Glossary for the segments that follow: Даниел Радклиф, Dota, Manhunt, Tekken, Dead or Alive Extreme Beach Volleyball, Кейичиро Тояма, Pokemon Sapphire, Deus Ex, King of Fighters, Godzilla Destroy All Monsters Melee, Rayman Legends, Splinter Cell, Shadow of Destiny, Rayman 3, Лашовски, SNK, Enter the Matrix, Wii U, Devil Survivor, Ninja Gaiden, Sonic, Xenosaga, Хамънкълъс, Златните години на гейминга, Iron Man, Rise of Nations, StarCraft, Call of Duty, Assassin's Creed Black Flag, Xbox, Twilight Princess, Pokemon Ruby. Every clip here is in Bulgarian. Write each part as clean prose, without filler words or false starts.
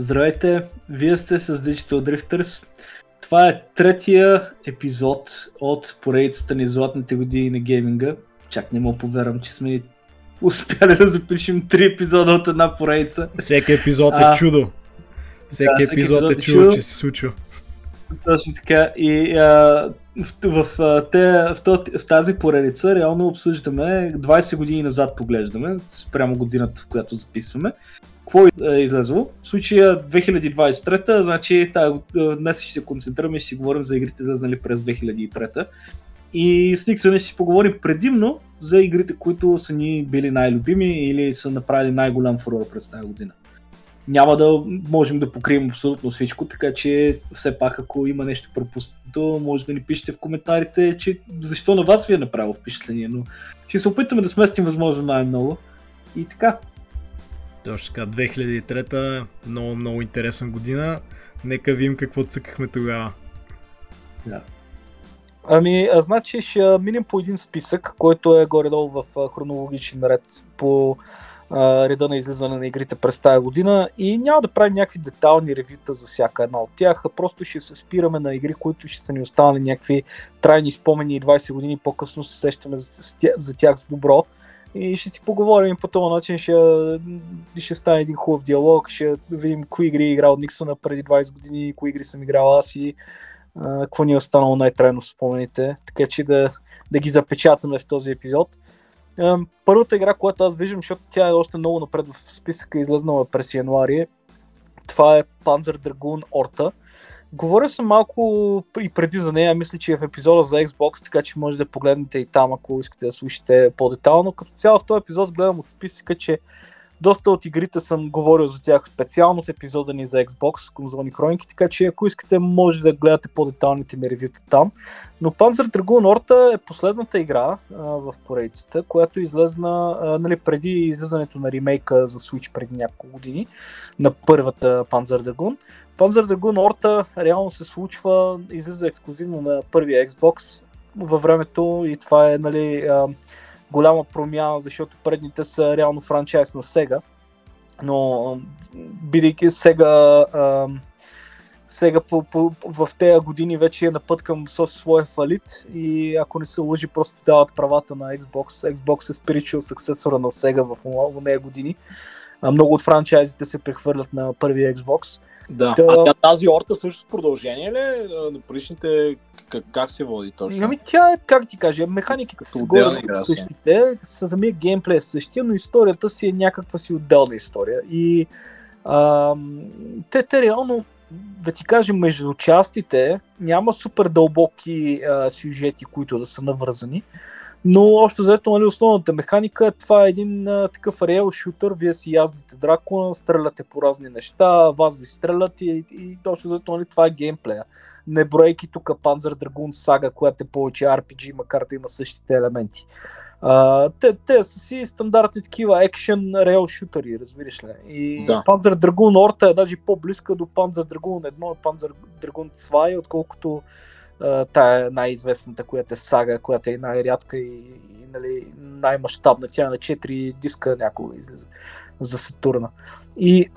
Здравейте, вие сте с Digital Drifters. Това е третия епизод от поредицата ни Златните години на гейминга. Чак не мога повярвам, че сме успяли да запишем 3 епизода от една поредица. Всеки епизод е чудо. Всеки епизод е чудо, че се случва. Точно така. И в тази поредица реално обсъждаме, 20 години назад поглеждаме, спрямо годината, в която записваме. Какво е излезло? В случая 2023, значи днес ще се концентрираме и ще говорим за игрите, излезнали през 2003. И с Никсън ще поговорим предимно за игрите, които са ни били най-любими или са направили най-голям фурор през тази година. Няма да можем да покрием абсолютно всичко, така че все пак ако има нещо пропуснато, може да ни пишете в коментарите, че защо на вас ви е направило впечатление, но ще се опитаме да сместим възможно най-много и така. Точно така, 2003-та, много интересна година, нека видим какво цъкахме тогава. Да. Ами, значи ще минем по един списък, който е горе-долу в хронологичен ред по реда на излизане на игрите през тази година и няма да правим някакви детайлни ревюта за всяка една от тях, просто ще се спираме на игри, които ще са ни останали някакви трайни спомени и 20 години по-късно се сещаме за тях с добро и ще си поговорим по този начин, ще стане един хубав диалог, ще видим кои игри е играл Никсона преди 20 години, кои игри съм играл аз и какво ни е останало най-трайно в спомените, така че да ги запечатаме в този епизод. Първата игра, която аз виждам, защото тя е още много напред в списъка, излезнала през януари, това е Panzer Dragoon Orta. Говоря съм малко и преди за нея, мисля, че е в епизода за Xbox, така че може да погледнете и там, ако искате да слушате по-детално. Като цяло в този епизод гледам от списъка, че доста от игрите съм говорил за тях специално в епизода ни за Xbox, конзолни хроники, така че ако искате може да гледате по-деталните ми ревюта там. Но Panzer Dragoon Orta е последната игра в поредицата, която излезна преди излизането на ремейка за Switch преди няколко години на първата Panzer Dragoon. Panzer Dragoon Orta реално се случва, излиза ексклюзивно на първия Xbox във времето и това е голяма промяна, защото предните са реално франчайз на Sega, но бидейки Sega в тези години вече е на път към своя фалит и ако не се лъжи, просто дават правата на Xbox. Xbox е spiritual successor на Sega в тези години. Много от франчайзите се прехвърлят на първия Xbox. Да. А тази Орта също продължение ли на предишните, как се води точно? Ами тя е, как ти кажа, механиките са горе същите, самия геймплей е същия, но историята си е някаква си отделна история. И те реално, да ти кажа, между частите няма супер дълбоки сюжети, които да са навързани. Но общо заето, основната механика, това е един такъв реал шутър, вие си яздите дракона, стреляте по разни неща, вас ви стрелят и общо заето, това е геймплея. Не бройки тук Panzer Dragoon Saga, която е повече RPG, макар да има същите елементи. Те са си стандартни такива екшен реал шутъри, разбираш ли. И да. Panzer Dragoon Orta е даже по-близка до Panzer Dragoon 1 и Panzer Dragoon 2, отколкото тая е най-известната, която е Сага, която е най-рядка и най-мащабна. Тя на 4 диска някога излиза за Сатурна. И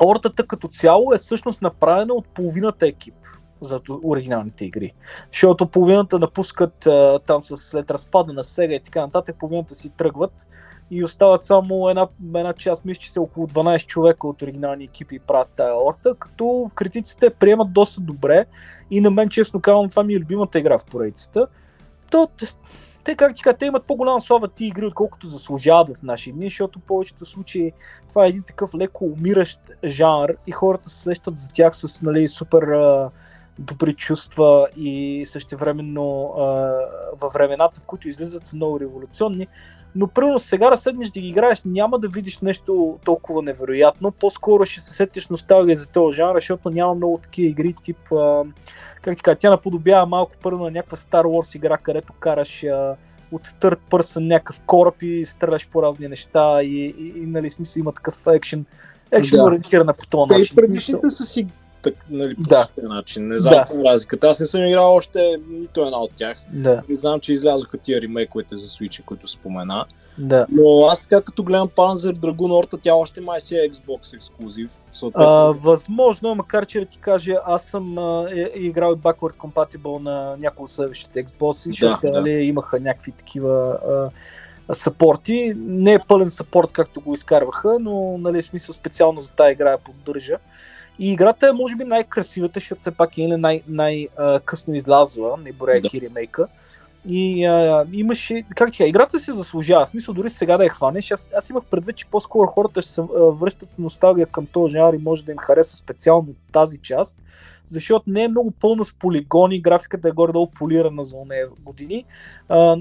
Ортата като цяло е всъщност направена от половината екип за оригиналните игри. Защото половината напускат там след разпада на Сега и така нататък, половината си тръгват и остават само една част, мисля, че са около 12 човека от оригинални екипи правят тая Орта, като критиците приемат доста добре и на мен, честно казвам, това ми е любимата игра в поредицата. Те имат по-голяма слава тия игри, отколкото заслужават в наши дни, защото в повечето случаи това е един такъв леко умиращ жанр и хората се сещат за тях с супер добри чувства и същевременно във времената, в които излизат, са много революционни. Но примерно сега да седнеш да ги играеш, няма да видиш нещо толкова невероятно, по-скоро ще се сетиш носталгия за този жанр, защото няма много такива игри тип, тя наподобява малко първо на някаква Star Wars игра, където караш от third person някакъв кораб и стреляш по разни неща и смисъл има такъв екшен ориентирана по този начин. Те и предишните са си нали, по същия начин. Не знам каква разликата. Аз не съм играл още нито една от тях. Да. Не знам, че излязоха тия ремейковете за Switch, които спомена. Да. Но аз така като гледам Panzer Dragoon Orta, тя още май си е Xbox ексклузив. Възможно, макар че да ти кажа, аз съм играл и backward compatible на няколко следващите Xbox, защото имаха някакви такива съпорти. Не е пълен съпорт, както го изкарваха, но нали, смисъл специално за тази игра я поддържа. И играта е може би най-красивата, защото все пак е най-късно излязла, не борейки ремейка. И имаше, как тя, играта се заслужава, в смисъл дори сега да я хванеш. Аз имах предвид, че по-скоро хората ще се връщат с носталгия към този жанр и може да им хареса специално тази част, защото не е много пълна с полигони, графиката е горе-долу полирана за онея години.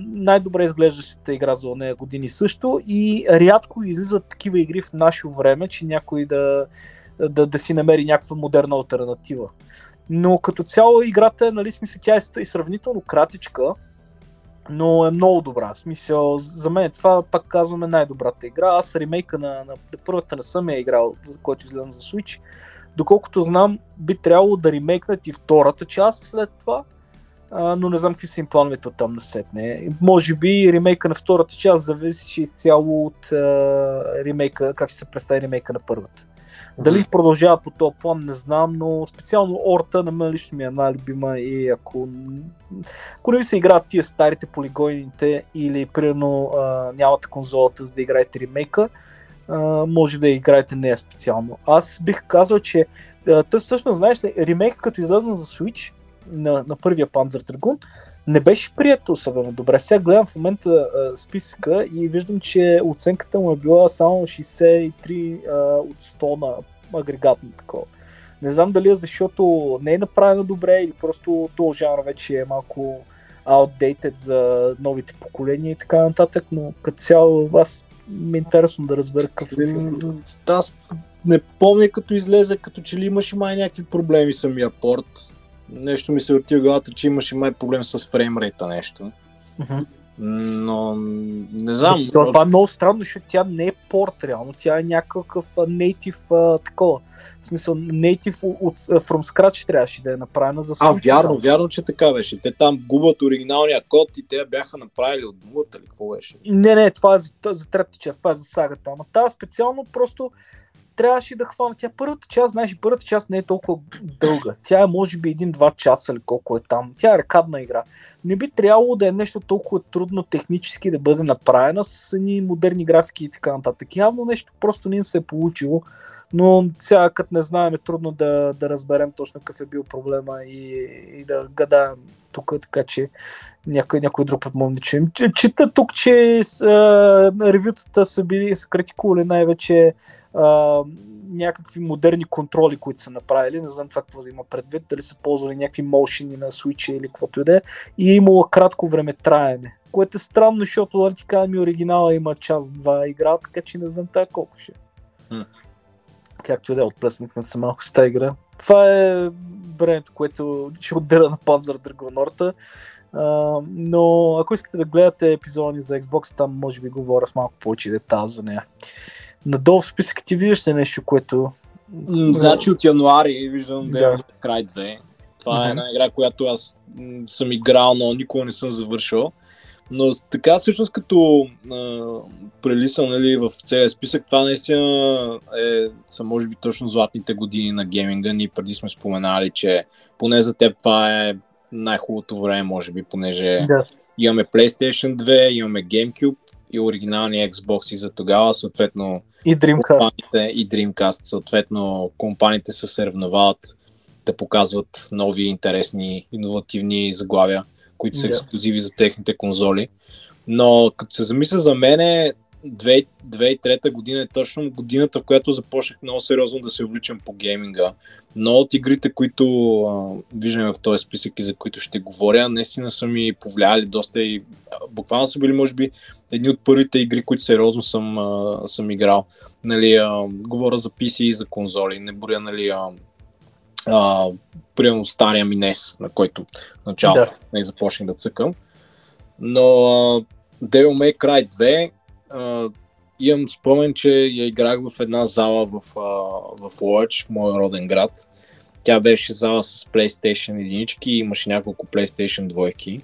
Най-добре изглеждащата игра за онея години също и рядко излизат такива игри в наше време, че някой да си намери някаква модерна алтернатива. Но като цяло играта, нали, смисъл, тя е сравнително кратичка, но е много добра. В смисъл, за мен това, пак казваме, най-добрата игра. Аз ремейка на първата не съм я играл, който излезе за Switch. Доколкото знам, би трябвало да ремейкнат и втората част след това, но не знам какви са им плановете там на сетне. Може би ремейка на втората част зависи изцяло от ремейка, как ще се представи ремейка на първата. Дали продължават по този план, не знам, но специално Орта на мен лично ми е най-любима и ако не ви се играят тия старите полигоните или примерно нямате конзолата, за да играете ремейка, може да играете нея специално. Аз бих казал, че той всъщност, знаеш ли, ремейка като излезна за Switch на първия Panzer Dragoon не беше прието особено добре. Сега гледам в момента списъка и виждам, че оценката му е била само 63 от 100 на агрегатно такова. Не знам дали е защото не е направено добре или просто този жанр вече е малко outdated за новите поколения и така нататък, но като цяло аз ми е интересно да разбера какво е. Аз не помня като излезе, като че ли имаше май някакви проблеми самия порт. Нещо ми се отива главата, че имаше май проблем с фреймрейта нещо. Uh-huh. Но не знам. Това е много странно, защото тя не е порт реално, тя е някакъв native такова. В смисъл, native от from scratch трябваше да е направена за Switch. Вярно, че така беше. Те там губят оригиналния код и те бяха направили от нулата или какво беше? Не, това е за третата част, това е за сагата. Ама тази специално просто трябваше да хвана. Тя първата част, знаеш, първата част не е толкова дълга. Тя е може би 1-2 часа или колко е там. Тя е аркадна игра. Не би трябвало да е нещо толкова трудно технически да бъде направена с едни модерни графики и така нататък. Явно нещо просто не им се е получило, но сега като не знаем е трудно да разберем точно какъв е бил проблема и да гадаем тук, така че някой друг път може да чуем. Чета тук, че ревютата са критикували най-вече някакви модерни контроли, които са направили, не знам това какво да има предвид, дали са ползвали някакви моушени на Switch или каквото и да е, и е имало кратко време траене, което е странно, защото да ти казвам и оригинала има час-два игра, така че не знам тая колко ще. Както и да е, отплеснахме се малко с тази игра. Това е времето, което ще отдера на Panzer Dragoon Orta. Но ако искате да гледате епизода ни за Xbox, там може би говоря с малко повече детал за нея. Надолу в списъка ти виждаш ли нещо, което... Значи от януари виждам Devil May Cry 2. Това е една игра, която аз съм играл, но никога не съм завършил. Но така всъщност като прелисам, нали, в целия списък, това наистина са може би точно златните години на гейминга. Ние преди сме споменали, че поне за теб това е най-хубавото време, може би, понеже имаме PlayStation 2, имаме GameCube и оригинални Xbox и за тогава, съответно и Dreamcast, съответно компаниите се съревновават да показват нови, интересни, иновативни заглавия, които са ексклюзиви за техните конзоли. Но като се замисля за мене, 2003 година е точно годината, в която започнах много сериозно да се увличам по гейминга. Но от игрите, които виждаме в този списък и за които ще говоря, наистина са ми повлияли доста и буквално са били, може би, едни от първите игри, които сериозно съм играл. Нали, говоря за PC и за конзоли, не боря, нали... примерно стария ми NES, на който начало не започнах да цъкам. Но Devil May Cry 2 имам спомен, че я играх в една зала в Лоеч, моя роден град. Тя беше зала с PlayStation 1 и имаше няколко PlayStation 2.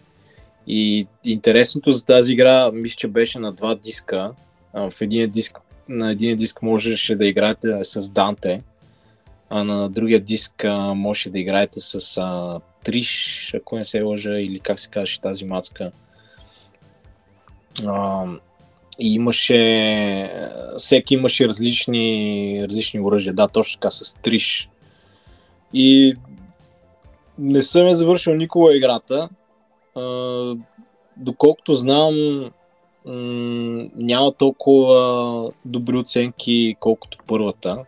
И интересното за тази игра, мисля, че беше на два диска. На един диск можеше да играете с Данте, а на другия диск можеше да играете с Триш, ако не се лъжа, или как се казваше тази мацка. И имаше, всеки имаше различни оръжия, да, точно така, с Триш. И не съм завършил никога играта. Доколкото знам, няма толкова добри оценки, колкото първата,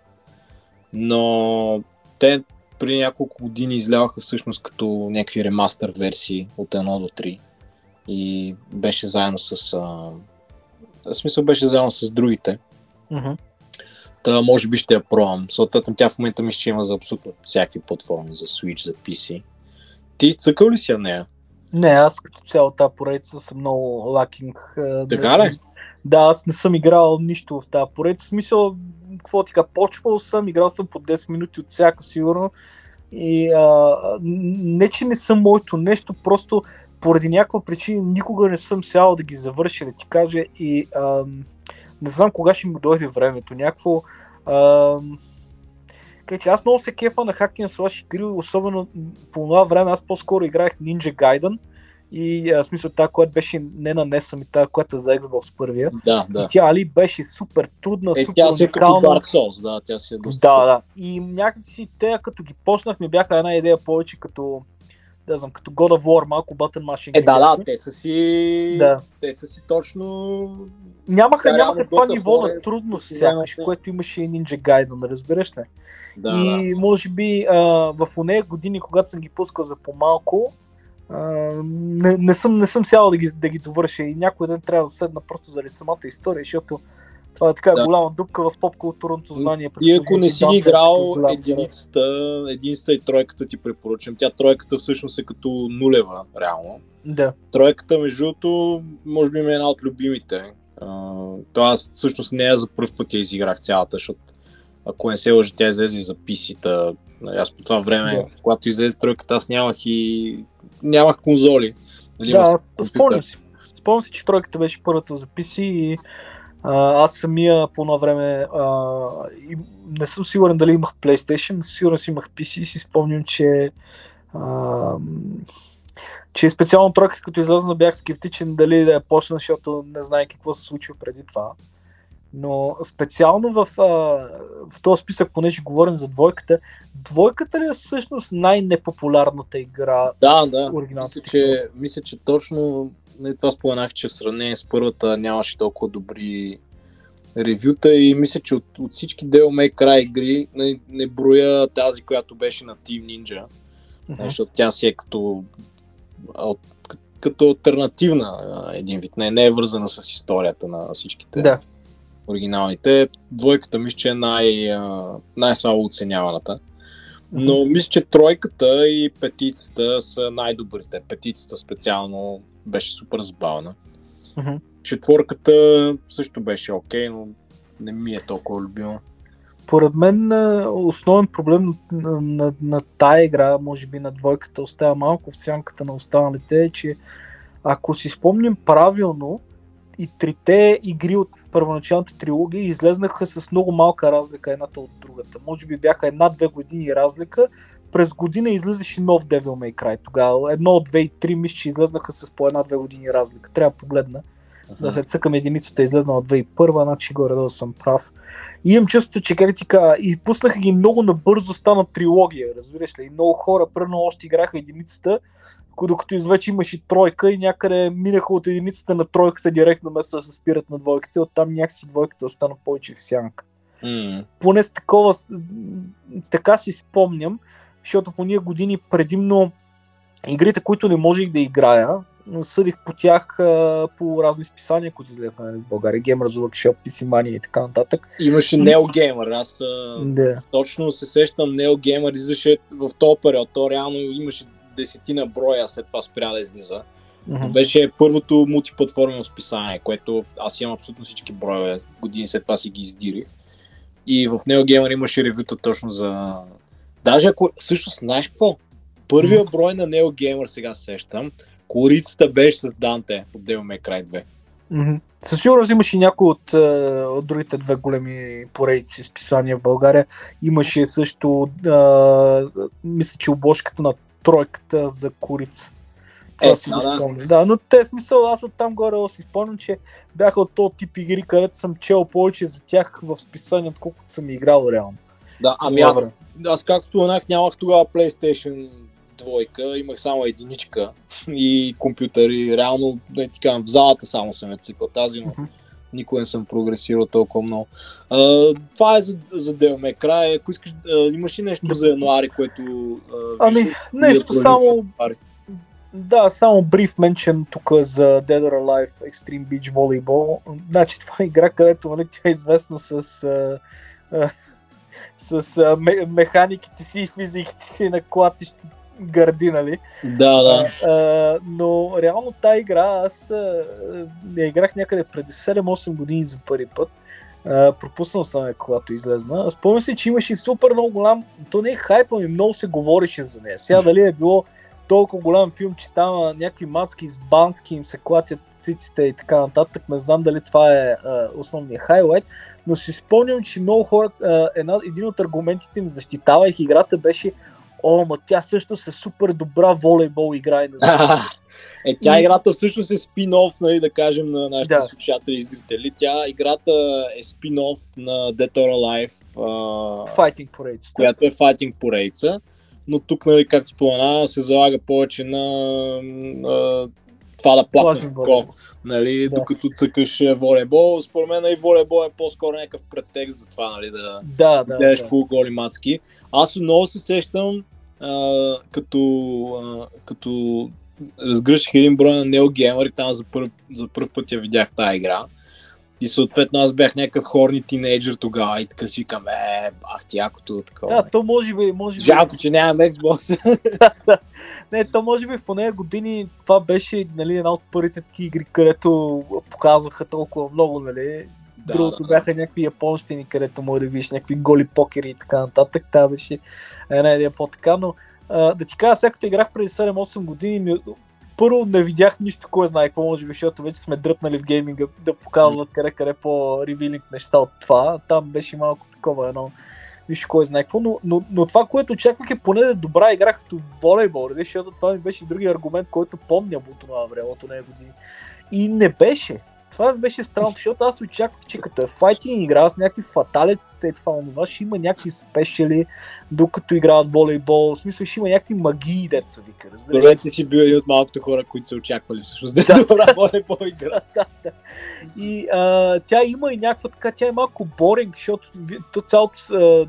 но те преди няколко години изляваха всъщност като някакви ремастър версии от 1 до 3 и беше заедно с... в смисъл беше заедно с другите. Mm-hmm. Та може би ще я пробвам. Съответно тя в момента мисля, че има за абсолютно всякакви платформи, за Switch, за PC. Ти цъкал ли си на нея? Не, аз като цяло тази поредица съм много лакинг. Така ли? Да, аз не съм играл нищо в тази поредица. В смисъл, какво така, почвал съм, играл съм по 10 минути от всяка сигурно. И не, че не съм моето нещо, просто поради някаква причина никога не съм сял да ги завърши, да ти кажа. И не знам кога ще ми дойде времето. Някакво... Аз много се кефа на Hack and Slash игри, особено по това време аз по-скоро играех Ninja Gaiden и в смисъл тази, която беше не на NES, ами тази, която е за Xbox първия. Да, да. И тя али беше супер трудна, супер уникална. Тя си е като Dark Souls, да, тя си е доста. Да, да. И някакси те, като ги почнах, ми бяха една идея повече като, да знам, като God of War, малко Button Machine. Да, те са си... Да. Те са си точно... Нямаха това ниво на трудност, сякаш, което имаше и Ninja Gaiden, разбираш ли? Да, и може би в онея години, когато съм ги пускал за по-малко, не съм сял да ги довърша и някой ден трябва да седна просто заради самата история, защото това е така голяма дупка в поп-културното знание. И ако не си играл единицата и тройката ти препоръчам. Тя тройката всъщност е като нулева, реално. Да. Тройката, между другото, може би е една от любимите. Аз всъщност не я за пръв път я изиграх цялата, защото ако не се лъжа, тя излезе и за PC-та. Аз по това време, когато излезе тройката, аз нямах конзоли. Да, спомням си, че тройката беше първата за PC и аз самия по едно време не съм сигурен дали имах PlayStation, сигурен си имах PC и си спомням, че специално тройката, като излязна, бях скептичен дали да я почна, защото не знае какво се случило преди това. Но специално в този списък, понеже говорим за двойката, двойката ли е всъщност най-непопулярната игра? Да, мисля, че точно това споменах, че в сравнение с първата нямаше толкова добри ревюта и мисля, че от всички Devil May Cry игри не броя тази, която беше на Team Ninja, защото тя си е като алтернативна един вид, не е вързана с историята на всичките оригиналните. Двойката мисля, че е най-слабо оценяваната. Но мисля, че тройката и петицата са най-добрите. Петицата специално беше супер забавна. Четворката също беше окей, но не ми е толкова любима. Поред мен основен проблем на тая игра, може би на двойката, остава малко в сянката на останалите, е, че ако си спомним правилно, и трите игри от първоначалната трилогия излезнаха с много малка разлика едната от другата. Може би бяха 1-2 години разлика. През година излизаше нов Devil May Cry. Тогава 1, 2 и 3 мисля, че излезнаха с по 1-2 години разлика. Трябва да погледна. Да се цъкам, единицата излезна от 2001, значи горе-долу съм прав. И имам чувството, че как ти кажа, и пуснаха ги много набързо, стана трилогия, разбираш ли? И много хора първо още играха единицата, докато извече имаше тройка и някъде минаха от единицата на тройката директно, вместо да се спират на двойката, оттам някакси двойката остана повече в сянка. Поне с такова, така си спомням, защото в ония години предимно игрите, които не можех да играя, съдих по тях по разни списания, които излезнаха в България. Gamers Workshop, PC Mania и така нататък. Имаше Neo Gamer. Аз точно се сещам, Neo Gamer излезе в този период. То реално имаше десетина броя, след това спря да излиза. Беше първото мултиплатформено списание, което аз имам абсолютно всички броя. Години след това си ги издирих. И в Neo Gamer имаше ревюта точно за Даже ако също знаеш какво? Първия брой на Neo Gamer, сега сещам, корицата беше с Данте от Devil May Cry 2. Mm-hmm. Със сигурност имаше някои от другите две големи поредици списания в България. Имаше също, мисля, че обложката на тройката за корица. Това си го спомня. Да, но те смисъл, аз оттам горе си спомням, че бяха от този тип игри, където съм чел повече за тях в списания, отколкото съм играл реално. Да, ами аз както споменах, нямах тогава PlayStation 2, имах само единичка и компютър и реално в залата само съм е цикъл тази, но никога не съм прогресирал толкова много. Това е за Devil May Cry. Ако искаш, имаш ли нещо за януари, което... нещо само... Да, само brief mention тук за Dead or Alive Extreme Beach Volleyball. Значи това е игра, където тя е известна с механиките си и физиките си на клатещите гърди, нали? Да. Но реално тази игра, аз я играх някъде преди 7-8 години за първи път. Пропуснал съм я, когато излезна. Спомням се, че имаше супер много голям, то не е хайп, ами много се говореше за нея. Сега дали е било толкова голям филм, че там някакви мацки с бански им се клатят циците и така нататък. Не знам дали това е основният хайлайт, но си спомням, че много хора, един от аргументите им, защитавайки играта, беше: о, ма тя също е супер добра волейбол игра и не знам. Тя играта всъщност е спин-офф, нали, да кажем на нашите слушатели и зрители. Тя играта е спин-офф на Dead or Alive Fighting Parade, която е Fighting Parade, но тук, нали, както спомена, се залага повече на това да платиш гол, нали, докато цъкаш волейбол. Според мен и волейбол е по-скоро някакъв претекст за това, нали, да гледаш по-голи мацки. Аз много се сещам, като разгръщах един брой на Neo Gamer и там за първ път я видях тази игра. И съответно аз бях някакъв хорни тинейджър тогава и така си викам, бах ти якото такова. Да, то може би... Жалко, че нямам Xbox. Не, то може би в онея години това беше, нали, една от първите таки игри, където показваха толкова много, нали. Другото бяха някакви японщини, където може да видиш някакви голи покери и така нататък. Та беше една идея по-така, но да ти кажа, сега като играх преди 7-8 години, първо не видях нищо, кое знае какво, може би, защото вече сме дръпнали в гейминга да показват къде по-ревилинг неща от това. Там беше малко такова едно нищо, кое знае какво, но това, което очаквах, е поне да е добра игра като волейбол, защото това ми беше другия аргумент, който помня от това време, от нея години. И не беше. Това ми беше странно, защото аз очаквах, че като е файтинг игра с някакви фаталитите и това, но ще има някакви спешели, докато играят волейбол, в смисъл ще има някакви магии, деца вика, разбираш. Добре, ти си бил един от малкото хора, които са очаквали всъщност да е добра волейбол игра. Да. И тя има и някаква така, тя е малко боринг, защото цялото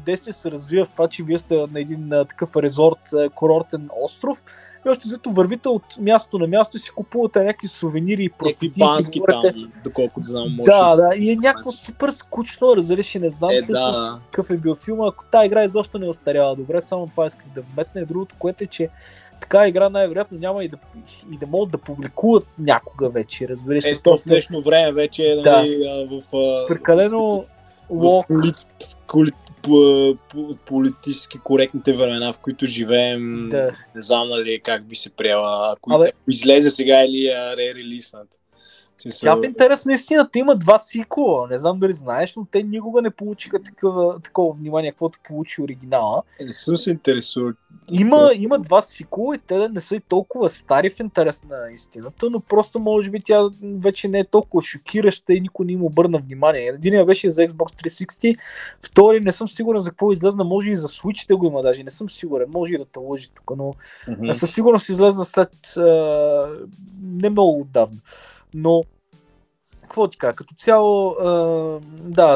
действие се развива в това, че вие сте на един такъв резорт, курортен остров. И още взето вървите от място на място и си купувате някакви сувенири и профити и си говорите. Доколкото знам, може. Да, и е някакво супер скучно, разреши, не знам всъщност какъв е бил филма. Ако тая игра изобщо не остарява добре, само това исках да вметне. Другото, което е, че така игра най-вероятно няма и да могат да публикуват някога вече, разбереш. То в днешно време вече е в прекалено лок. Политически коректните времена, в които живеем, не знам, нали, как би се приела, ако излезе сега или ререлиснат. Тя в интерес на истината има два сиквела, не знам дали знаеш, но те никога не получиха такова внимание, каквото получи оригинала. Не съм се интересувал. Има два сиквела и те не са и толкова стари в интерес на истината, но просто може би тя вече не е толкова шокираща и никой не им обърна внимание. Единия беше за Xbox 360, втори не съм сигурен за какво излезна, може и за Switch да го има даже, не съм сигурен, може и да те лъжи тук, но със сигурност излезна след не много отдавна. Но, какво ти кажа, като цяло,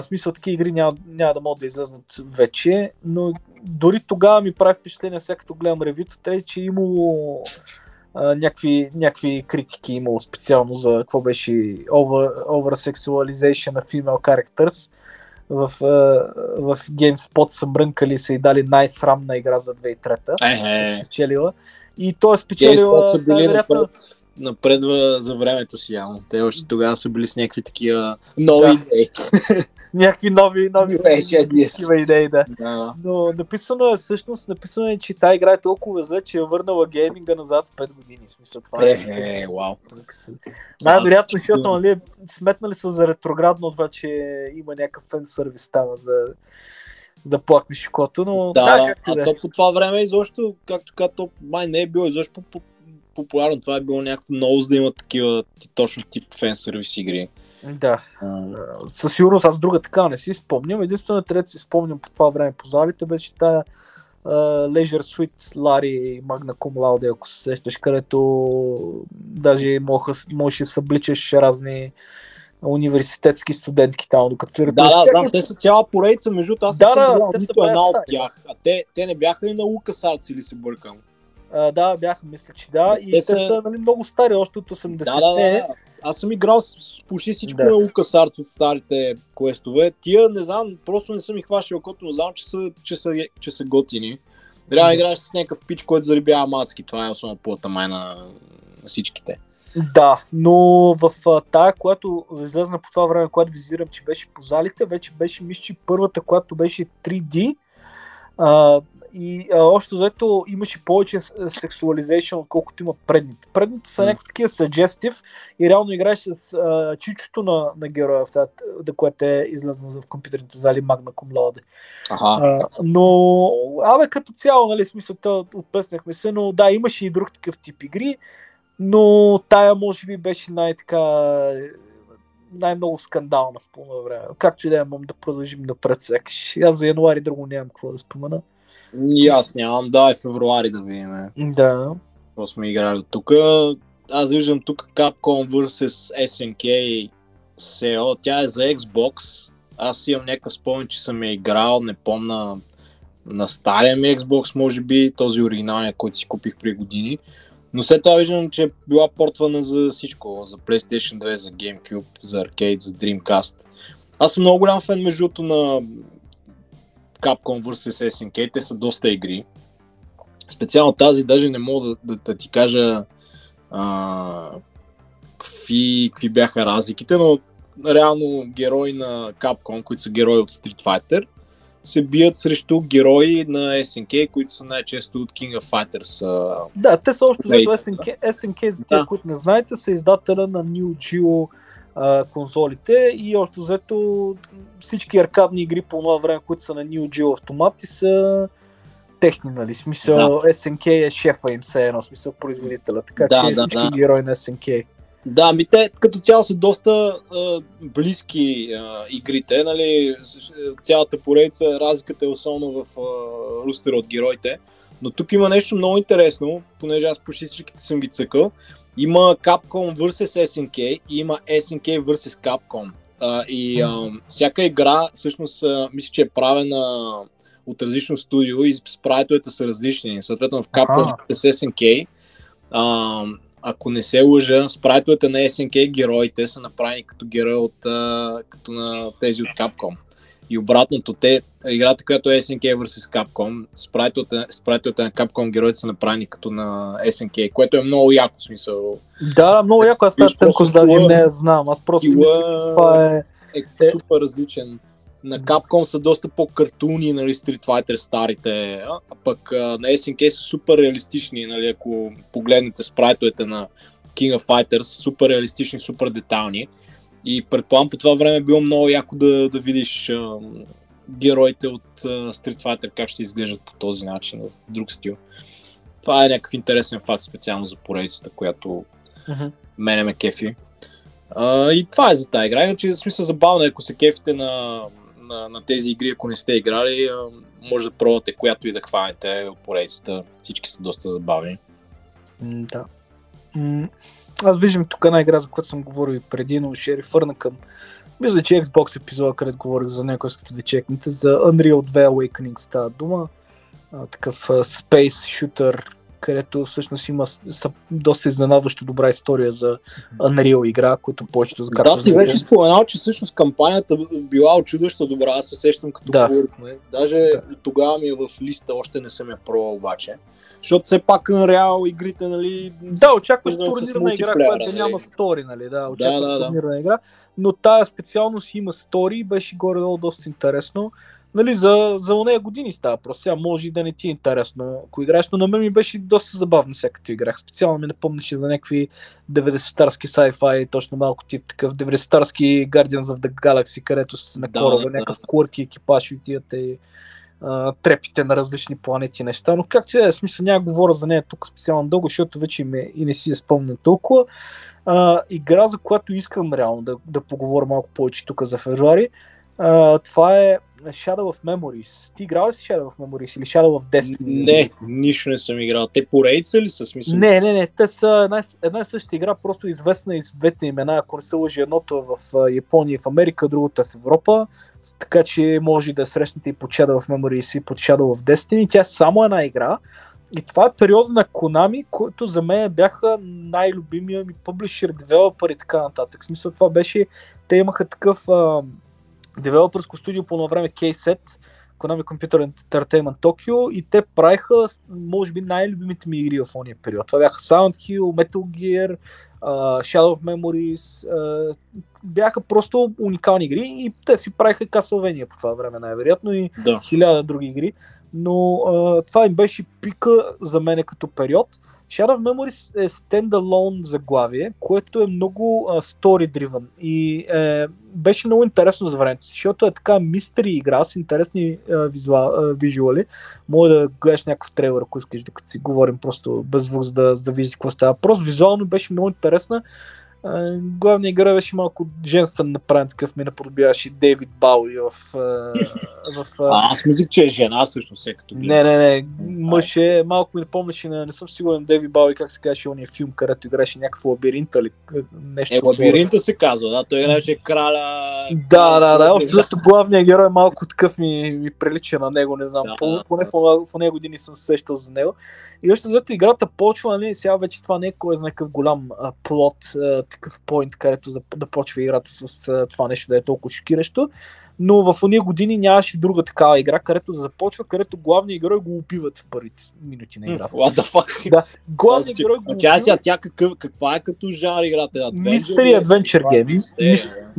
смисъл, такива игри няма да могат да излезнат вече, но дори тогава ми прави впечатление, сега като гледам ревютата, е, че имало някакви критики, имало специално за какво беше over-sexualization на female characters. В GameSpot са мрънкали и са и дали най-срамна игра за 2003-та, спечелила. и той е спечелил... Те са били напредва за времето си, явно. Те още тогава са били с някакви такива нови идеи. Някакви нови идеи, да. Но написано е, че тая игра е толкова зле, че е върнала гейминга назад с 5 години. В смисъл, това е. Вау. Най-вероятно, защото сметнали са за ретроградно това, че има някакъв фен сервис там за... да плакнеш кото, но... Да, а то по това време изобщо, както каза, то май не е било изобщо популярно. Това е било някакво много, за да има такива точно тип фенсервис игри. Да. Със сигурност аз друга така не си спомням. Единствено трето си спомням по това време по залите беше тая Leisure Suite Larry Magna Cum Laude, ако се сещаш, където даже можеш да събличаш разни университетски студентки там, докато фират. Да, знам, те са цяла поредица, между аз съм бил нито една от тях. А те не бяха ли на LucasArts или се бъркам? Да, бяха, мисля, че да. И те са много стари, още от 80-те. Да. Аз съм играл с почти всичко на LucasArts от старите квестове. Тия, не знам, просто не съм ги хващал, като не знам, че са готини. Трябва да играеш с някакъв пич, който заребява мацки. Това е основна плата май на всичките. Да, но в тая, която излезна по това време, която визирам, че беше по залите, вече беше, мисля, първата, която беше 3D и още заето имаше повече сексуализейшън, отколкото има предните. Предните са някакви такива suggestive и реално играеш с чичото на героя, което е излезна в компютърните зали Magna Cum Laude. Но, като цяло, нали, смисълта отпеснахме се, но да, имаше и друг такъв тип игри. Но тая може би беше най-много скандална в пълно време. Както и да имам да продължим напред секаш. Аз за януари друго нямам какво да спомена. Аз нямам, да, и февруари да видим. Да. Това сме играли от тук. Аз виждам тук Capcom vs SNK SEO. Тя е за Xbox. Аз имам някакъв спомен, че съм я играл, не помна, на стария ми Xbox може би, този оригиналния, който си купих при години. Но след това виждам, че е била портвана за всичко, за PlayStation 2, за GameCube, за Arcade, за Dreamcast. Аз съм много голям фен междуто на Capcom vs SNK, те са доста игри. Специално тази, даже не мога да ти кажа какви бяха разликите, но реално герои на Capcom, които са герои от Street Fighter, се бият срещу герои на SNK, които са най-често от King of Fighters. Да, те са още зато SNK, за тия, които не знаете, са издателя на Neo Geo конзолите и още зато всички аркадни игри по това време, които са на Neo Geo автомати, са техни, нали? Смисъл, SNK е шефа им, все едно, смисъл производителя, така че всички герои на SNK. Да, те като цяло са доста близки игрите, нали, цялата поредица, разликата е основно в рустера от героите, но тук има нещо много интересно, понеже аз почти всичките съм ги цъкал, има Capcom vs SNK и има SNK vs Capcom и всяка игра всъщност мисля, че е правена от различно студио и спрайтовете са различни, съответно в Capcom vs SNK ако не се лъжа, спрайтовете на SNK героите са направени като герои като на тези от Capcom. И обратното, играта, която е SNK vs Capcom, спрайтовете на Capcom героите са направени като на SNK, което е много яко, смисъл. Да, много яко, аз тази тънкост да не знам, аз просто мисля, че това е супер различен. На Capcom са доста по-картуни, нали, Street Fighter старите, а пък на SNK са супер реалистични, нали, ако погледнете спрайтовете на King of Fighters, супер реалистични, супер детайлни. И предполагам по това време е било много яко да видиш героите от Street Fighter как ще изглеждат по този начин, в друг стил. Това е някакъв интересен факт специално за поредицата, която мене ме кефи. И това е за тази игра, иначе в смисъл забавно, ако се кефите на тези игри, ако не сте играли, може да пробвате която и да хванете от поредицата. Всички са доста забавни. Да. Аз виждам тук една игра, за която съм говорил и преди, но ще рефърна към, мисля, че Xbox епизода, където говорих за някой, като да чекнете, за Unreal 2 Awakening става дума. Такъв Space Shooter където всъщност има доста изненадващо добра история за Unreal игра, която повечето закарват. Да, ти беше споменал, че всъщност кампанията била очудващо добра, аз се сещам като говорихме. Даже тогава ми е в листа, още не съм я пробвал обаче. Защото все пак Unreal игрите, нали... Да, очакваш турнирна игра, която няма стори, нали, да, очакваш турнирна игра, но тая специалност има стори, беше горе-долу доста интересно. Нали, за онея години става просто, сега може и да не ти е интересно, ако играеш, но на мен ми беше доста забавно сега като играх. Специално ми напомняше за някакви 90-тарски sci-fi, точно малко тип такъв 90-тарски Guardians of the Galaxy, където са на кораба, някакъв курки екипаж и отидат и трепите на различни планети неща, но как сега, смисъл, няма говоря за нея тук специално дълго, защото вече и не си я спомня толкова. Игра, за която искам реално да поговоря малко повече тук за февруари, това е Shadow of Memories. Ти играл ли си Shadow of Memories или Shadow of Destiny? Не, нищо не съм играл. Те порейца ли са смисъл? Не. Те са една и съща игра, просто известна из двете имена. Ако не се лъжи, едното е в Япония и в Америка, другото е в Европа. Така че може да срещнете и под Shadow of Memories и под Shadow of Destiny. Тя е само една игра. И това е период на Konami, който за мен бяха най-любимия ми пъблишер, девелопър и така нататък. В смисъл това беше, те имаха такъв... девелопърско студио по едно време K-Set, Konami Computer Entertainment Tokyo, и те правиха, може би, най-любимите ми игри в ония период. Това бяха Silent Hill, Metal Gear, Shadow of Memories, бяха просто уникални игри и те си правиха Castlevania по това време най-вероятно и хиляда други игри, но това им беше пика за мене като период. Shadow of Memories е стендалон заглавие, което е много story-driven и беше много интересно за времето си, защото е така мистери игра с интересни визуали. Може да гледаш някакъв трейлер, ако искаш, докато си говорим просто без звук, за да видиш какво става. Просто визуално беше много интересна. Главният игра беше малко женствен направен, такъв ми наподобяваше Дейвид Бауи аз мислех, че е жена също все като гледа. Не, мъж е, малко ми напомняше, не съм сигурен Дейвид Бауи, как се казваше ония филм, където играше някакъв лабиринт или нещо. Лабиринта се казва, да, той играше краля. Да, още защото главният герой малко такъв ми прилича на него, не знам, поне в ония години съм сещал за него. И още защото играта почва, нали, сега вече това не е кой знае какъв голям плот, такъв поинт, където да почва играта с това нещо да е толкова шокиращо, но в ония години нямаше друга такава игра, където започва, където главният герой го убиват в първите минути на играта. What the fuck? Да, главният герой го убиват. Тя каква е като жанр играта? Mystery Adventure Game.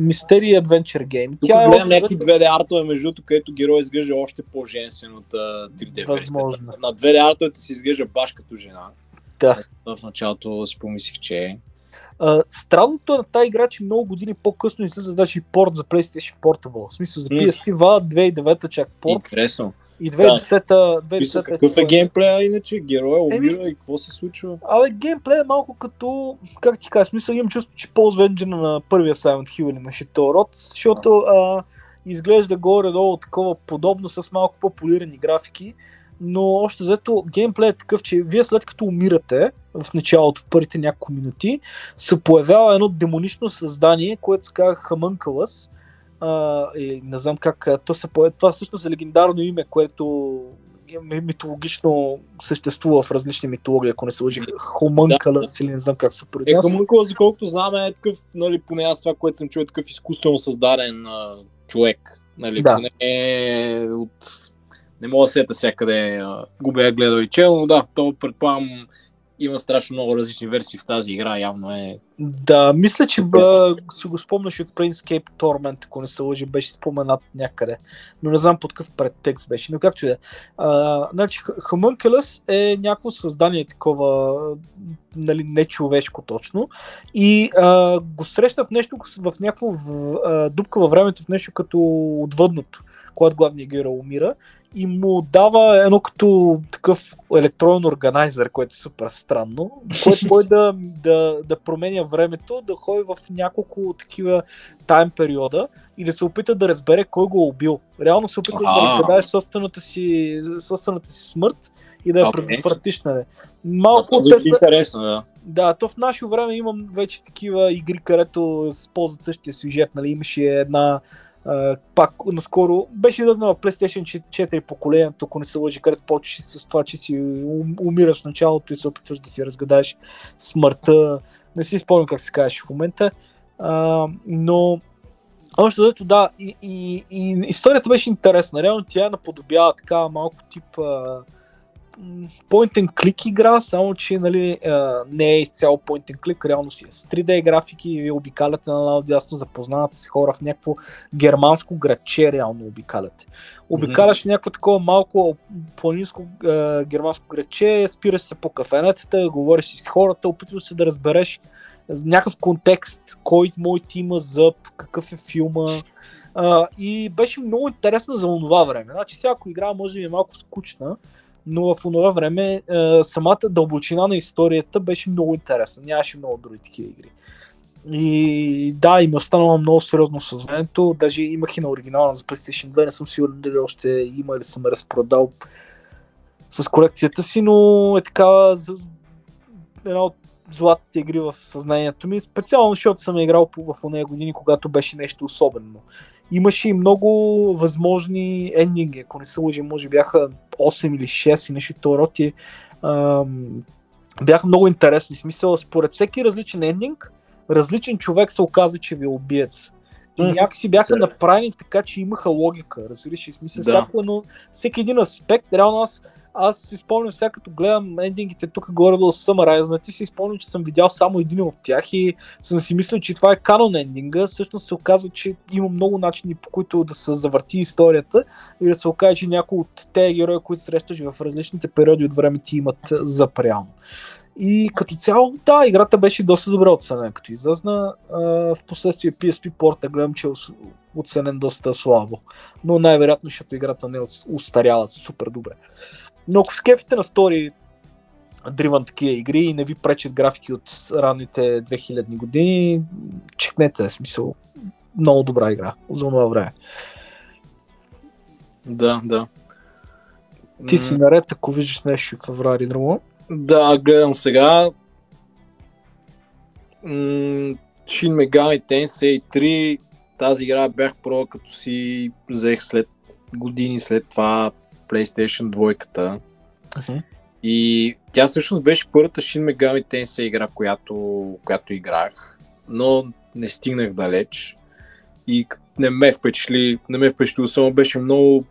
Mystery Adventure Game. Тук гледам някакви 2D артове, между другото, където герой изглежда още по-женствен от 3D версията. На 2D артовете си изглежда баш като жена. Да. В началото си помислих, че е. Странното на тази игра, че много години по-късно излиза даже и порт за PlayStation Portable. В смисъл за PSP, 2009 чак порт. Интересно. И 2010-та... Какъв е геймплея иначе? Героя умира и какво се случва? Абе, геймплея е малко като... Как ти кажа, смисъл имам чувство, че ползва енджина на първия Silent Hill или на Shadow Rod, защото изглежда горе-долу такова подобно с малко по-полирани графики. Но още заето геймплей е такъв, че вие след като умирате в началото, в първите няколко минути, се появява едно демонично създание, което се казва Хамънкълъс. Не знам как то се появи. Това всъщност е легендарно име, което митологично съществува в различни митологии, ако не се лъжи. Хамънкълъс или не знам как се произнася. Хамънкълъс, колкото знам, е такъв, нали, поне аз това, което съм чул, е такъв изкуствено създаден човек. Нали, поне от... Не мога да сета сега къде го бях гледал и чел, но да, то предполагам има страшно много различни версии в тази игра, явно е... Да, мисля, че си го спомняш от Planescape Torment, ако не се лъжи, беше споменат някъде, но не знам под какъв предтекст беше, но както и да. Значи, Homunculus е някакво създание такова, нали, нечовешко точно, и го срещна в нещо, в някаква дупка във времето, в нещо като отвъдното, когато главният герой умира, и му дава едно като такъв електронен органайзер, което е супер странно, което може да променя времето, да ходи в няколко такива тайм периода и да се опита да разбере кой го е убил. Реално се опитва да разгадаеш собствената си смърт и да я предотвратиш. Малко интересно, да. Да, то в наше време имам вече такива игри, където се ползват същия сюжет, нали, имаше една Пак наскоро беше излезнала PlayStation 4 поколението, ако не се лъжи, където почваш с това, че си умираш в началото и се опитваш да си разгадаеш смъртта. Не си спомням как се казваше в момента, но още дето да, и историята беше интересна. Реално тя наподобява така малко тип point and click игра, само че нали, не е изцяло point and click, реално си е с 3D графики и обикаляте на надясно, запознавате с хора в някакво германско градче, реално обикаляте. Обикаляш някакво такова малко планинско германско градче, спираш се по кафенетата, говориш с хората, опитваш се да разбереш някакъв контекст, кой мой ти има зъб, какъв е филма. И беше много интересна за онова време. Значи всяко игра може да е малко скучна, но в онова време самата дълбочина на историята беше много интересна. Нямаше много други такива игри. И да, и ми останало много сериозно съзнанието. Даже имах и на оригинална за PlayStation 2, не съм сигурен дали още има или съм разпродал с колекцията си, но е така една от златите игри в съзнанието ми. Специално, защото съм играл в онези години, когато беше нещо особено. Имаше и много възможни ендинги, ако не се лъжи, може бяха 8 или 6 и нещо роти. Бяха много интересни, смисъл, според всеки различен ендинг, различен човек се оказа, че ви е убиец. И някакси бяха направени така, че имаха логика, разбираш, и смисъл, но всеки един аспект, реално аз си спомням сега, като гледам ендингите тук горе-долу съмарайзнати, си спомням, че съм видял само един от тях и съм си мислил, че това е канон ендинга. Всъщност се оказва, че има много начини, по които да се завърти историята и да се окаже, че някои от тези герои, които срещаш в различните периоди от време, ти имат запрямо. И като цяло, да, играта беше доста добре оценена, като излезна. Впоследствие PSP порта гледам, че е оценен доста слабо, но най-вероятно, защото играта не е устаряла супер добре. Но ако скефите на стори дриван такива игри и не ви пречат графики от ранните 2000-ни години, чекнете, смисъл, много добра игра за това време. Да, да. Ти си наред, ако виждаш нещо в феврари друго. Да, гледам сега. Shin Megami Tensei 3, тази игра бях пробвал, като си взех след години след това PlayStation 2-ката. И тя всъщност беше първата Shin Megami Tensei игра, която играх, но не стигнах далеч и не ме впечатли, само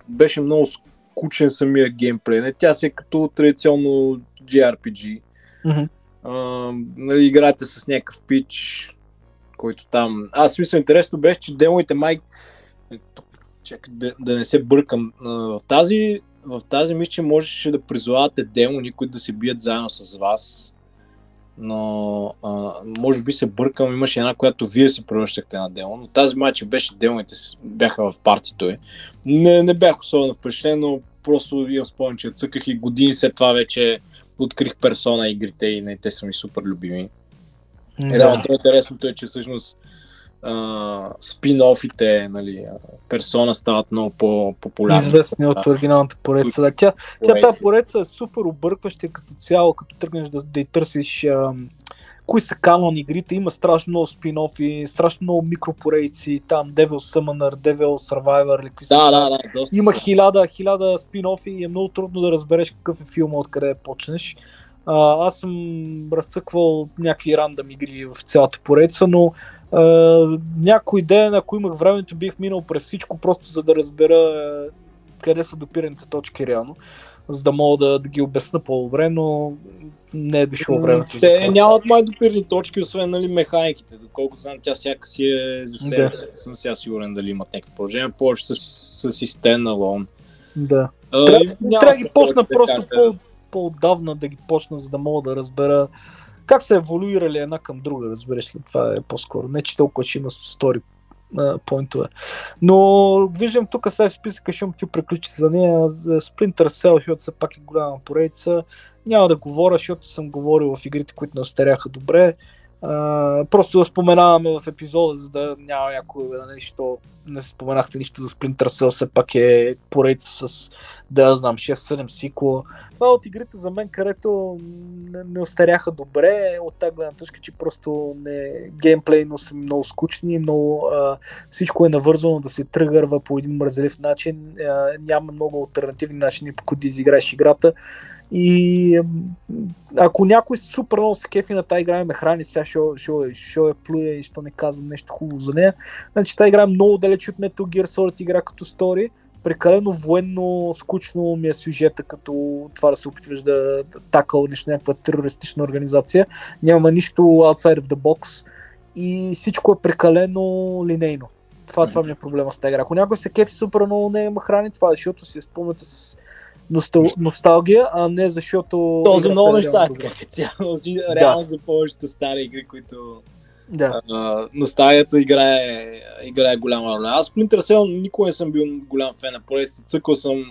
беше много скучен самия геймплей. Не? Тя си е като традиционно JRPG. Нали, играете с някакъв пич, който там... Аз мисля, интересно беше, че демоите май... Чакай да не се бъркам. В тази мисля, че можеше да призовавате демони, които да се бият заедно с вас. Но може би се бъркам, имаше една, която вие се превръщахте на демон. Но тази матча беше демоните, бяха в партито е. Не бях особено впечатлен, но просто я спомням, че цъках и години след това вече открих Persona игрите и те са ми супер любими. Реално интересното е, че всъщност спин-оффите, нали, Персона стават много по-популярни. Известни от оригиналната поредица. Да. Тя тази поредица е супер объркваща като цяло, като тръгнеш да й търсиш кои са канон игрите. Има страшно много спин-оффи, страшно много микропоредици, там Devil Summoner, Devil Survivor, или какви са. Да, доста. Има хиляда спин-оффи и е много трудно да разбереш какъв е филма, откъде почнеш. Аз съм разцъквал някакви рандъм игри в цялата поредица, но някой ден, ако имах времето, бих минал през всичко, просто за да разбера къде са допираните точки реално, за да мога да ги обясна по-добре, но не е дошло времето. Те нямат май допирни точки, освен нали, механиките, доколкото знам, тя всяка си е за себе, съм сега сигурен дали имат някакви положения, повече си стендалон. Да. Трябва ги почна просто по-отдавна да ги почна, за да мога да разбера как са еволюирали една към друга, разбереш ли, това е по-скоро. Не, че толкова ще има стори поинтове. Но виждам тук сега в списъка, ще му ти приключи за нея. За Splinter Cell, защото са пак и голяма поредица. Няма да говоря, защото съм говорил в игрите, които не остаряха добре. Просто да споменаваме в епизода, за да няма някое нещо. Не споменахте нищо за Splinter Cell, все пак е поредица с, да знам, 6-7 сиквела. Това от игрите за мен, където не остаряха добре, от тази гледна точка, че просто геймплейно са много скучни, но всичко е навързано да се тръгърва по един мързелив начин, няма много алтернативни начини, по които да изиграеш играта. И ако някой супер много се кефи на тази игра и ме храни, сега ще я плюя и ще не казвам нещо хубаво за нея. Значи тази игра е много далеч от Metal Gear Solid игра като стори. Прекалено военно, скучно ми е сюжета, като това да се опитваш да такълнеш някаква терористична организация. Няма нищо outside of the box и всичко е прекалено линейно. Това ми е проблема с тази игра. Ако някой се кефи супер много, не ме храни, това е защото си я спомняте с носталгия, а не защото... То за много неща, реално за повечето стари игри, които... Да. Носталгията играе голяма роля. Аз в Splinter Cell никога не съм бил голям фен на поредица. Цъкал съм,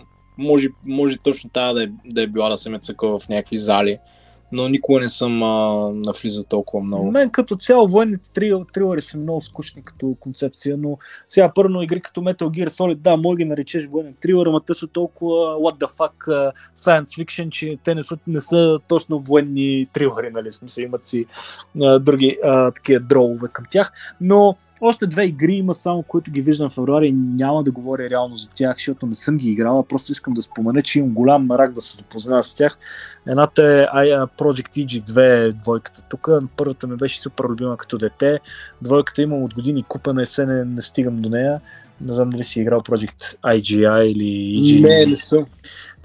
може точно тази да е била да съм я цъкал в някакви зали, но никога не съм навлизал толкова много. Мен като цяло военните трилъри са много скучни като концепция, но сега първо игри като Metal Gear Solid, да, може ги наречеш военен трилър, но те са толкова what the fuck science fiction, че те не са точно военни трилъри, нали, смисъл, имат си други такива дролове към тях, но още две игри има само, които ги виждам в февруари и няма да говоря реално за тях, защото не съм ги играла, просто искам да спомена, че имам голям марак да се запозная с тях. Едната е Project EG2, двойката тук, първата ми беше супер любима като дете, двойката имам от години купена и се не стигам до нея. Не знам дали си играл Project IGI или EG2. Не съм.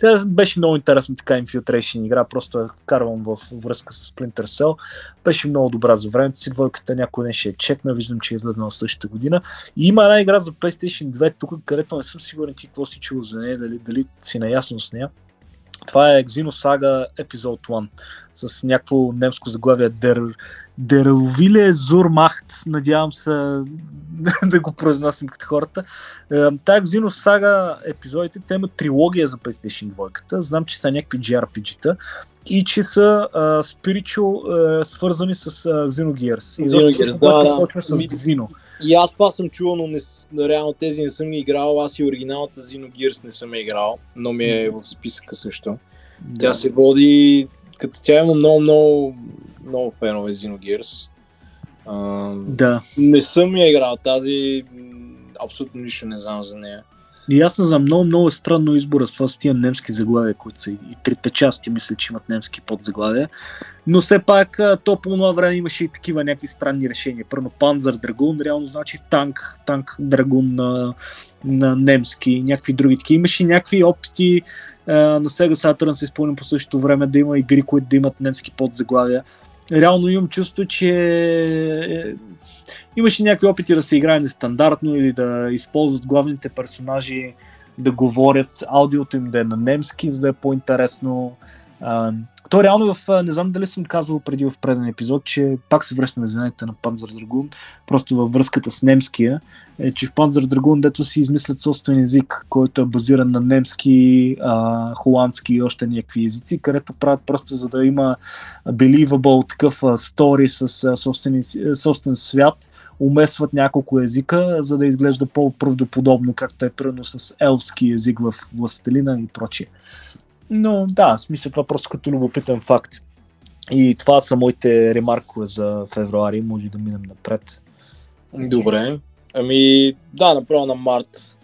Тя беше много интересна така Infiltration игра, просто я карвам в връзка с Splinter Cell. Беше много добра за времето си, двойката някой ден ще я чекна, виждам, че е излезнала същата година. И има една игра за PlayStation 2 тук, където не съм сигурен ти какво си чул за нея, дали си наясно с нея. Това е Xenosaga Episode 1 с някакво немско заглавие Der Wille zur Macht, надявам се да го произнасям като хората. Тая Xenosaga епизодите, те имат трилогия за PlayStation 2-ката, знам, че са някакви JRPG-та и че са spiritual, свързани с Xenogears. И защото да почва с Xeno. И аз това съм чувал, но реално тези не съм ги играл, аз и оригиналната Xenogears не съм играл, но ми е в списъка също. Да. Тя се води, като тя има много фенове Xenogears. Да. Не съм я играл тази, абсолютно нищо не знам за нея. И аз не знам, много е странно избора с това с тия немски заглавия, които са и трите части, мисля, че имат немски подзаглавия. Но все пак то по това време имаше и такива някакви странни решения. Първо Panzer Dragoon, реално значи танк драгун на немски, някакви други такива. Имаше някакви опити на Sega Saturn се изпълни по същото време да има игри, които да имат немски подзаглавия. Реално имам чувство, че имаше някакви опити да се играе нестандартно или да използват главните персонажи да говорят, аудиото им да е на немски, за да е по-интересно. То реално не знам дали съм казвал преди в преден епизод, че пак се връщаме звените на Panzer Dragoon, просто във връзката с немския, е, че в Panzer Dragoon дето си измислят собствен език, който е базиран на немски, холандски и още някакви езици, където правят просто за да има believable такъв стори с собствен свят, умесват няколко езика, за да изглежда по-правдоподобно, както е примерно с елфски език в Властелина и прочие. Но да, в смисъл това просто като любопитен факт. И това са моите ремаркове за февруари, може да минем напред. Добре, ами да, направо на март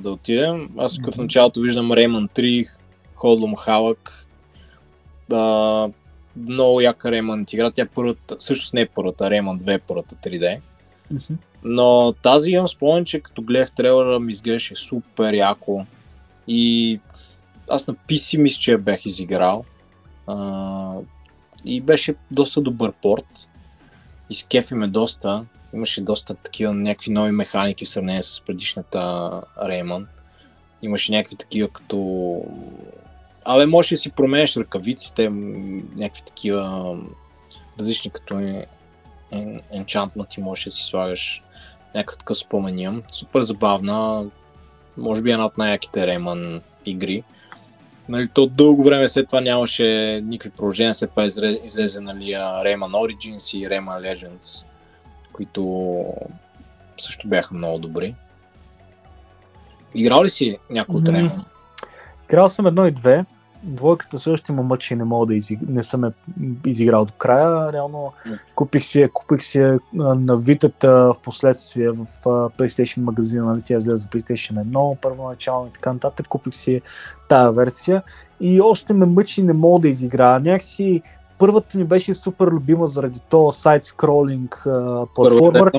да отидем. Аз тук в началото виждам Rayman 3, Hoodlum Havoc. Много яка Rayman игра, тя първата, всъщност не първата, Rayman 2 първата 3D. Mm-hmm. Но тази имам спомен, че като гледах трейлера ми изглеждаше супер яко. И аз на PC мисля, че я бях изиграл и беше доста добър порт, изкефи ме доста, имаше доста такива някакви нови механики в сравнение с предишната Rayman, имаше някакви такива като... Абе, можеш да си променеш ръкавиците, някакви такива различни като енчантмънти, можеш да си слагаш някакъв такъв спомен. Супер забавна, може би една от най-яките Rayman игри. Нали, то дълго време след това нямаше никакви продължения, след това излезе нали, Rayman Origins и Rayman Legends, които също бяха много добри. Играл ли си някой от Rayman? Играл съм едно и две. Двойката също има мъчи и не мога да не съм изиграл до края. Реално купих си на Витата в последствие в PlayStation магазина, нали, тя излезе за PlayStation 1, първоначално и така нататък. Купих си тая версия и още ме мъчи и не мога да изиграя. Някакси първата ми беше супер любима заради този сайдскролинг платформер.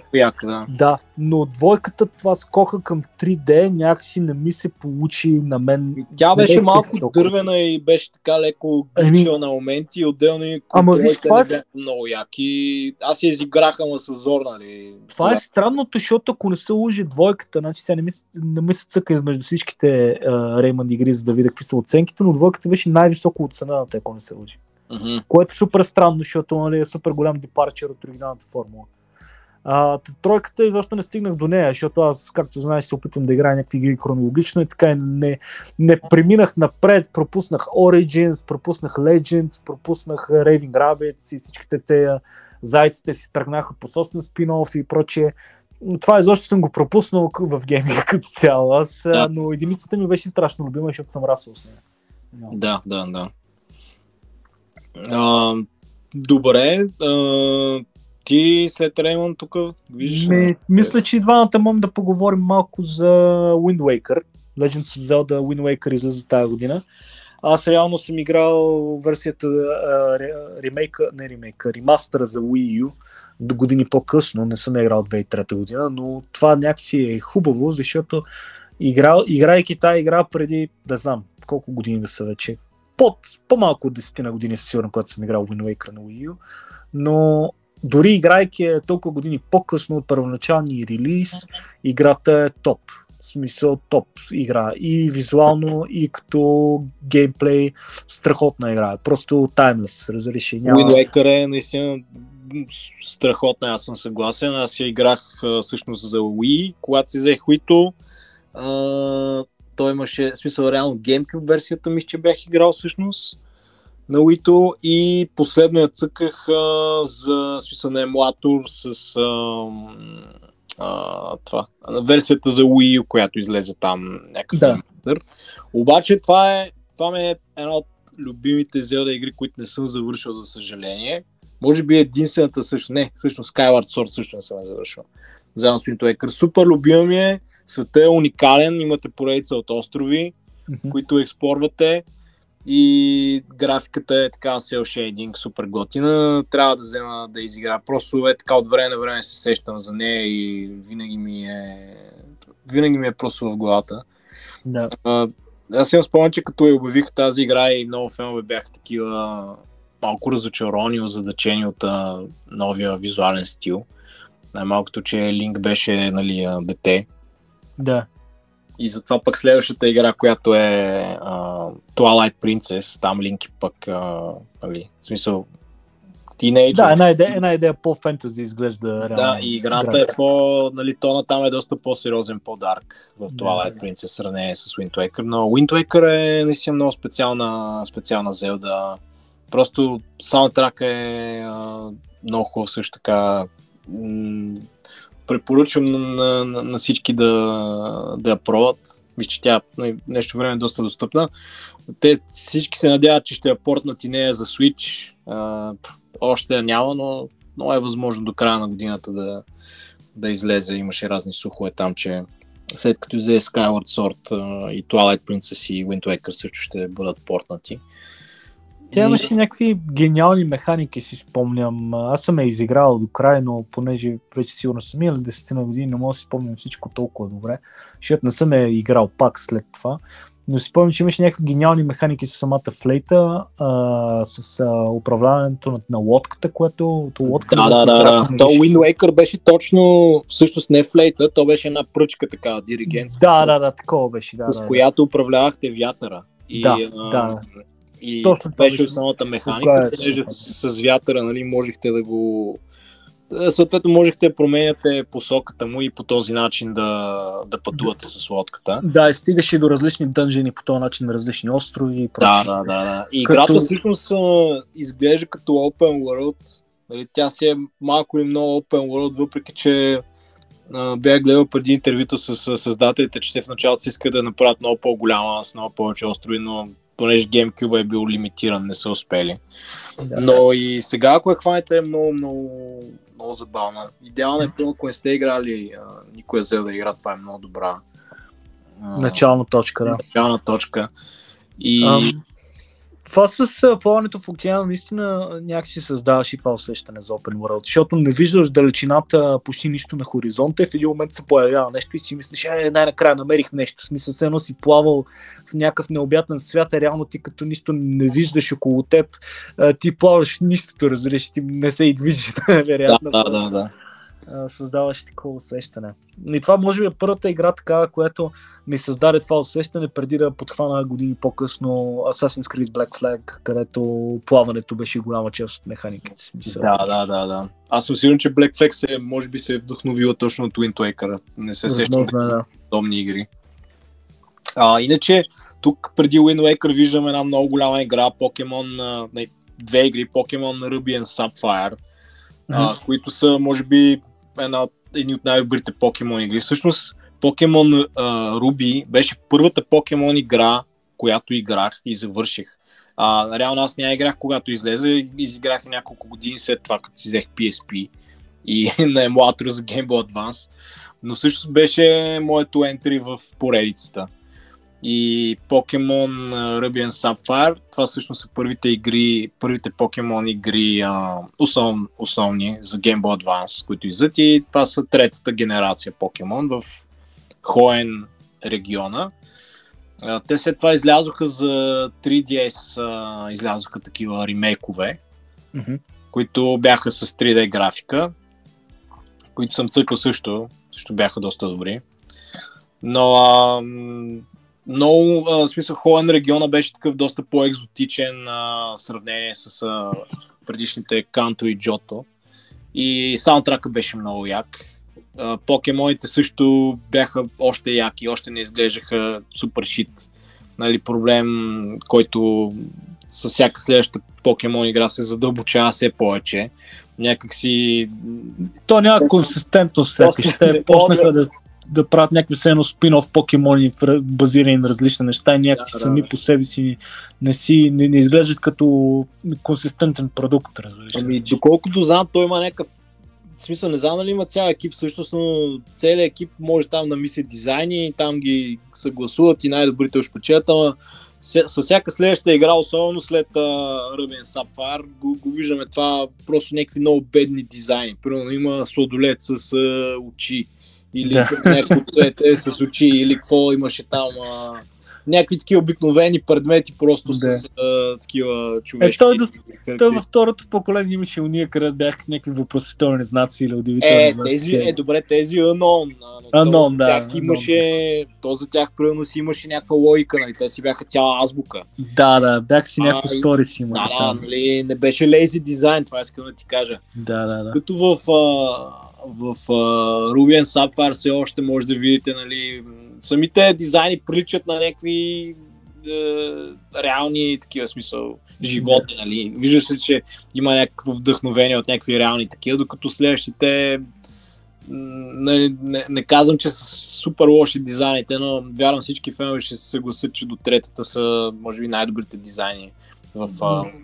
Да, но двойката, това скока към 3D някакси не ми се получи на мен. И тя беше малко дървена и беше така леко гличила на моменти и отделно и контролите не бяха много яки. Аз я изиграх ама със зор, нали. Това е странното, защото ако не се лъжи двойката, значи сега не ми се цъка между всичките Rayman игри, за да видя какви са оценките, но двойката беше най-високо оценената, ако не се лъжи. Mm-hmm. Което е супер странно, защото нали, е супер голям депарчер от оригиналната формула. Тройката и въобще не стигнах до нея, защото аз, както знаеш, се опитвам да играя някакви игри хронологично и така и не преминах напред, пропуснах Origins, пропуснах Legends, пропуснах Raving Rabbids и всичките тея зайците си тръгнаха по собствен спин-офф и прочее. Това изобщо съм го пропуснал в гейминга като цяло, но единицата ми беше страшно любима, защото съм расъл с нея. Да. Добре, ти след Реймон тук виждаш... Мисля, че и двамата можем да поговорим малко за Wind Waker. Legends of Zelda Wind Waker излезе тази година. Аз реално съм играл версията ремастера за Wii U до години по-късно, не съм играл 2003 година, но това някакси е хубаво, защото играйки тази игра преди, да знам колко години да са вече, по-малко от 10 на години със сигурно, когато съм играл Wind Waker на Wii U, но дори играйки толкова години по-късно от първоначалния релиз, играта е топ. В смисъл топ игра. И визуално, и като геймплей страхотна игра. Просто таймлес, разреши. Wind Waker е наистина страхотна, аз съм съгласен. Аз я играх всъщност за Wii, когато си взех Wii-то. Той имаше, в смисъл, реално GameCube версията ми, че бях играл всъщност на Wii-то и последно я цъках за, в смисъл, на емулатор с това, версията за Wii U, която излезе там някакъв емулатор. Обаче това ми е една от любимите Zelda игри, които не съм завършил, за съжаление. Може би единствената също, всъщност Skyward Sword също не съм я завършил. Заедно с Wind Waker. Супер любима ми е. Светът е уникален, имате поредица от острови, които експорвате и графиката е така cel shading, супер готина, трябва да взема да изигра. Просто е така от време на време се сещам за нея и винаги ми е просто в главата. Аз имам спомен, че като я обявих тази игра и много фенове бяха такива малко разочаровани, озадачени от новия визуален стил. Най-малкото, че Линк беше нали, дете. Да. И затова пък следващата игра, която е Twilight Princess, там Линки пък, в смисъл, тинейджър. Да, една идея по-фентези изглежда реално. Да, и играта е по, нали, тона там е доста по-сериозен, по-дарк в Twilight Princess, сравнение с Wind Waker, но Wind Waker е наистина много специална Зелда. Просто саундтрак е много хубав също така. Препоръчвам на всички да я пробват. Мисля, че тя нещо време е доста достъпна. Те всички се надяват, че ще я портнат и нея за Switch. Още я няма, но е възможно до края на годината да излезе. Имаше разни слухове там, че след като взе Skyward Sword и Twilight Princess и Wind Waker също ще бъдат портнати. Тя имаше някакви гениални механики, си спомням. Аз съм я изиграл до край, но понеже вече сигурно съм имал 10 на години, не мога да си спомням всичко толкова добре, защото не съм я играл пак след това. Но си спомням, че имаше някакви гениални механики с самата флейта, с управляването на лодката, което... Да. То Wind Waker беше точно, всъщност не флейта, то беше една пръчка така, диригентска. Такова беше. С която управлявахте вятъра. И точно това беше основната механика, че с вятъра нали, можехте да го съответно можехте да променяте посоката му и по този начин да пътувате с лодката. Да, и стигаше до различни дънжени по този начин, на различни острови и прочее. Да. И играта всъщност изглежда като Open World. Тя си е малко или много Open World, въпреки че бях гледал преди интервюта с създателите, че те в началото си искат да направят много по-голяма, с много повече острови, но понеже GameCube е бил лимитиран, не са успели. Да. Но и сега, ако я хванете, е много забавна. Идеално е, ако не сте играли, никой е взел да игра, това е много добра. Начална точка, да. Начална точка. И... това с плаването в океана наистина някакси създаваш и това усещане за Open World, защото не виждаш далечината, почти нищо на хоризонта и в един момент се появява нещо и си мислиш, най-накрая намерих нещо, в смисъл се едно си плавал в някакъв необятен свят, а реално ти като нищо не виждаш около теб, ти плаваш в нищото, разбираш, ти не се и движиш, вероятно. Да. Създаваш такова усещане. И това може би е първата игра такава, която ми създаде това усещане, преди да подхвана години по-късно Assassin's Creed Black Flag, където плаването беше голяма част от механиките. Да. Аз съм сигурен, че Black Flag може би се е вдъхновила точно от Wind Waker. Не се сещам да. Подобни игри. Иначе, тук преди Wind Waker виждаме една много голяма игра, две игри, Pokemon Ruby and Sapphire, които са, може би, едни от най-добрите Pokemon игри. Всъщност, Pokemon Ruby беше първата Pokemon игра, която играх и завърших. Реално аз не играх, когато излезе, изиграх няколко години след това, като си взех PSP и на емулатор за Game Boy Advance, но всъщност беше моето ентри в поредицата. И Pokemon Ruby and Sapphire, това всъщност са първите Pokemon игри, основни за Game Boy Advance, които излизат, и това са третата генерация Pokemon в Хоен региона. Те след това излязоха за 3DS, излязоха такива ремейкове, които бяха с 3D графика, които съм цъкал също бяха доста добри. Но много, в смисъл, Холен региона беше такъв доста по-екзотичен в сравнение с предишните Канто и Джото. И саундтрака беше много як. Покемоните също бяха още яки, още не изглеждаха супер шит. Нали, проблем, който със всяка следваща покемон игра се задълбочава все повече. Някак си... то няма консистентност всякаш. Те почнаха да правят някакви сено спин-офф покемони, базирани на различни неща, и някакси сами по себе си не изглеждат като консистентен продукт. Доколкото знам, той има някакъв смисъл, не знам дали има цял екип всъщност, но целият екип може там да мисли дизайни и там ги съгласуват и най-добрите още печелят, ама със всяка следваща игра, особено след Ruby and Sapphire, го виждаме това, просто някакви много бедни дизайни. Примерно има сладолет с очи, или някакво цвете с очи, или какво имаше там, някакви такива обикновени предмети, просто с такива човешки. Той във второто поколение имаше уния, където бяха някакви въпросителни знаци или удивителни знаци. Тези Unknown. Unknown, да. То за тях правилно си имаше някаква логика, нали? Те си бяха цяла азбука. Да, бяха си някакво стори си имали. Да, не беше lazy дизайн, това искам да ти кажа. Да. Като в Ruby and Sapphire все още може да видите, нали, самите дизайни приличат на някакви реални такива, смисъл, животни, нали. Виждаш се, че има някакво вдъхновение от някакви реални такива, докато следващите, не казвам, че са супер лоши дизайните, но вярвам всички фенове ще се съгласят, че до третата са, може би, най-добрите дизайни в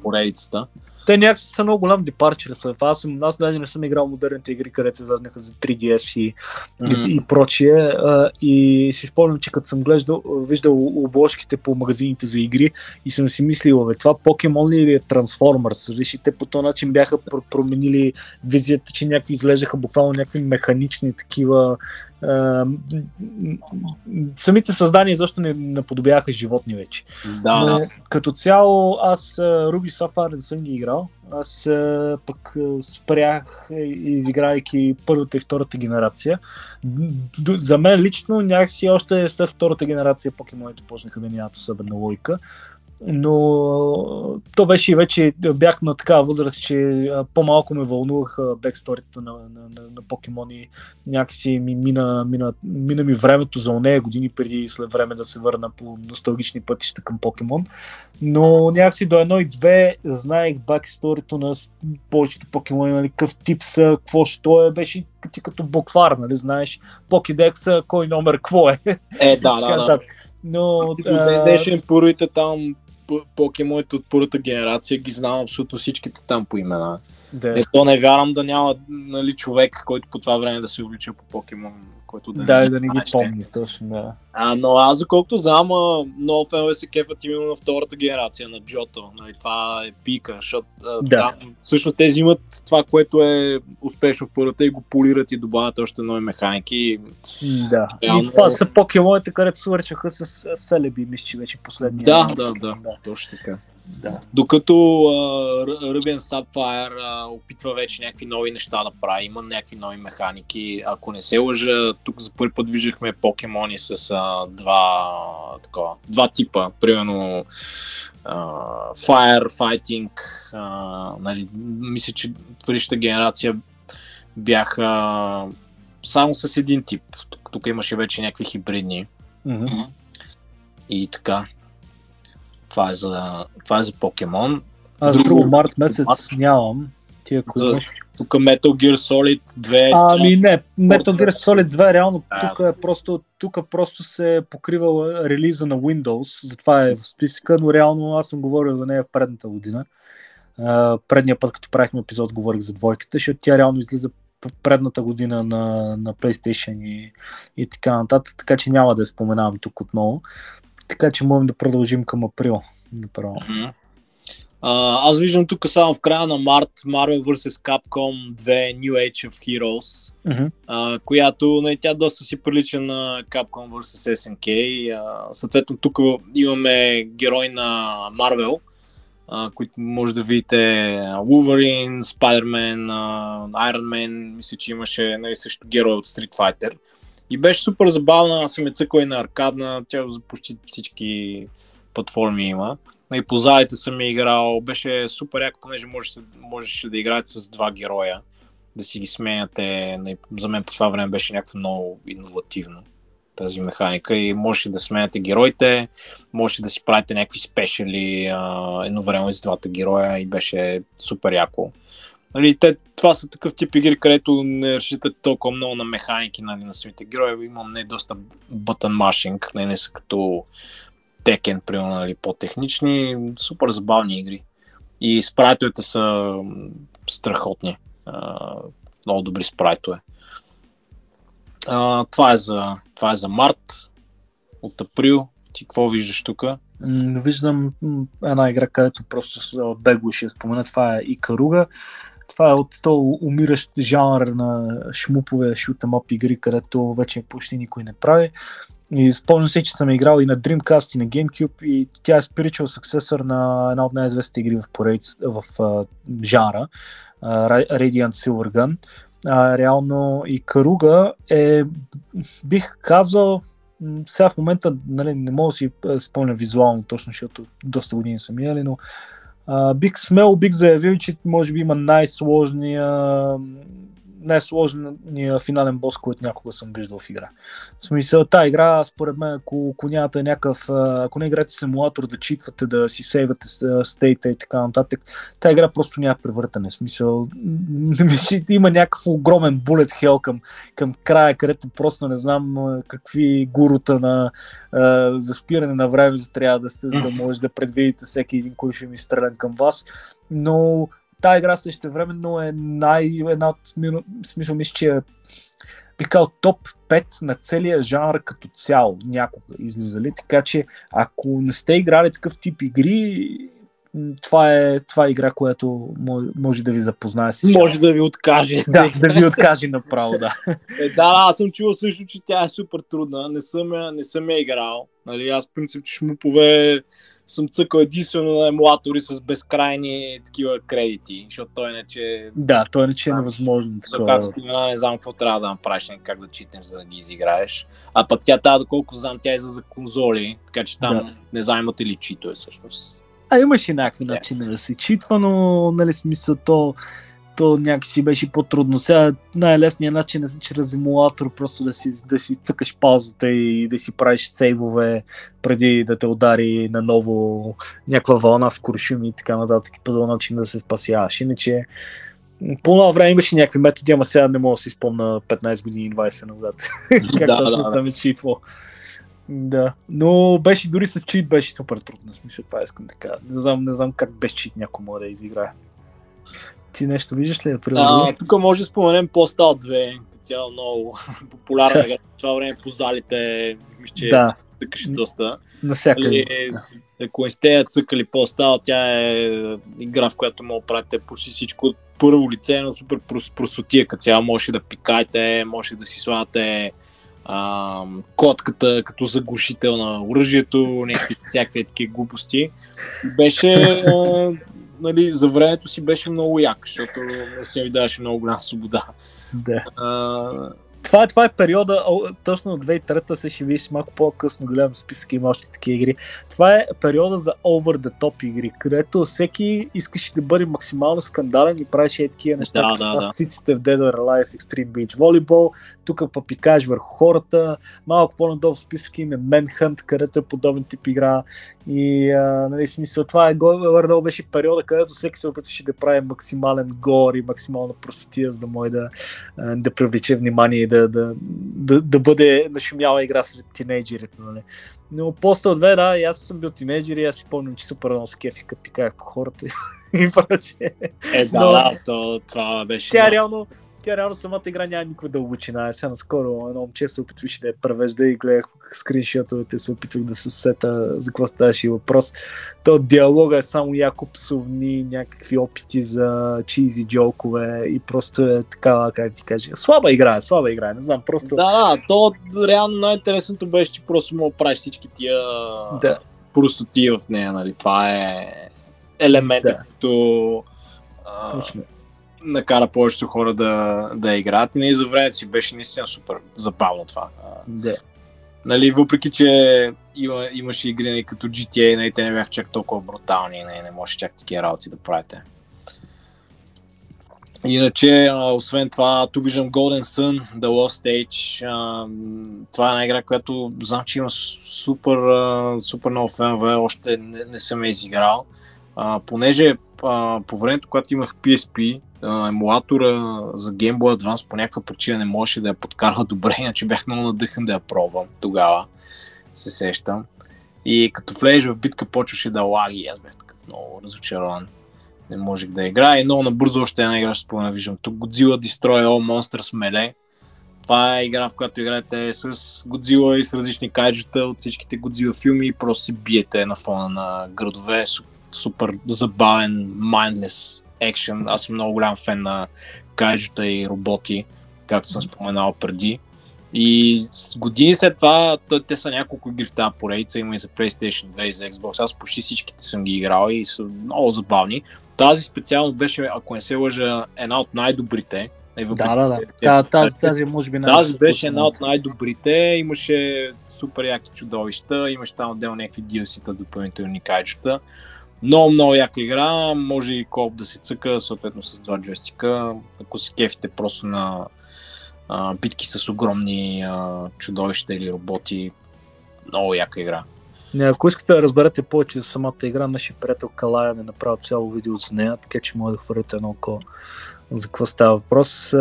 поредицата. Те някакси са много голям депарчер. Аз даже не съм играл модерните игри, където се излязнаха за 3DS и прочие. И си спомням, че като съм виждал обложките по магазините за игри и съм си мислил, това Pokemon ли е Transformers? И те по този начин бяха променили визията, че някакви изглеждаха буквално някакви механични такива. Самите създания изобщо не наподобяха животни вече. Да. Като цяло аз Ruby Sapphire не съм ги играл. Аз пък спрях, изиграйки първата и втората генерация. За мен лично някакси още след втората генерация покемоните почнаха да нямат особена логика. Но то беше и вече бях на такава възраст, че по-малко ме вълнуваха бексторията на Покемон и някакси мина ми времето за онея години преди след време да се върна по носталгични пътища към Покемон. Но някакси до 1 и 2 знаех бексторията на повечето Покемони, нали, къв тип са, какво що е, беше ти като буквар, нали, знаеш Покидекса, кой номер, какво е. Да. Но... Днешен първите там покемоните от първата генерация ги знам абсолютно всичките там по имена. Yeah. Ето не вярвам да няма, нали, човек, който по това време да се увлича по покемон, който да не, да не ги помни. Точно, да. Но аз доколкото знам, много фенове се кефат именно на втората генерация, на Джото. Нали, това е пика, защото там, всъщност тези имат това, което е успешно в първата и го полират и добавят още нови механики. Да. Реално... И това са покемоните, където свърчаха с Селеби, мисля, че вече последния. Да, точно така. Да. Докато Ruby & Sapphire опитва вече някакви нови неща да прави, има някакви нови механики. Ако не се лъжа, тук за първи път виждахме покемони с два типа. Примерно Fire Fighting, нали, мисля, че предишната генерация бяха само с един тип. Тук имаше вече някакви хибридни. Mm-hmm. И така. Това е за Покемон. Аз друго март месец нямам. Тук Metal Gear Solid 2... Ами не, Metal Gear Solid 2 реално тук просто се покрива релиза на Windows, затова е в списъка, но реално аз съм говорил за нея в предната година. Предния път, като правихме епизод, говорих за двойката, защото тя реално излиза предната година на PlayStation и така нататък, така че няма да я споменавам тук отново. Така че можем да продължим към април. Mm-hmm. Аз виждам тук само в края на март Marvel vs Capcom 2 New Age of Heroes, mm-hmm. Която тя доста си прилича на Capcom vs SNK. Съответно тук имаме герой на Marvel, които може да видите Wolverine, Spider-Man, Iron Man, мисля, че имаше също герой от Street Fighter. И беше супер забавна, аз съм я цъкал и на аркадна, тя за почти всички платформи има. И по залите съм я играл, беше супер яко, понеже можеше да играете с два героя, да си ги сменяте. За мен по това време беше някакво много иновативно тази механика и можеше да сменяте героите, можеше да си правите някакви спешали едновременно с двата героя и беше супер яко. Нали, това са такъв тип игри, където не разчитат толкова много на механики, нали, на самите герои. Имам доста button mashing, не са като Tekken, примерно, нали, по-технични, супер забавни игри. И спрайтовете са страхотни, много добри спрайтове. Това е за март, от април. Ти какво виждаш тук? Виждам една игра, където просто бегло ще я спомена, това е Икаруга. Това е от този умиращ жанр на шмупове, shoot-em-up игри, където вече почти никой не прави. И спомням се, че съм играл и на Dreamcast, и на GameCube, и тя е spiritual successor на една от най-известните игри в жанра, Radiant Silvergun. Реално Икаруга е, бих казал, сега в момента, нали, не мога да си спомня визуално точно, защото доста години са минали, но бих заявил, че може би има най-сложния финален бос, който някога съм виждал в игра. В смисъл, тая игра, според мен, ако не играете с емулатор, да читвате, да си сейвате стейта и така нататък, тая игра просто няма превъртане. В смисъл, има някакъв огромен булет хел към края, където просто не знам какви гурута за спиране на времето трябва да сте, за да може да предвидите всеки един, който ще ми стрелян към вас. Но тая игра същевременно е една от, смисъл, мисля, че е пикал топ 5 на целия жанр като цяло някога излизали, така че ако не сте играли такъв тип игри, това е игра, която може да ви запознае си. Може да ви откаже. Да ви откаже направо, да. Аз съм чувал също, че тя е супер трудна, не съм я играл. Нали, аз в принцип шмупове съм цъкал единствено на емулатори с безкрайни такива кредити, защото той иначе... Да, той иначе е невъзможно. За как спомена, не знам какво трябва да направиш, как да читнеш, за да ги изиграеш. А пък тя тази, доколко знам, тя е за конзоли, така че там не знам имате ли читове всъщност. А имаш и някакви начини да се читва, но нали смисъл то някакси беше по-трудно. Сега най-лесният начин е чрез емулатор, просто да си цъкаш паузата и да си правиш сейвове преди да те удари наново някаква вълна с куршуми и така нататък, по този начин да се спасяваш. Иначе по това време имаше някакви методи, ама сега не мога да си спомня 15 години и 20 назад. Както не съм читвал. Да, но беше дори с чит, беше супер трудно, смисъл, това искам да кажа. Не знам как без чит някой може да изиграе. Ти нещо виждаш ли? Тук може да споменем Postal 2, цяло много популярна игра. Това време по залите, мисля, че цъкаше доста. Насякъде. Ако не сте я цъкали Postal, тя е игра, в която мога да правите почти всичко от първо лице, но супер просотия, като цяло може да пикаете, може да си слагате котката като заглушител на оръжието, всякакви такива глупости. Беше... Нали, за времето си беше много як, защото не си ми даваше много голяма свобода. Да. Това е периода, точно от 2003-та се ще видиш малко по-късно, голям списък има още такива игри. Това е периода за over the top игри, където всеки искаше да бъде максимално скандален и правиш такива неща, като класиците в Dead or Alive Extreme Beach Volleyball, тук пикаеш върху хората, малко по-надолу в списък има Manhunt, където е подобен тип игра и нали, смисъл, това е горе-долу беше периода, където всеки се опитваше да прави максимален гор и максимална простотия, за да може да привлече внимание и да бъде нашумяла игра сред тинейджерите, нали. Но после от 2, и аз съм бил тинейджер и аз си помням, че супер много с кефика пикаях по хората и проче. Това беше... Тя реално самата игра няма никаква дълбочина. Сега наскоро едно момче се опитваше да я превежда и гледах скриншотовете, се опитвах да се сета за какво ставаше въпрос. То диалога е само яко псовни, някакви опити за чизи джокове и просто е такава, как ти кажа, слаба игра, не знам, просто... То реално най-интересното беше, че просто мога да правиш всички тия простоти в нея, нали, това е елементът, като... Точно. Накара повечето хора да играят и за времето си беше наистина супер забавно това. Да. Нали, въпреки, че имаше игри като GTA, нали, те не бяха чак толкова брутални, нали, не можеш чак такива работи да правите. Иначе, освен това, тук виждам Golden Sun, The Lost Age. Това е една игра, която знам, че има супер много фенове, още не съм я изиграл. Понеже по времето, когато имах PSP, емулатора за Game Boy Advance по някаква причина не можеше да я подкарва добре, иначе бях много надъхан да я пробвам тогава, се сещам. И като влезеш в битка, почваше да лаги, аз бях такъв много разочарован. Не можех да играя и много набързо още една игра ще спомена, виждам тук Godzilla Destroy All Monsters Melee. Това е игра, в която играете с Godzilla и с различни кайджута от всичките Godzilla филми и просто се биете на фона на градове. Супер забавен, mindless екшен. Аз съм много голям фен на кайджута и роботи, както съм споменал преди. И години след това, те са няколко игри в тази поредица, има и за PlayStation 2 и за Xbox. Аз почти всичките съм ги играл и са много забавни. Тази специално беше, ако не се лъжа, една от най-добрите. Тази беше една от най-добрите, имаше супер яки чудовища, имаше там отделно някакви DLC-та, допълнителни кайджута. Много яка игра, може и коп да се цъка, съответно с два джойстика, ако се кефите просто на битки с огромни чудовища или роботи, много яка игра. Ако искате да разберете повече за самата игра, нашия приятел Калая не направи цяло видео за нея, така че може да хвърлите едно око за какво става въпрос.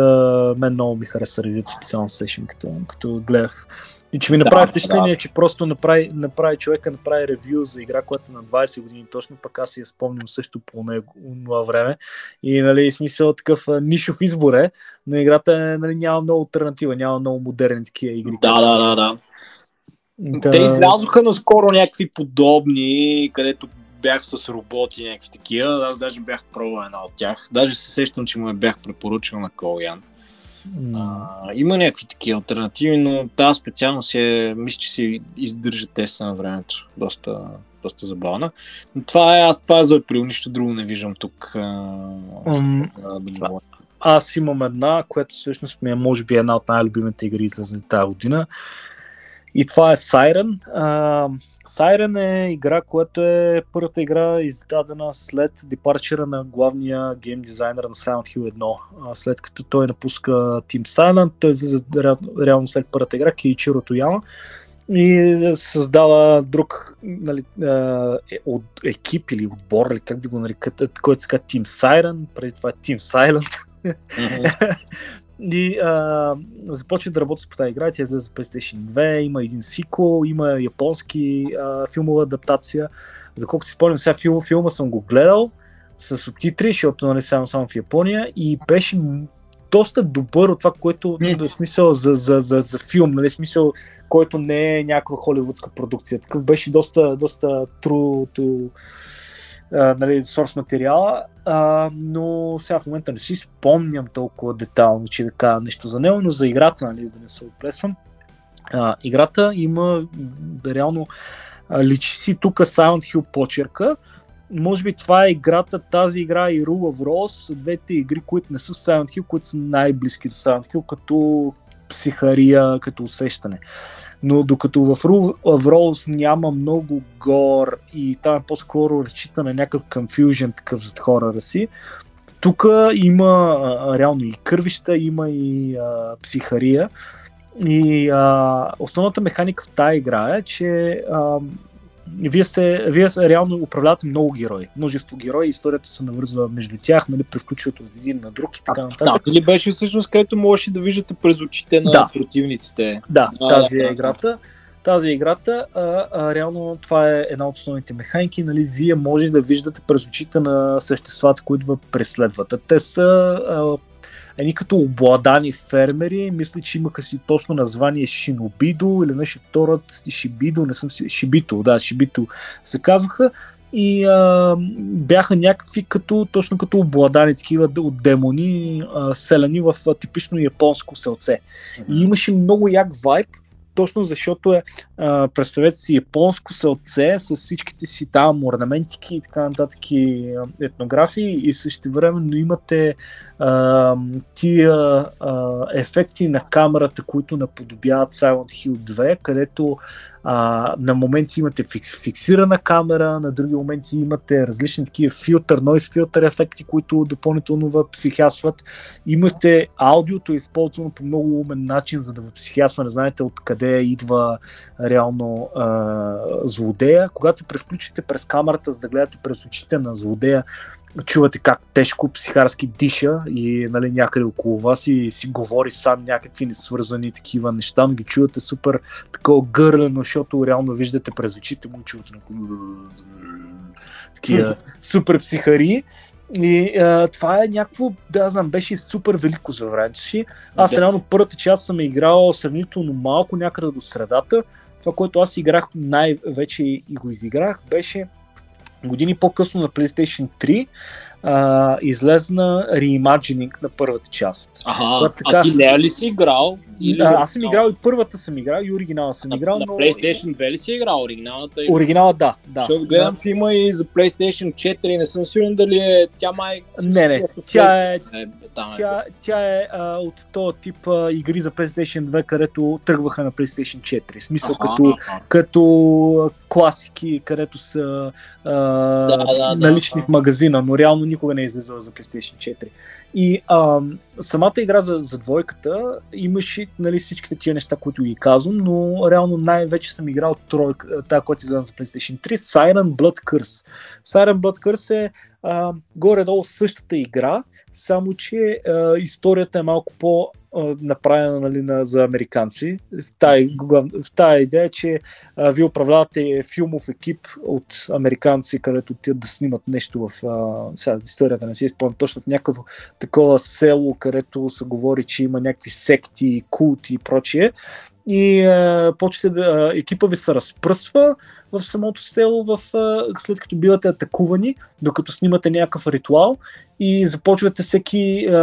Мен много ми хареса ревюто специално сешен, като гледах. И че ми направи впечатление, че просто направи ревю за игра, която на 20 години точно, пък аз си я спомням също по това време. И нали, смисъл такъв нишов избор е, но играта нали, няма много алтернатива, няма много модерни такива игри. Те излязоха наскоро някакви подобни, където бях с роботи и някакви такива, аз даже бях пробвал една от тях. Даже се сещам, че му я бях препоръчал на Колян. Има някакви такива алтернативи, но тази специално мисля, че се издържа теста на времето. Доста доста забавна. Но това е за април, нищо друго не виждам тук. Аз имам една, която всъщност ми е може би една от най-любимите игри излезни тази година. И това е Siren. Siren е игра, която е първата игра издадена след депарчера на главния гейм дизайнер на Silent Hill 1. След като той напуска Team Silent, той излезе реално след първата игра, Кейичиро Тояма, и създава друг от екип или отбор, или как да го нарекат, който се казва Team Siren, преди това е Team Silent. И започва да работи по тази игра, тя излезе за PlayStation 2, има един сиквел, има японски филмова адаптация. Доколко си спомням, сега филма съм го гледал с субтитри, защото нали само в Япония, и беше доста добър от това, което е смисъл за филм, нали, смисъл, който не е някаква холивудска продукция. Такъв беше доста true нали, сорс материала, но сега в момента не си спомням толкова детайлно, че да кажа нещо за него, но за играта, нали, да не се отплесвам. Играта има реално личи си тук Silent Hill почерка. Може би това е играта, тази игра и Rule of Rose, двете игри, които не са Silent Hill, които са най-близки до Silent Hill, като психария, като усещане. Но докато в Rule of Rose няма много гор и там е по-скоро разчита на някакъв confusion такъв за хората си, тук има реално и кървища, има и психария. И основната механика в тази игра е, че Вие реално управлявате много герои. Множество герои, историята се навързва между тях, нали, превключват от един на друг и така нататък. Да, или беше всъщност, където можеше да виждате през очите на противниците. Да, тази е играта. Тази играта, реално това е една от основните механики, нали, вие може да виждате през очите на съществата, които ви преследват. Те са едни като обладани фермери, мисля, че имаха си точно название Шинобидо или не Шиторът, Шибидо, не съм си... Шибито се казваха, и бяха някакви като, точно като обладани такива от демони, селени в типично японско селце. И имаше много як вайб, точно защото е, представете си японско селце с всичките си там орнаментики и така нататък етнографии, и същевременно имате тия ефекти на камерата, които наподобяват Silent Hill 2, където на моменти имате фиксирана камера, на други моменти имате различни такива нойз филтър ефекти, които допълнително ви психясват. Имате аудиото използвано по много умен начин, за да ви психясва, не знаете откъде идва реално злодея. Когато превключите през камерата, за да гледате през очите на злодея, чувате как тежко психарски диша и нали, някъде около вас и си говори сам някакви несвързани такива неща, но ги чувате супер такова гърлено, защото реално виждате през очите му и чувате такива супер психари. И това е някакво, да знам, беше супер велико за времето си. Аз реално първата част съм играл сравнително малко, някъде до средата. Това, което аз играх най-вече и го изиграх, беше години по-късно на PlayStation 3 излезна реимаджининг на първата част. Ага, ти Лея ли си играл? Аз съм играл и първата съм играл, и оригинала съм играл. На PlayStation 2 ли си играл? Оригиналната игра? Оригинала, да. Ще гледам, че има и за PlayStation 4, не съм сигурен дали е тя май... Не, тя е от този тип игри за PlayStation 2, където тръгваха на PlayStation 4. В смисъл като класики, където са налични в магазина, но реално никога не е излезла за PlayStation 4. И самата игра за двойката имаше нали, всичките тия неща, които ги казвам, но реално най-вече съм играл тази, която излезе за PlayStation 3, Siren Blood Curse. Siren Blood Curse е горе-долу същата игра, само че историята е малко по-направена нали, за американци. Тая идея е, че вие управлявате филмов екип от американци, където отидат да снимат нещо в... историята не си изпълня точно, в някакво такова село, където се говори, че има някакви секти, култи и прочие. И екипа ви се разпръсва, в самото село, след като бивате атакувани, докато снимате някакъв ритуал и започвате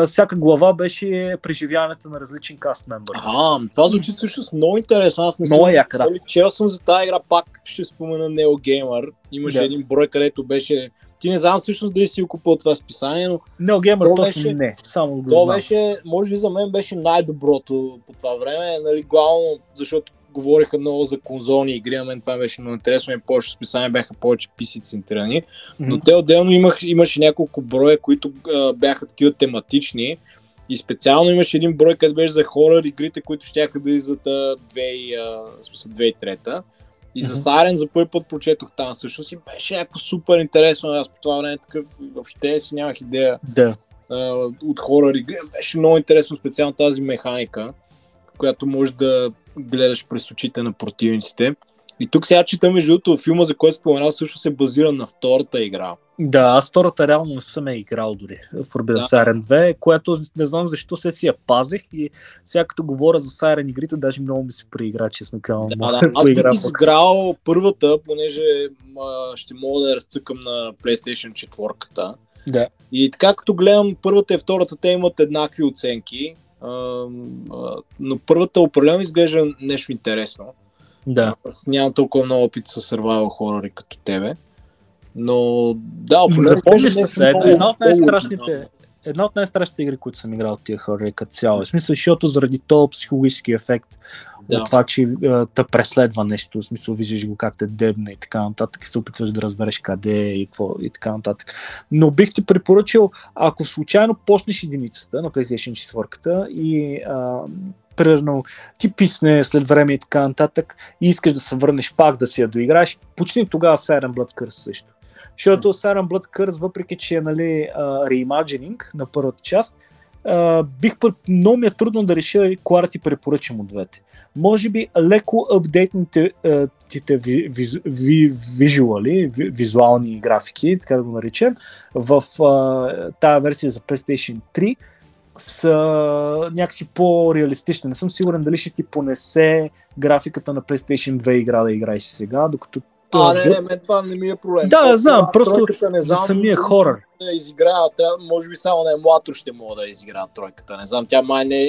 всяка глава беше преживяването на различен каст мембъри. Това звучи всъщност много интересно. Аз не съм чел съм за тази игра, пак ще спомена Neo Gamer. Имаше един брой, където беше... Ти не знам всъщност дали си го купил това списание, но... Neo Gamer точно не, само го знам. Може би за мен беше най-доброто по това време, нали, главно защото говориха много за конзолни игри, на мен това беше много интересно и повече списания бяха повече PC центрирани, но те отделно имаше няколко броя, които бяха такива тематични и специално имаше един брой, където беше за хорър игрите, които щяха да излизат 2003-та. И за Сарен за първи път прочетох там всъщност и беше някакво супер интересно, аз по това време такъв въобще си нямах идея от хорър игри, беше много интересно специално тази механика, която може да гледаш през очите на противниците. И тук сега чета между другото филма, за който споменал, също се базира на втората игра. Да, аз втората реално не съм я играл дори, Forbidden Siren 2, която не знам защо се си я пазих и сега като говоря за Siren игрите, даже много ми се преигра, честно казвам. Аз бих изиграл първата, понеже ще мога да я разцъкам на PlayStation 4-ката. Да. И така като гледам първата и втората, те имат еднакви оценки. Но първата определено изглежда нещо интересно. Да. Аз нямам толкова много опит с survival хорори като тебе. Но да, определено е една от най-страшните игри, които съм играл от тия хорори като цяло. В смисъл, защото заради този психологически ефект от това, че те преследва нещо, в смисъл виждаш го как те дебне и така нататък и се опитваш да разбереш къде и какво и така нататък. Но бих ти препоръчал, ако случайно почнеш единицата на PlayStation 4-ката и примерно ти писне след време и така нататък и искаш да се върнеш пак да си я доиграеш, почни тогава Siren Blood Curse също. Защото Siren Blood Curse, въпреки че е реимаджининг на първата част, много ми е трудно да реша коя да ти препоръчам от двете. Може би леко апдейтните визуални графики, така да го наречем, в тая версия за PlayStation 3 са някакси по-реалистични. Не съм сигурен дали ще ти понесе графиката на PlayStation 2 игра да играеш сега, докато не, това не ми е проблем. Да, знам, просто не знам, за самия хорър. Може би само на емулатор ще мога да изигра тройката, не знам, тя май не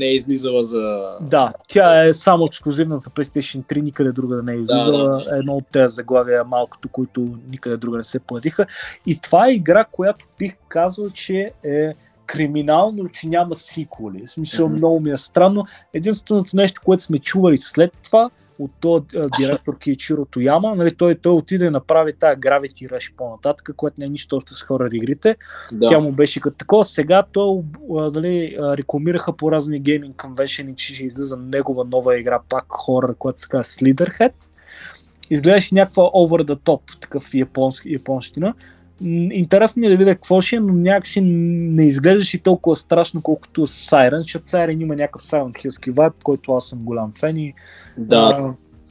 е излизала за... Да, тя е само ексклюзивна за PlayStation 3, никъде друга да не е излизала, едно от тези заглавия малкото, които никъде друга не се появиха. И това е игра, която бих казал, че е криминално, че няма сиквели. В смисъл, много ми е странно. Единственото нещо, което сме чували след това, от този директор Кейчиро Тояма, нали, той отиде и направи тая Gravity Rush по-нататък, което не е нищо още с хорър игрите. Да. Тя му беше като такова. Сега той рекламираха по разни гейминг конвеншени, че ще излиза негова нова игра, пак хорър, която се казва Sliderhead. Изглеждаше някаква over the top, такъв японщина. Интересно ми е да видя какво ще е, но някакси не изглеждаше толкова страшно, колкото Siren, защото Siren има някакъв Silent Hill-ски вайб, който аз съм голям фен и...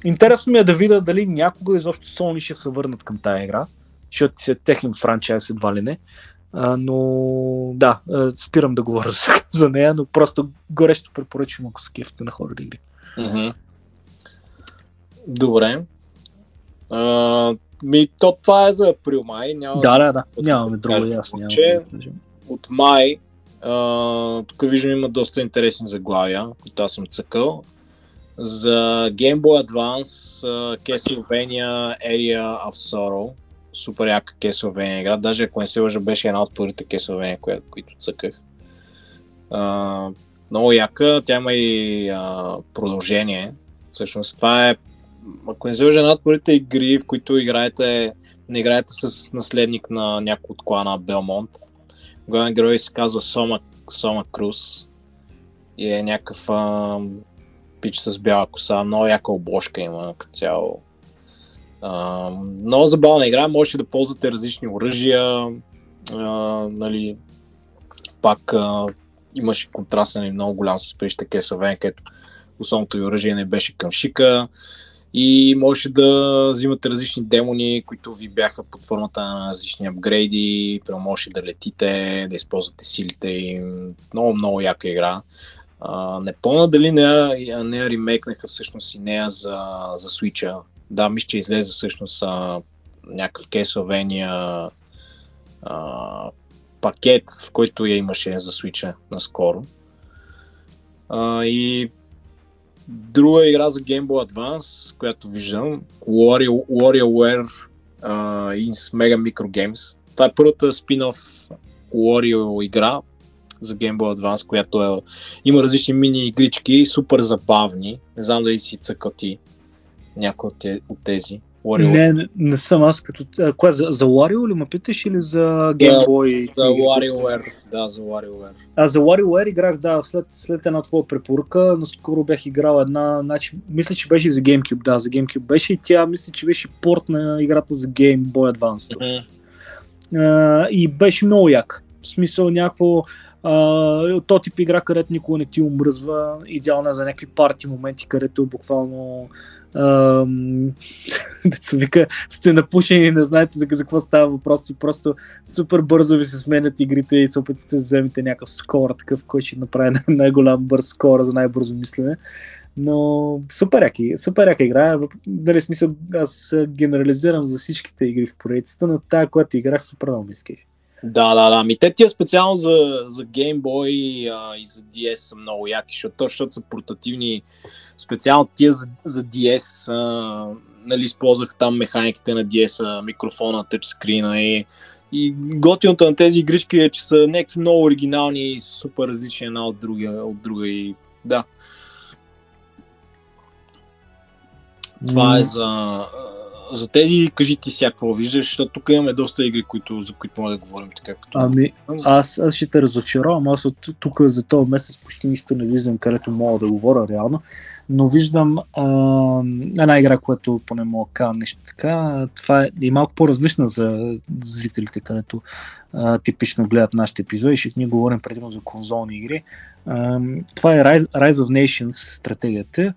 Интересно ми е да видя дали някога изобщо Sony ще се върнат към тая игра, защото си е техен франчайз едва ли не. Но да, спирам да говоря за нея, но просто горещо препоръчвам, ако са кефите на хорор игри. Добре. Това е за април май, няма нямаме друго ясно. От май тук виждам има доста интересни заглавия, които аз съм цъкал. За Game Boy Advance Castlevania Area of Sorrow, супер яка Castlevania игра, даже ако не се лъжа беше една от първите Castlevania, които цъках. Много яка, тя има и продължение. Всъщност това е, ако не се лъжа, една от първите игри, в които не играете с наследник на някой от клана Белмонт. Главен герой се казва Сома Круз и е някакъв пич с бяла коса, много яка обложка има като цяло. Много забавна игра, можете да ползвате различни оръжия, нали, пак имаше контраст на много голям с пещите Кесовен, където основното ви оръжие не беше към шика. И можеше да взимате различни демони, които ви бяха под формата на различни апгрейди, можеше да летите, да използвате силите им. Много, много яка игра. Не помня дали не я ремейкнаха всъщност и нея за Switch-а. Да, мисля, че излезе всъщност някакъв Castlevania пакет, в който я имаше за Switch наскоро. И друга игра за Game Boy Advance, която виждам, WarioWare in Mega Micro Games. Това е първата спин-офф Wario игра за Game Boy Advance, която е, има различни мини игрички, супер забавни. Не знам дали си цъкал ти някой от тези. Wario. Не съм аз като... Кога, за Wario ли ме питаш или за Game Boy? За WarioWare, да, за WarioWare. За WarioWare играх, да, след една твоя препоръка, но скоро бях играл една, значи, мисля, че беше за GameCube, да, за GameCube беше и тя, мисля, че беше порт на играта за Game Boy Advance. Mm-hmm. И беше много як, в смисъл някакво... то тип игра, където никога не ти умръзва, идеална за някакви парти моменти, където буквално деца вика, сте напушени и не знаете за какво става въпрос и просто супер бързо ви се сменят игрите и се опитате да вземете някакъв скор, такъв, който ще направи най-голям бърз скор за най-бързо мислене. Но супер яка игра, дали смисъл, аз генерализирам за всичките игри в проектите, но тая, която играх, супер много миски. Да, ми те тия специално за Game Boy и за DS са много яки, защото са портативни, специално тия за DS, нали, използвах там механиките на DS, микрофона, тъчскрина и готиното на тези игрички е, че са някакви много оригинални и супер различни една от друга и да. Това е за тези, кажи ти сега какво виждаш, защото тук имаме доста игри, за които може да говорим така като... Ами, аз ще те разочаровам, аз от тук за този месец почти нищо не виждам, където мога да говоря реално, но виждам една игра, която поне мога да кажа нещо така, това е малко по-различна за зрителите, където типично гледат нашите епизоди, ще ние говорим предимно за конзолни игри. Това е Rise of Nations стратегията.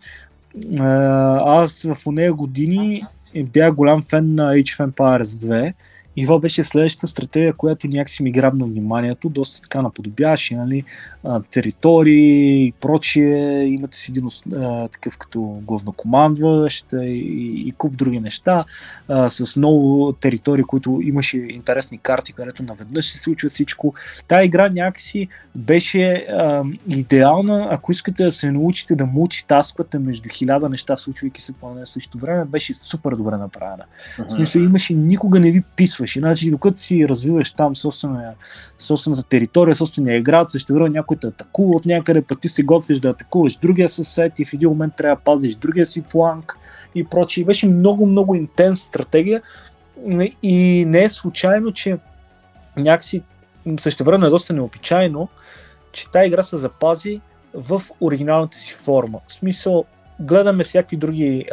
Аз в онея години бях голям фен на Age of Empires 2 и това беше следващата стратегия, която някакси ми грабна вниманието, доста така наподобяваше, нали, територии и прочие, имате си един такъв като главнокомандващ и куп други неща, с много територии, които имаше интересни карти, където наведнъж се случва всичко. Тая игра някакси беше идеална, ако искате да се научите да мултитасквате между 1000 неща, случвайки се по едно също време, беше супер добре направена. В смисъл, имаше, никога не ви писва. Иначе, докато си развиваш там собствената територия, собствения град, също време някой те атакува от някъде, път ти се готвиш да атакуваш другия съсед и в един момент трябва да пазиш другия си фланг и прочее. Беше много интенс стратегия и не е случайно, че някакси също време е доста необичайно, че тая игра се запази в оригиналната си форма. В смисъл, гледаме всякакви други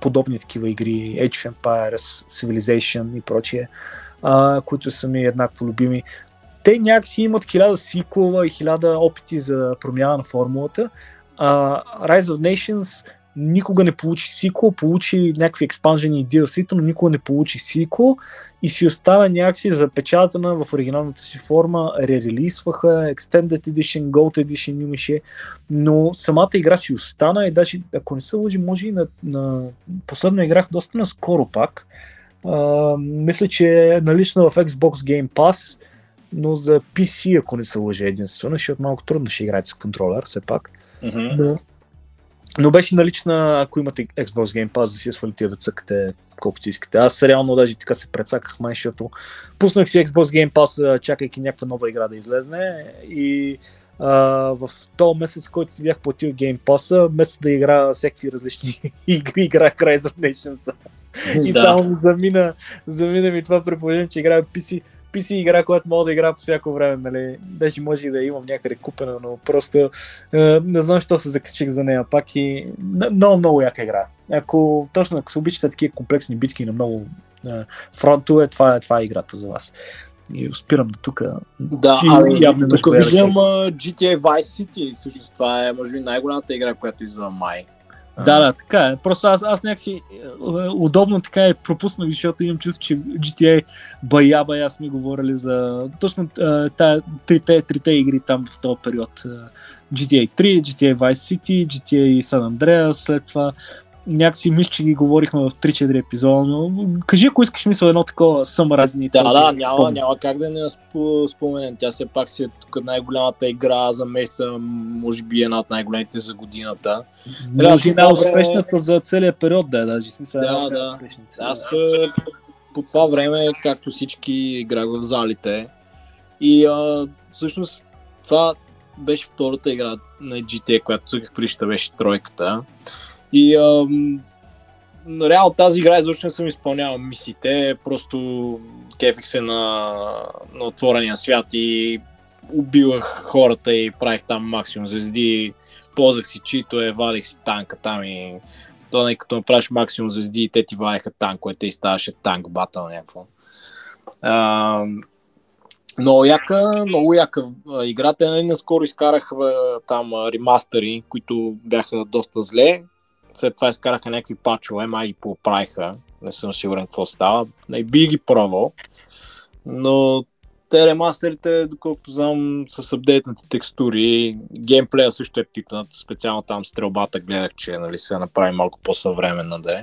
подобни такива игри, Age of Empires, Civilization и прочие, които са ми еднакво любими. Те някакси имат 1000 сиквела и 1000 опити за промяна на формулата. Rise of Nations никога не получи сиквел, получи някакви експанжени и DLC, но никога не получи сиквел и си остана някакси запечатана в оригиналната си форма, ререлисваха, Extended Edition, Gold Edition имаше, но самата игра си остана и даже, ако не се лъжи, може и на последно играх доста наскоро пак. Мисля, че е налична в Xbox Game Pass, но за PC, ако не се лъжи единствено, защото малко трудно ще играете с контролер, все пак. Mm-hmm. Но беше налична, ако имате Xbox Game Pass, да си я свалите да цъкате колкото искате. Аз реално даже така се прецаках, защото пуснах си Xbox Game Pass, чакайки някаква нова игра да излезне и в този месец, който си бях платил Game Pass, вместо да игра всякакви различни игри, играх Rise of Nations. И само замина ми това предположение, че играя PC игра, която мога да игра по всяко време, нали, даже може и да имам някъде купена, но просто не знам защо се закачих за нея пак и много яка игра. Ако се обичате такива комплексни битки на много фронтове, това е играта за вас. И спирам до тук. Да, тук виждам GTA Vice City, всъщност това е може би най-голямата игра, която излезе май. Да, така е. Просто аз някакси удобно така е пропуснах, защото имам чувство, че GTA бая сме говорили за точно трите игри там в този период. GTA 3, GTA Vice City, GTA San Andreas, след това някакси мисля, че ги говорихме в 3-4 епизода, но кажи, ако искаш мисъл едно такова съмразни. Да, няма как да не споменем. Тя все пак си е тук най-голямата игра за месеца, може би една от най-големите за годината. Може и най-успешната за целия период, да е даже. Да. Аз по това време, както всички, играх в залите. И всъщност това беше втората игра на GTA, която цъках прища, беше тройката. И реално тази игра изобщо не съм изпълнявал мисиите, просто кефих се на отворения свят и убивах хората и правих там максимум звезди, ползах си читове, вадих си танка там и то като направиш максимум звезди и те ти вадеха танковете и ставаше танк батъл някакво. Много яка играта, нали, наскоро изкарах там ремастери, които бяха доста зле. След това изкараха някакви пачове, май ги поправиха, не съм сигурен какво става. Не би ги пробвал, но те ремастерите, доколкото знам, с апдейтните текстури, геймплея също е пипнат, специално там стрелбата гледах, че нали, се направи малко по-съвременна да е.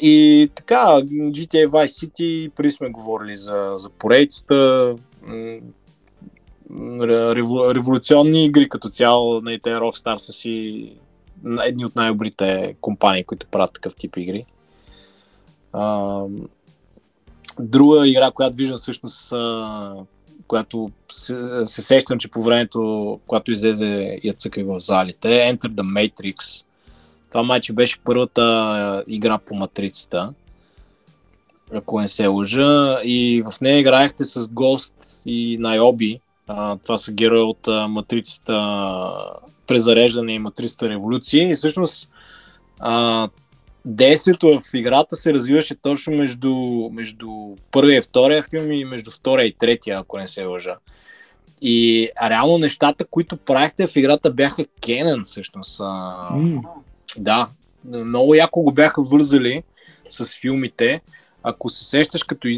И така, GTA Vice City, преди сме говорили за поредицата, революционни игри като цяло, на те Rockstar са си едни от най-добрите компании, които правят такъв тип игри. Друга игра, която виждам всъщност, която се сещам, че по времето, когато излезе я цъкай в залите, Enter the Matrix. Това майче беше първата игра по матрицата, ако не се лъжа, и в нея играехте с Гост и Найоби. Това са герои от матрицата презареждане и матрицата революция. И всъщност действието в играта се развиваше точно между първия и втория филм и между втория и третия, ако не се лъжа. И реално нещата, които правихте в играта, бяха кенен всъщност. Да, много яко го бяха вързали с филмите. Ако се сещаш, като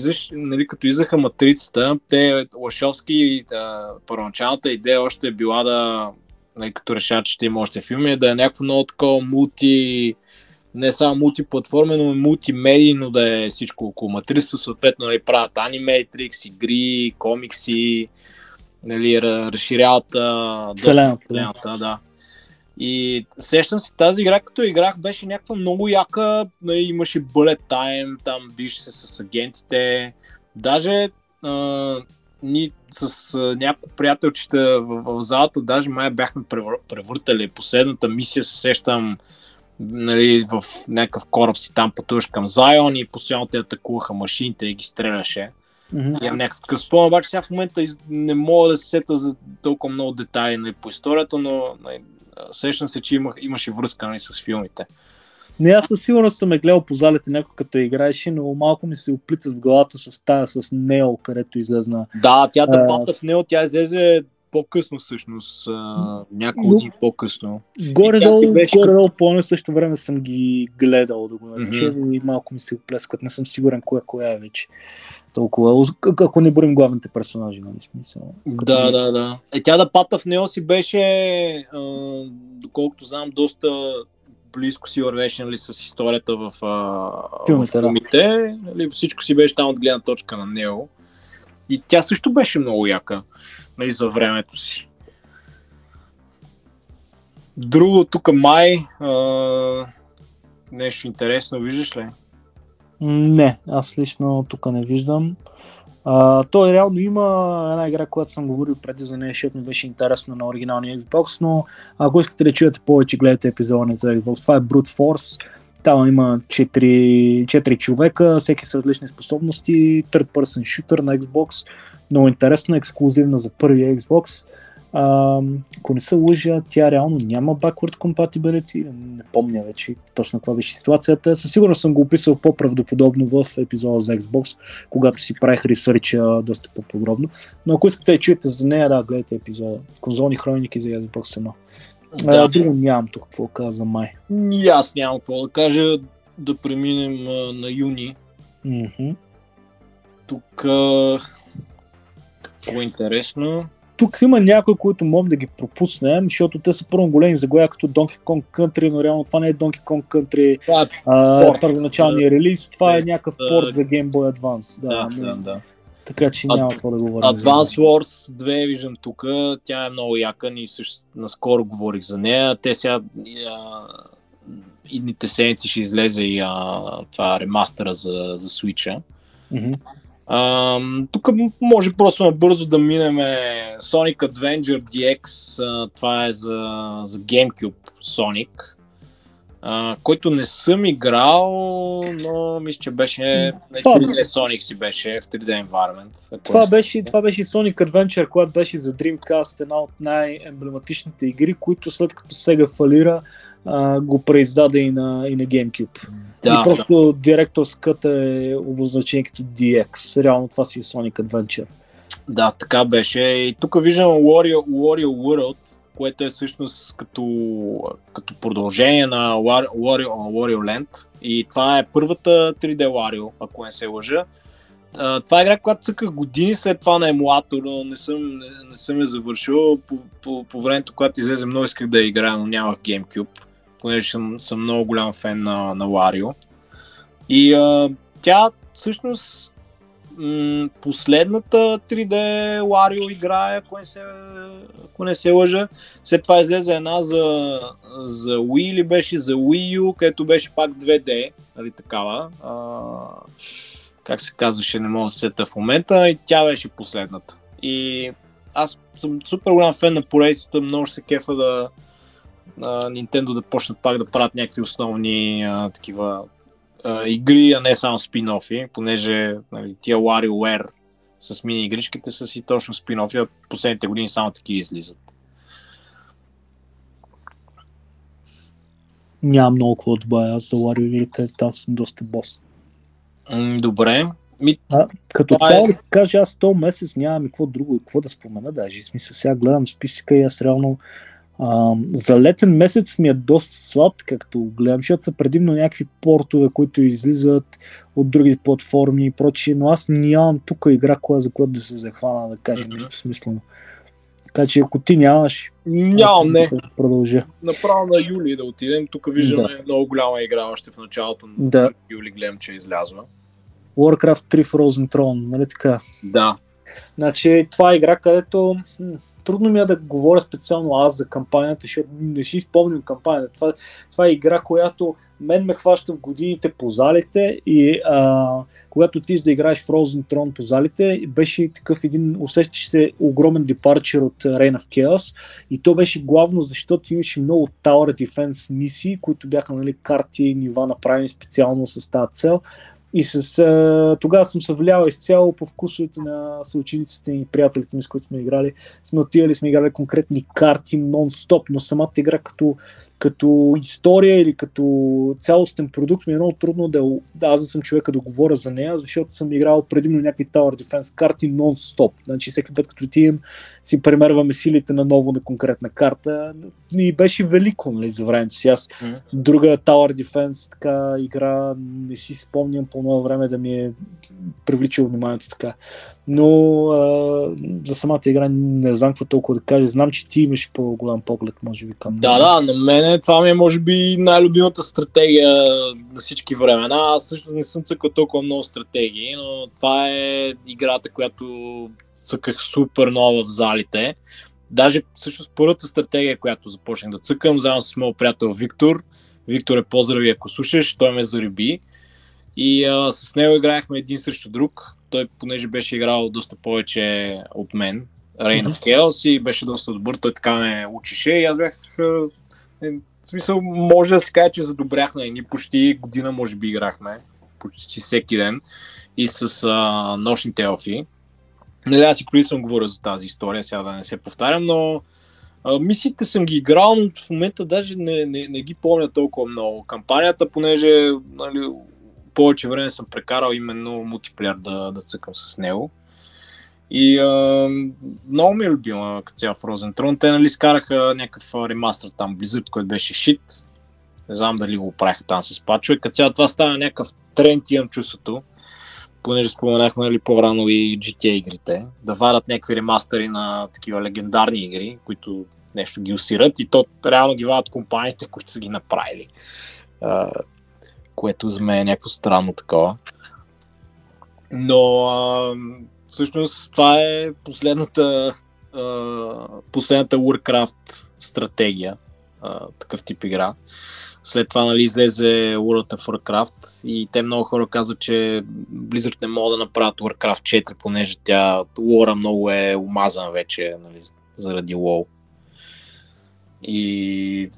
излезаха матрицата, те Лашовски, първоначалната идея още е била да, нали, като решат, че ще има още филми, да е някакво много такова не само мултиплатформе, но и мултимедийно да е всичко около матрицата. Съответно, нали, правят анимейтрикс, игри, комикси, нали, разширяват вселената, да. И сещам си, тази игра, като играх, беше някаква много яка, имаше bullet time, там биеше се с агентите. Даже ние с няколко приятелчета в залата, даже май бяхме превъртали. Последната мисия се сещам, нали, в някакъв кораб си там пътуваш към Зайон и постоянно те атакуваха машините и ги стреляше. Имам някакъв такъв спомен, обаче сега в момента не мога да се сета за толкова много детайли, нали, по историята, но нали, сещам се, че имаше връзка, нали, с филмите. Не, аз със сигурност съм е гледал по залите някой като играеше, но малко ми се оплитат в главата с тая с Нео, където излезна. Да, тя дебата в Нео, тя излезе по-късно всъщност, няколко дни по-късно. Горе-долу по-не също време съм ги гледал да го нарече и малко ми се оплескват, не съм сигурен коя е вече. Толкова, ако не борим главните персонажи, нали смисъл. Да. Тя да пата в Нео си беше, доколкото знам, доста близко си вървеше, нали, с историята в филмите. Нали, всичко си беше там от гледна точка на Нео. И тя също беше много яка, нали, за времето си. Друго тук май, нещо интересно, виждаш ли? Не, аз лично тук не виждам. Той реално има една игра, която съм говорил преди за нея, защото ми беше интересна на оригиналния Xbox, но ако искате да чуете повече, гледате епизода за Xbox. Това е Brute Force. Там има 4 човека, всеки с различни способности, third person shooter на Xbox, много интересна, ексклюзивна за първия Xbox. Ако не се лъжа, тя реално няма backward compatibility, не помня вече точно каква беше ситуацията. Със сигурност съм го описал по-правдоподобно в епизода за Xbox, когато си правих ресърча доста по-подробно. Но ако искате да чуете за нея, да, гледайте епизода. Конзолни хроники за Xbox сама. Да, друго нямам тук какво каза май. И аз нямам какво да кажа, да преминем на юни. Тук какво е интересно? тук има някои, които мога да ги пропуснем, защото те са първо големи заглавия като Donkey Kong Country, но реално това не е Donkey Kong Country, първоначалния релиз, това е някакъв порт за Game Boy Advance. Да. Така че няма какво да говорим. Advance Wars 2 виждам тук, тя е много яка, ние също наскоро говорих за нея, те сега идните седмици ще излезе и това ремастера за Switch-а. Mm-hmm. Тук може просто набързо да минем Sonic Adventure DX, това е за GameCube Sonic, който не съм играл, но мисля, че беше Sonic си беше в 3D environment. Това беше Sonic Adventure, която беше за Dreamcast, една от най-емблематичните игри, които след като Sega фалира, го преиздаде и на GameCube. Да, и просто директорската е обозначение като DX. Реално това си е Sonic Adventure. Да, така беше. И тук виждам Wario World, което е всъщност като продължение на Wario Land. И това е първата 3D Wario, ако не се лъжа. Това е игра, която цъках години след това на емулатор, но не съм я завършил. По времето, когато излезе, много исках да я играя, но нямах GameCube, понеже съм много голям фен на Wario. И тя всъщност последната 3D Wario игра, ако не се лъжа. След това излезе една за Wii или беше за Wii U, където беше пак 2D, нали такава. Как се казваше, не мога да се сета в момента, и тя беше последната. И аз съм супер голям фен на поредицата, много ще се кефа да Nintendo да почнат пак да правят някакви основни такива игри, а не само спин-офи, понеже тия WarioWare с мини-игричките са си точно спин-офи, а последните години само такива излизат. Нямам много какво да добавя, аз за Wario игрите там съм доста бос. Добре. Като цяло да кажа, аз този месец нямам и какво друго, какво да спомена даже. Смисъл, сега гледам списъка и аз реално за летен месец ми е доста слаб, както гледам, защото са предимно някакви портове, които излизат от други платформи и прочие, но аз нямам тук игра, за която да се захвана, да кажа нещо смислено. Така че ако ти нямаш, да продължа. Направо на юли да отидем, тук виждаме много голяма игра още в началото на юли, гледам, че излязва. Warcraft 3 Frozen Throne, нали така? Да. Значи това е игра, където трудно ми е да говоря специално аз за кампанията, защото не си спомням кампанията. Това е игра, която мен ме хваща в годините по залите и когато отиш да играеш Frozen Throne по залите, беше такъв един, усещаше се огромен депарчер от Reign of Chaos и то беше главно защото имаше много Tower Defense мисии, които бяха, нали, карти и нива направени специално с тази цел. И тогава съм се влял изцяло по вкусовете на съучениците и приятелите ми, с които сме играли. Сме отивали, сме играли конкретни карти нон-стоп, но самата игра като история или като цялостен продукт ми е много трудно да аз съм човека да говоря за нея, защото съм играл предимно някакви Tower Defense карти нон-стоп. Значи всеки път като отидем си премерваме силите наново на конкретна карта и беше велико, нали, за времето си. Аз друга Tower Defense така игра не си спомням по много време да ми е привличало вниманието така. Но за самата игра не знам какво толкова да кажа. Знам, че ти имаш по-голям поглед, може би, към мен. Да, на мен това ми е, може би, най-любимата стратегия на всички времена. Аз също не съм цъкал толкова много стратегии, но това е играта, която цъках супер много в залите. Даже всъщност първата стратегия, която започнах да цъкам, заедно с моят приятел Виктор. Виктор, поздрави, ако слушаш, той ме зариби. И с него играехме един срещу друг. Той, понеже беше играл доста повече от мен, Reign of Chaos, и беше доста добър, той така ме учеше и аз бях, в смисъл, може да се каже, че задобрях на едни почти година, може би играхме, почти всеки ден, и с нощните елфи. Не знам, си преди съм говорил за тази история, сега да не се повтарям, но мисиите съм ги играл, но в момента даже не ги помня толкова много. Кампанията, понеже, нали, повече време съм прекарал именно мултиплеер да цъкам с него. И много ми е любима като цял Frozen Throne. Те, нали, скараха някакъв ремастър там, Blizzard, който беше шит. Не знам дали го правиха там с патчове. Като цяло това стана някакъв тренд, имам чувството. понеже споменахме, нали, по-рано и GTA игрите, да варят някакви ремастери на такива легендарни игри, които нещо ги усират и то реално ги вадят компаниите, които са ги направили. Което за мен е някакво странно такова. Но всъщност това е последната Warcraft стратегия, такъв тип игра. След това, нали, излезе World of Warcraft и те много хора казват, че Blizzard не могат да направят Warcraft 4, понеже тя лора много е умазана вече, нали, заради WoW. И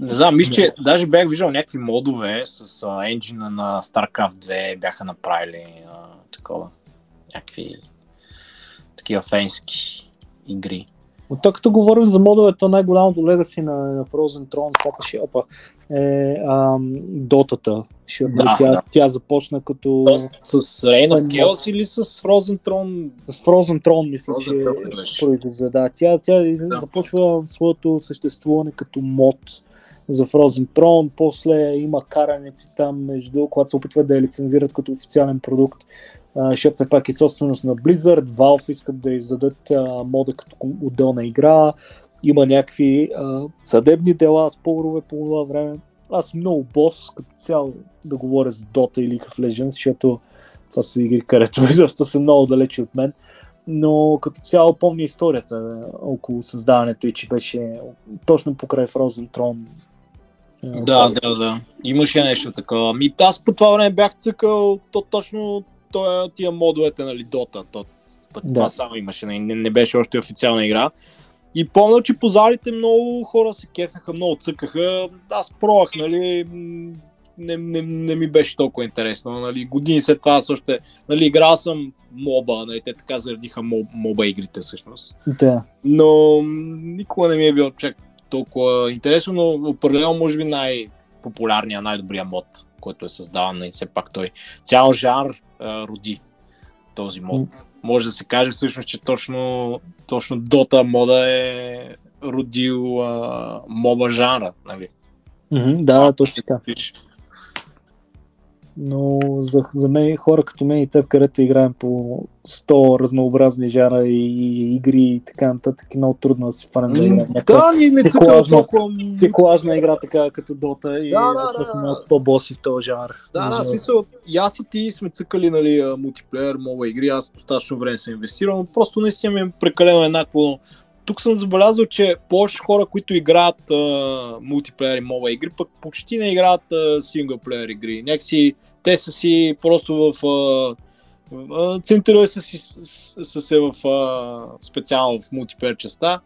не знам, мисля, че даже бях виждал някакви модове с енджина на StarCraft 2, бяха направили такова, някакви такива фенски игри. От това като говорим за модовето, най-голямото легаси на Frozen Throne, сякаш опа, е дотата. Да, тя започна като... С Reign of Chaos или с Frozen Throne? С Frozen Throne, мисля, Frozen че произлезе. Да, тя започва своето съществуване като мод за Frozen Throne, после има караници там, между, когато се опитват да я лицензират като официален продукт. Защото все пак е собственост на Blizzard, Valve искат да издадат мода като отделна игра, има някакви съдебни дела, спорове по това време. Аз съм много бос като цяло да говоря за Dota или League of Legends, защото това са игри, където изобщо са много далечи от мен, но като цяло помня историята около създаването и че беше точно покрай Frozen Throne. Да. Имаше нещо такова. Ами аз по това време бях цъкал то точно тия модовете, нали, Dota, това само имаше, не беше още официална игра. И помня, че по залите много хора се кефеха, много цъкаха. Аз пробвах, нали, не ми беше толкова интересно, нали, години след това също, нали, играл съм моба, нали, те така заредиха моба игрите всъщност. Да. Но никога не ми е било чак толкова интересно, но определено може би най-популярния, най-добрия мод, който е създаван, и все пак той цял жанр роди този мод. Може да се каже всъщност, че точно Dota мода е родил моба жанра, нали? Да, точно така. Но за мен, хора като мен и теб, където играем по 100 разнообразни жара и игри и така нататък, много трудно да се фанем да играем. Да, не цикъл толкова... Циклажна игра, така като Dota, и да. По-боси в този жанр. Да, смисъл, и аз и ти сме цъкали, нали, мултиплеер, моба игри, аз достатъчно време съм инвестирал, но просто наистина ми е прекалено еднакво. Тук съм забелязал, че повече хора, които играят мултиплеер и моба игри, пък почти не играят синглплеер игри. Някакси те са си просто в... центъра са се в специално в мултиплеер частта.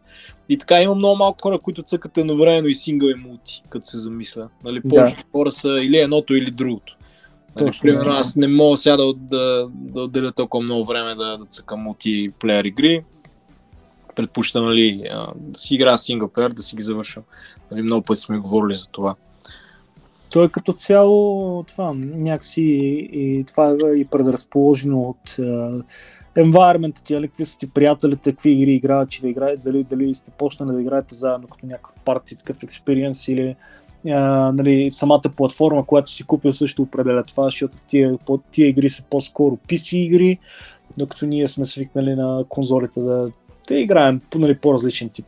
И така има много малко хора, които цъкат едновременно и сингъл и мулти, като се замисля. Нали, повечето хора са или едното, или другото. Нали, примерно аз не мога сега да отделя толкова много време да цъкам мултиплеер игри. Предпочитам, нали, да си игра синглплеер, да си ги завършвам. Нали, много пъти сме говорили за това. То е като цяло това, някакси и това е и предразположено от environment, какви са ти приятелите, какви игри играят, че да играят, дали сте почнали да играете заедно като някакъв парти, такъв експириенс или нали, самата платформа, която си купил, също определя това, защото тия игри са по-скоро PC игри, докато ние сме свикнали на конзолите да играем, нали, по-различен тип.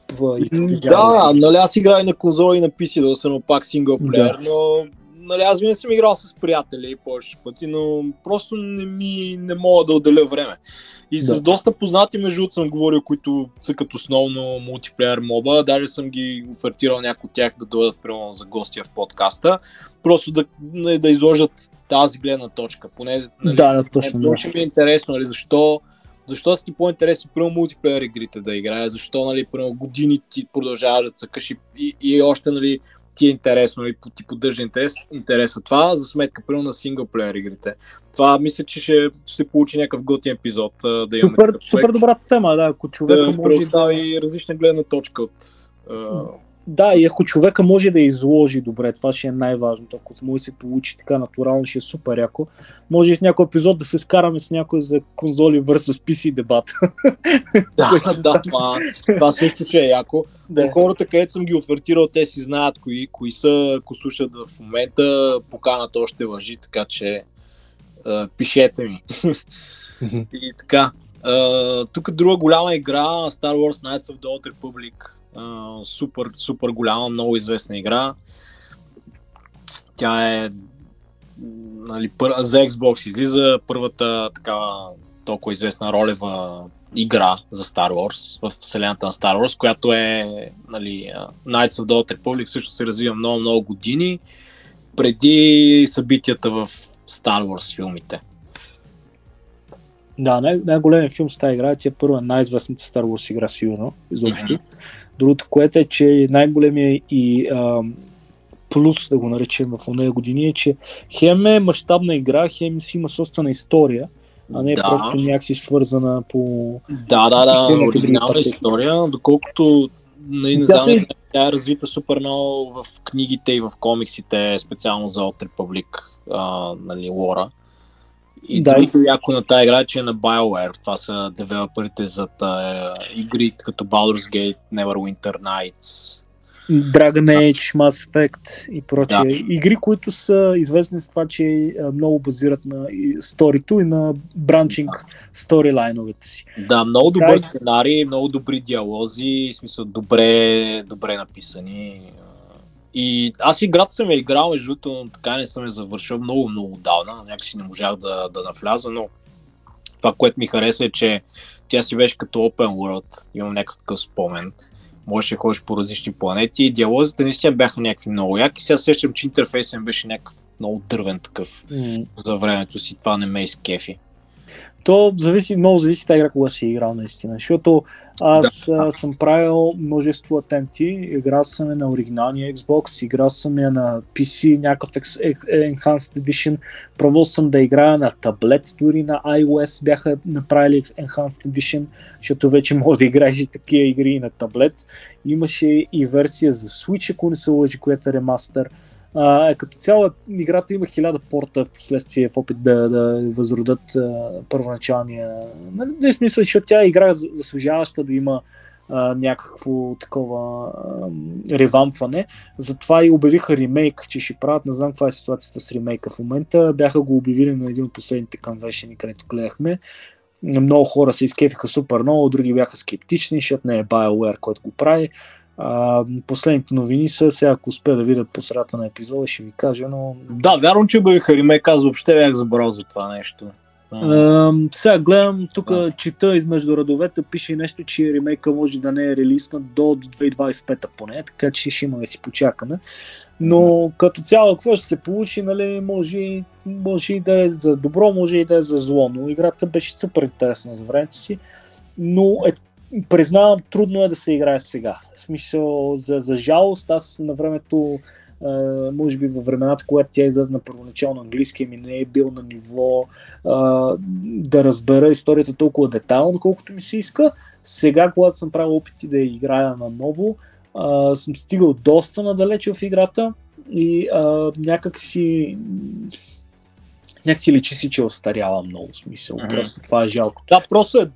Да, нали, аз играя на конзоли и на PC, да съм пак синглплеер, но нали, аз винаги съм играл с приятели повече пъти, но просто не мога да отделя време. И с доста познати между другото съм говорил, които са като основно мултиплеер моба, даже съм ги офертирал някои от тях да дойдат примерно за гостия в подкаста, просто да изложат тази гледна точка. Поне, нали, точно. Точно ми е интересно, нали, защо са ти по-интересни прямо мултиплеер игрите да играе, защо, нали, прямо години ти продължаваш да цъкаш и още, нали, ти е интересно, нали, ти поддържа интереса това, за сметка прямо на синглплеер игрите. Това мисля, че ще се получи някакъв готин епизод да имаме. Супер добра тема, да, ако човека да може да... и различна гледна точка от... Да, и ако човека може да изложи добре, това ще е най-важното. Ако може да се получи така натурално, ще е супер яко. Може и в някой епизод да се скараме с някой за конзоли versus PC дебата. Да, това също ще е яко. Да. Хората, където съм ги офертирал, те си знаят кои са, ако слушат в момента, поканата още важи, така че пишете ми. И така. Тук друга голяма игра, Star Wars Knights of the Old Republic. Супер, супер голяма, много известна игра. Тя е нали, за Xbox излиза първата такава толкова известна ролева игра за Star Wars в вселената на Star Wars, която е нали, Knights of the Old Republic също се развива много години преди събитията в Star Wars филмите. Да, най-големият филм с тази игра е първа най-известната Star Wars игра сигурно изобщо. Другото, което е, че най-големият и плюс, да го наречем в ония години е, че хем е мащабна игра, хем си има собствена история, а не е просто някакси свързана по... Да, оригинална история, доколкото тя е развита супер много в книгите и в комиксите, специално за Old Republic нали, лора. И другото яко на тази игра, че е на BioWare, това са девелоперите за игри като Baldur's Gate, Neverwinter Nights, Dragon Age, Mass Effect и прочее. Да. Игри, които са известни с това, че много базират на сторито и на бранчинг сторилайновете си. Да, много добър сценарий, много добри диалози, в смисъл добре написани. И аз играта съм я играл, между другото, така не съм я завършил много отдавна, някакси не можах да навляза, но това, което ми хареса е, че тя си беше като Open World, имам някакъв такъв спомен. Можеше да ходиш по различни планети и диалозите наистина бяха някакви много яки. Сега сещам, че интерфейсът беше някакъв много дървен такъв за времето си, това не ме изкефи. То зависи, много зависи тази игра, кога си е играл наистина, защото аз съм правил множество атемти, играл съм я на оригиналния Xbox, играл съм я на PC, някакъв Enhanced Edition, правил съм да играя на таблет, дори на iOS бяха направили Enhanced Edition, защото вече може да играеш и такива игри и на таблет. Имаше и версия за Switch, ако не се лъжи, която е ремастър. Като цяло играта има 1000 порта в последствие в опит да възродат първоначалния... Не смисъл, защото тя игра заслужаваща да има някакво такова ревампване. Затова и обявиха ремейк, че ще правят. Не знам каква е ситуацията с ремейка в момента. Бяха го обявили на един от последните конвеншени, където гледахме. Много хора се изкефиха супер много, други бяха скептични, защото не е BioWare, който го прави. Последните новини са, сега ако успея да видя по средата на епизода, ще ви кажа, но... Да, вярвам, че бъдеха ремейк, аз въобще бях забрал за това нещо. Сега гледам, тук чета измежду радовете, пише нещо, че ремейка може да не е релиснат до 2025 поне, така че ще имаме си почакаме. Но като цяло, какво ще се получи, нали, може и да е за добро, може и да е за зло, но играта беше супер интересна за времето си, но е признавам, трудно е да се играе сега. В смисъл, за жалост, аз на времето, може би във времената, когато тя излезна първоначално английски, ми не е бил на ниво да разбера историята толкова детайлно, колкото ми се иска. Сега, когато съм правил опити да я играя наново, съм стигал доста надалече в играта и някак си личи си, че остарява много смисъл. Просто това е жалко. Да, просто е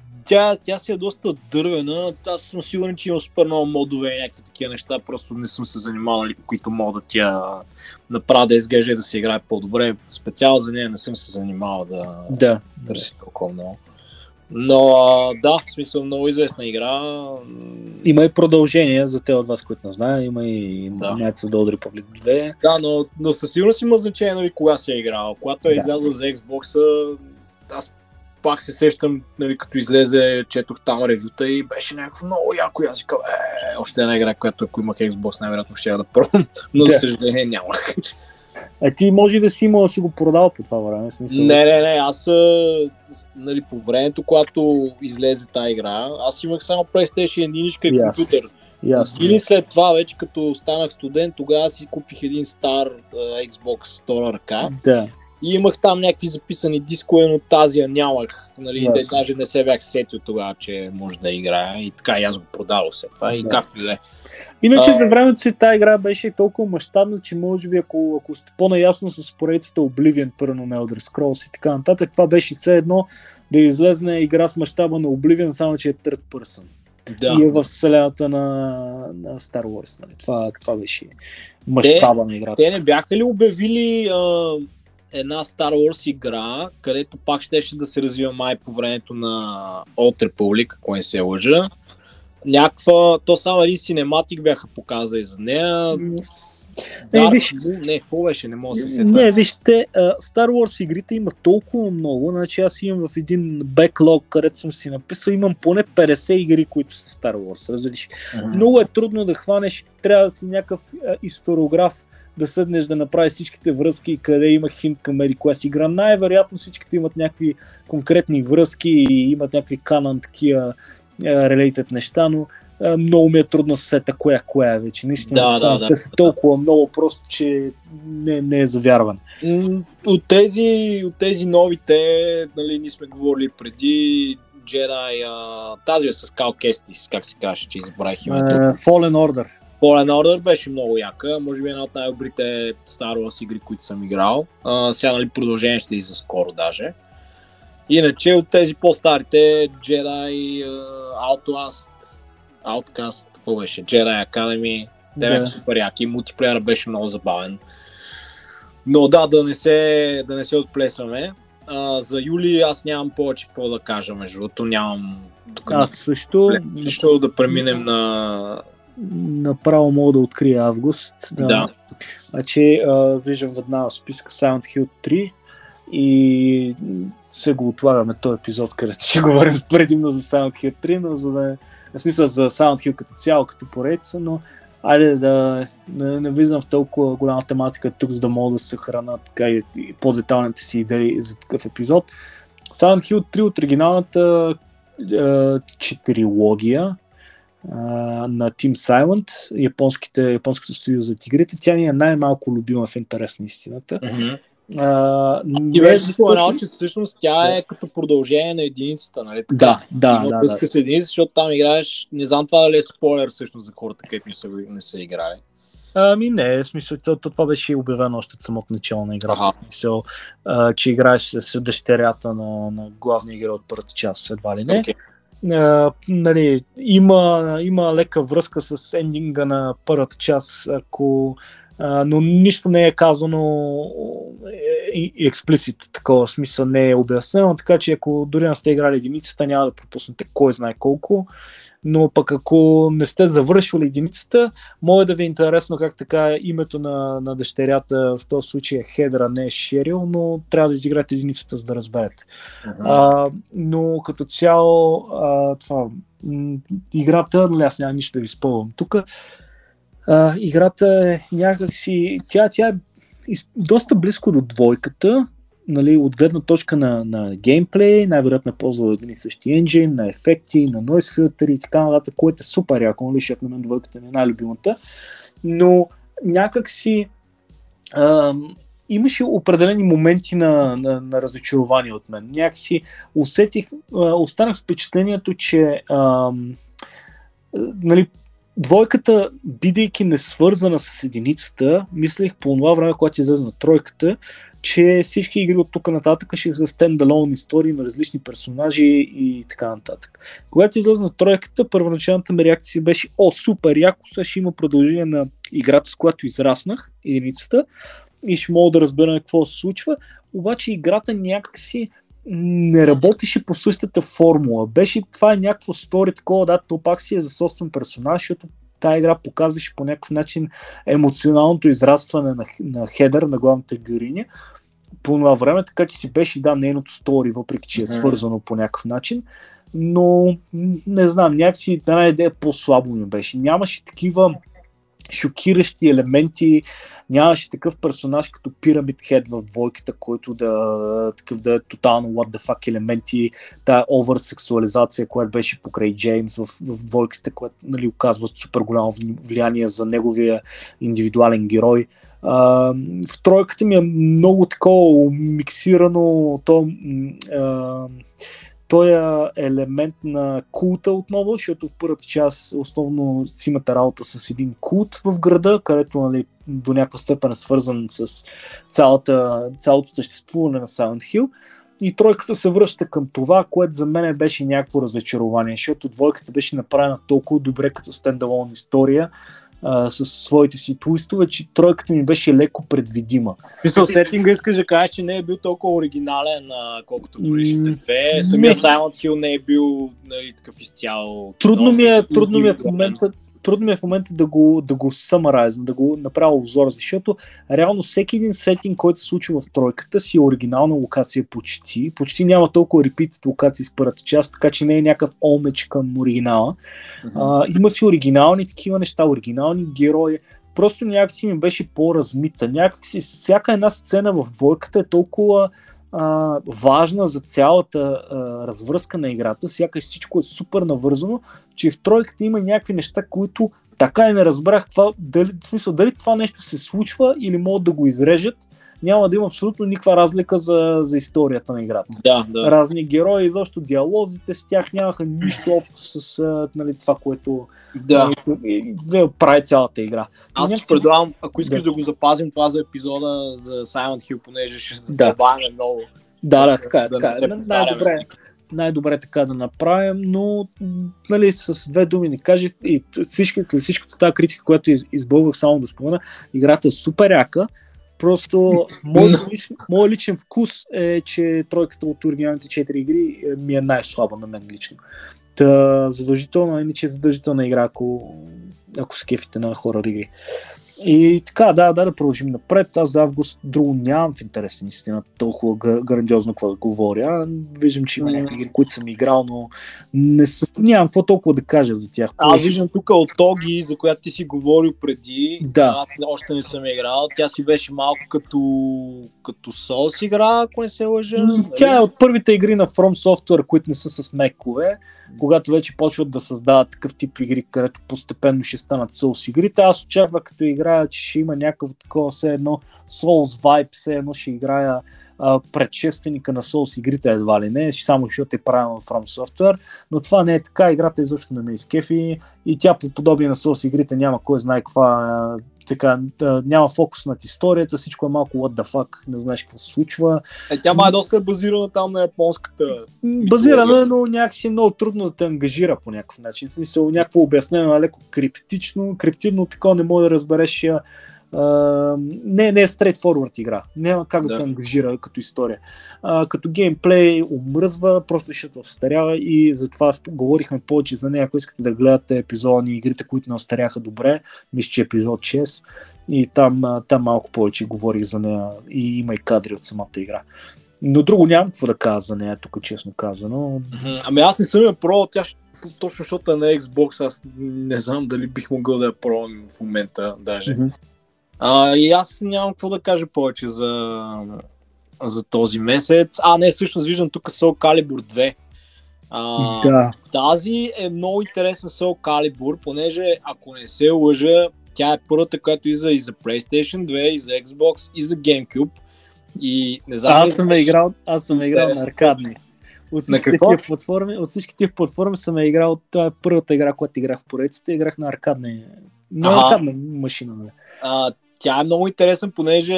Тя си е доста дървена, аз съм сигурен, че има супер много модове и някакви такива неща, просто не съм се занимавал, които мога да тя направя да изглежда и да се играе по-добре. Специално за нея не съм се занимавал да търси толкова много. Но да, в смисъл много известна игра. Има и продължение за те от вас, които не знае, има и Knights of the Old Republic 2. Да, но със сигурност има значение и кога се е играл. Когато е излязла за Xbox-а, пак се сещам, нали, като излезе, четох там ревюта и беше някакво много яко. Аз казвам, още една игра, която ако имах Xbox, най-вероятно ще я да пробвам, но за съжаление нямах. Ти може да си имал да си го продавал по това време? Смисъл... Не, аз нали, по времето, когато излезе тази игра, аз имах само PlayStation 1 и компютър. Или след това, вече като станах студент, тогава си купих един стар Xbox втора ръка. Да. И имах там някакви записани дискове, но тази я нямах, нали, даже не се бях сетил тогава, че може да играя и така и аз го продавах след това и както и да е. Иначе за времето си тази игра беше толкова мащабна, че може би ако сте по-наясно с поредицата Oblivion, първо на Elder Scrolls и така нататък, това беше все едно да излезне игра с мащаба на Oblivion, само че е third person. Да. И е в вселената на Star Wars, нали, това беше мащаба на играта. Те не бяха ли обявили една Star Wars игра, където пак щеше да се развива май по времето на Old Republic, ако не се лъжа. Някаква, то само един синематик бяха показали за нея. Вижте, Star Wars игрите има толкова много, значи аз имам в един беклог, където съм си написал, имам поне 50 игри, които са Star Wars, разбираш. Много е трудно да хванеш, трябва да си някакъв историограф, да седнеш да направиш всичките връзки, къде има хинт към еди коя си игра. Най-вероятно всичките имат някакви конкретни връзки и имат някакви канон такива релейтед неща, но много ми е трудно се сета коя е вече. Наистина, са толкова много, просто че не е завярван. От тези новите, нали, ние сме говорили преди, Jedi, тази е с Кал Кестис, как се каже, че избрах името. Fallen Order. Fallen Order беше много яка, може би една от най-добрите Star Wars игри, които съм играл. Сега, нали, продължение ще и за скоро даже. Иначе от тези по-старите, Jedi, Outcast, какво беше, Jedi Academy, те бяха супер яки, мултиплеера беше много забавен. Но да не се отплесваме. За юли аз нямам повече какво да кажа, между другото, нямам тук нещо да преминем на... Направо мога да открия август. Да. Значи, виждам веднага в списка Silent Hill 3 и се го отлагаме този епизод, където ще говорим предимно за Silent Hill 3, но за да... В смисъл за Silent Hill като цяло, като поредица, но айде да не влизам в толкова голяма тематика тук, за да мога да съхраня така и по-деталните си идеи за такъв епизод. Silent Hill 3 от оригиналната четирилогия на Team Silent, японското студио за игрите, тя ни е най-малко любима в интерес на истината. И беше споменал, че всъщност тя е като продължение на единицата, нали така? Да. Връзка с единица, защото там играеш, не знам това дали е спойлер всъщност за хората, където не са играли. Ами не, в смисъл, това беше обявено още от самото начало на играта. В смисъл, че играеш с дъщерята на главния герой от първата част, едва ли не. Okay. Нали, има лека връзка с ендинга на първата част, ако... но нищо не е казано експлисит, такова смисъл не е обяснено, така че ако дори не сте играли единицата, няма да пропуснете кой знае колко, но пък ако не сте завършвали единицата, може да ви е интересно как така името на дъщерята в този случай е Хедра, не е Шерил, но трябва да изиграте единицата, за да разберете. Но като цяло това, играта, но аз няма нищо да ви спомням тук. Играта е някакси, тя е доста близко до двойката, нали, от гледна точка на геймплей, най-вероятно е ползвал един и същи енджин, на ефекти, на noise filter и така нататък, което е супер яко, нали, защото на мен двойката ми е най-любимата, но някакси имаше определени моменти на разочарование от мен, някакси усетих, останах с впечатлението, че нали, двойката, бидейки несвързана с единицата, мислех по това време, когато се излезе на тройката, че всички игри от тук нататък ще са стендалон истории на различни персонажи и така нататък. Когато излезе на тройката, първоначалната ми реакция беше супер яко, сега ще има продължение на играта, с която израснах, единицата, и ще мога да разбера какво се случва, обаче играта някакси не работеше по същата формула. Беше това някакво стори, такова, да, то пак си е за собствен персонаж, защото тая игра показваше по някакъв начин емоционалното израстване на Хедър, на главната героиня, по това време, така че си беше, да, нейното стори, въпреки че е свързано по някакъв начин, но не знам, някакси една идея по-слабо ми беше. Нямаше такива шокиращи елементи, нямаше такъв персонаж като Pyramid Head в двойката, който да е тотално what the fuck елементи, тая овърсексуализация, която беше покрай Джеймс в двойката, която, нали, оказва супер голямо влияние за неговия индивидуален герой. В тройката ми е много такова миксирано той е елемент на култа отново, защото в първата част основно си имате работа с един култ в града, където, нали, до някаква степен е свързан с цялото съществуване на Silent Hill. И тройката се връща към това, което за мен беше някакво разочарование, защото двойката беше направена толкова добре като стендалон история, с своите си твистове, че тройката ми беше леко предвидима. Смисъл, сеттинга искаш да кажеш, че не е бил толкова оригинален, колкото предишните две. Самия Silent Hill не е бил, нали, такъв изцяло. Трудно ми е в момента да го съмарайзна, да го направя обзор, защото реално всеки един сетинг, който се случва в тройката си е оригинална локация почти. Почти няма толкова репитът локации с първата част, така че не е някакъв омеч към оригинала. Има си оригинални такива неща, оригинални герои. Просто някакси ми беше по-размита. Някакси всяка една сцена в двойката е толкова важна за цялата развръзка на играта, сякаш всичко е супер навързано, че в тройката има някакви неща, които така и не разбрах дали това нещо се случва или могат да го изрежат. Няма да има абсолютно никаква разлика за историята на играта. Да. Разни герои, изобщо диалозите с тях нямаха нищо общо с това, което прави цялата игра. Аз ще предлагам, ако искаш да го запазим това за епизода за Silent Hill, понеже ще се задълбаваме много. Да, така е. Най-добре така да направим, но с две думи не кажа, и след всичкото тази критика, която избългах, само да спомена, играта е супер яка. Просто моят личен вкус е, че тройката от оригиналните 4 игри ми е най-слаба на мен лично. Та задължителна игра, ако се кефите на хорър игри. И така, да продължим напред. Аз за август друго нямам в интерес, наистина толкова грандиозно какво да говоря. Виждам, че има някакви игри, които съм играл, но нямам какво толкова да кажа за тях. Аз виждам тук от Тоги, за която ти си говорил преди. Да. Аз още не съм играл. Тя си беше малко като Souls игра, ако не се лъжа. Тя е от първите игри на From Software, които не са с мекове. Когато вече почват да създават такъв тип игри, където постепенно ще станат Souls игрите, аз очаквах като играя, че ще има някакъв такова все едно Souls vibe, все едно ще играя предшественика на Souls игрите едва ли не, само защото е правилно From Software, но това не е така, играта изобщо не ме изкефи и тя по подобие на Souls игрите няма кой знае каква, така, няма фокус над историята, всичко е малко what the fuck, не знаеш какво се случва. Тя май доста е базирана там на японската митология. Базирана, но някакси е много трудно да те ангажира по някакъв начин. В смисъл, някакво обяснено е леко криптично, такова не може да разбереш. Не е straightforward игра, няма как да те ангажира като история. Като геймплей омръзва, просто ще остарява и затова говорихме повече за нея. Ако искате да гледате епизода на игрите, които не остаряха добре, мисля, че епизод 6 и там малко повече говорих за нея и има и кадри от самата игра. Но друго нямам какво да кажа за нея, тук честно казано. Ами аз не съм я пробвал, тя точно защото е на Xbox, аз не знам дали бих могъл да я пробвам в момента даже. И аз нямам какво да кажа повече за този месец. Всъщност виждам тук Soul Calibur 2. Тази е много интересна Soul Calibur, понеже ако не се лъжа, тя е първата, която излиза и за PlayStation 2, и за Xbox, и за GameCube. И не знам, аз съм играл на аркадни. От всички тия платформи съм я играл. Това е първата игра, която играх в поредицата, играх на аркадни. Много машина, бе. Тя е много интересен, понеже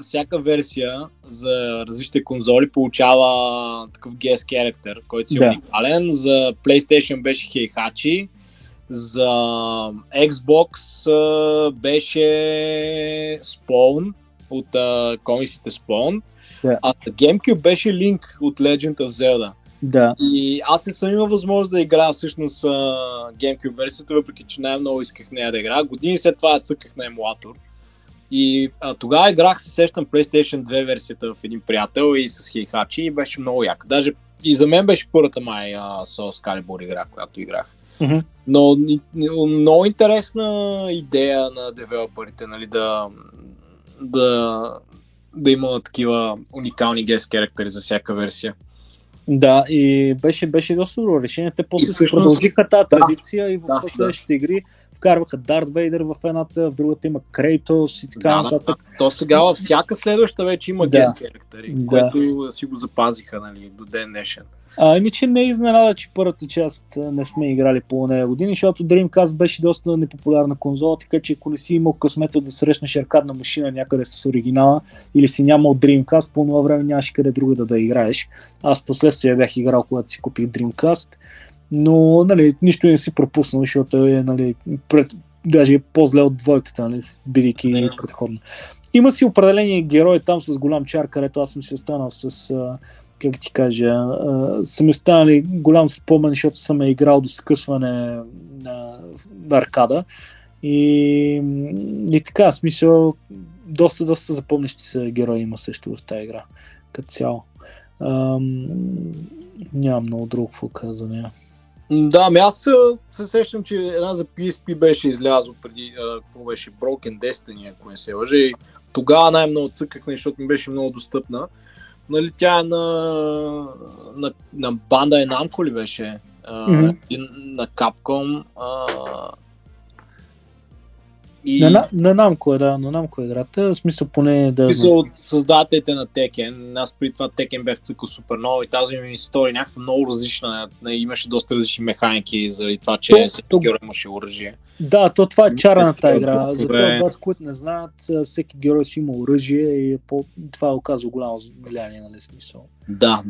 всяка версия за различните конзоли получава такъв guest character, който си уникален. За PlayStation беше Heihachi, за Xbox беше Spawn от комиксите Spawn, а за GameCube беше Link от Legend of Zelda. И аз не съм имал възможност да играя всъщност GameCube версията, въпреки че най-много исках нея да игра. Години след това я цъках на емулатор. И тогава играх, се сещам, PlayStation 2 версията в един приятел и с Heihachi и беше много яка. Даже и за мен беше първата май Soul Calibur игра, която играх. Но много интересна идея на девелоперите, нали, да има такива уникални guest characters за всяка версия. Да, и беше доста добро решение. Те после продължиха тази традиция и в следващите игри вкарваха Дарт Вейдер в едната, в другата има Крейтос и така нататък. То сега във всяка следваща вече има гест характери, които си го запазиха, нали, до ден днешен. Че не е изненада, че първата част не сме играли по нея години, защото Dreamcast беше доста непопулярна конзола, така че ако не си имал късмета да срещнеш аркадна машина някъде с оригинала или си нямал Dreamcast, по това време нямаше къде друга да играеш. Аз последствие бях играл, когато си купих Dreamcast, но нищо не си пропуснал, защото е даже е по-зле от двойката, нали, бидейки предходно. Има си определени герои там с голям чар, където аз съм си останал с, как ти кажа, съм останали голям спомен, защото съм е играл до скъсване на аркада. И така, в смисъл, доста запомнящи се герои има също в тази игра, като цяло. Няма много друго какво казване. Да, ами аз се сещам, че една за PSP беше излязла преди, какво беше, Broken Destiny, ако не се лъжа, и тогава най-много цъках, защото ми беше много достъпна. Нали, тя е на Bandai Namco ли беше? И на Capcom. И... На Namco е, да, на Namco играта, в смисъл поне да... Писал от създателите на Tekken, аз при това Tekken бях цъкал супер много и тази ми история някаква много различна, имаше доста различни механики заради това, че герой имаше оръжие. Да, то това е чара на тази игра, за това вас, които не знаят, всеки герой си има оръжие и това е оказва голямо влияние, нали смисъл. Да.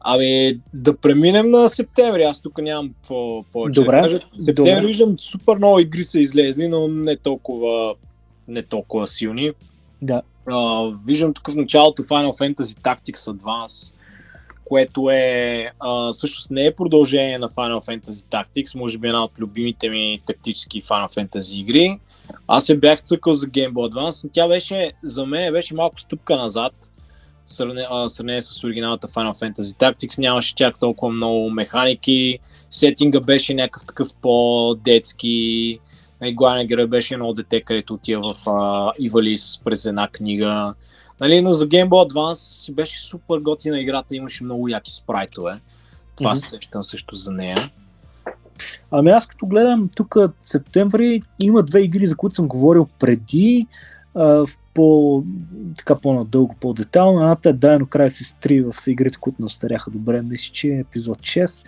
Ами да преминем на септември, аз тук нямам какво повече. Добре. Септември виждам супер много игри са излезли, но не толкова силни. Да. Виждам тук в началото Final Fantasy Tactics Advance, което е всъщност не е продължение на Final Fantasy Tactics, може би една от любимите ми тактически Final Fantasy игри. Аз я бях цъкал за Game Boy Advance, но тя беше, за мен беше малко стъпка назад. Сравнение с оригиналната Final Fantasy Tactics, нямаше чак толкова много механики, сетинга беше някакъв такъв по-детски, главният герой беше едно дете, където отива в Ивалис през една книга. Нали, но за Game Boy Advance си беше супер готина играта, имаше много яки спрайтове, това се сещам също за нея. Ами аз като гледам тук септември, има две игри, за които съм говорил преди, по-надълго, по-детално. Едната е Dino Crisis 3 в игрите, които настаряха добре, мисля, че е епизод 6.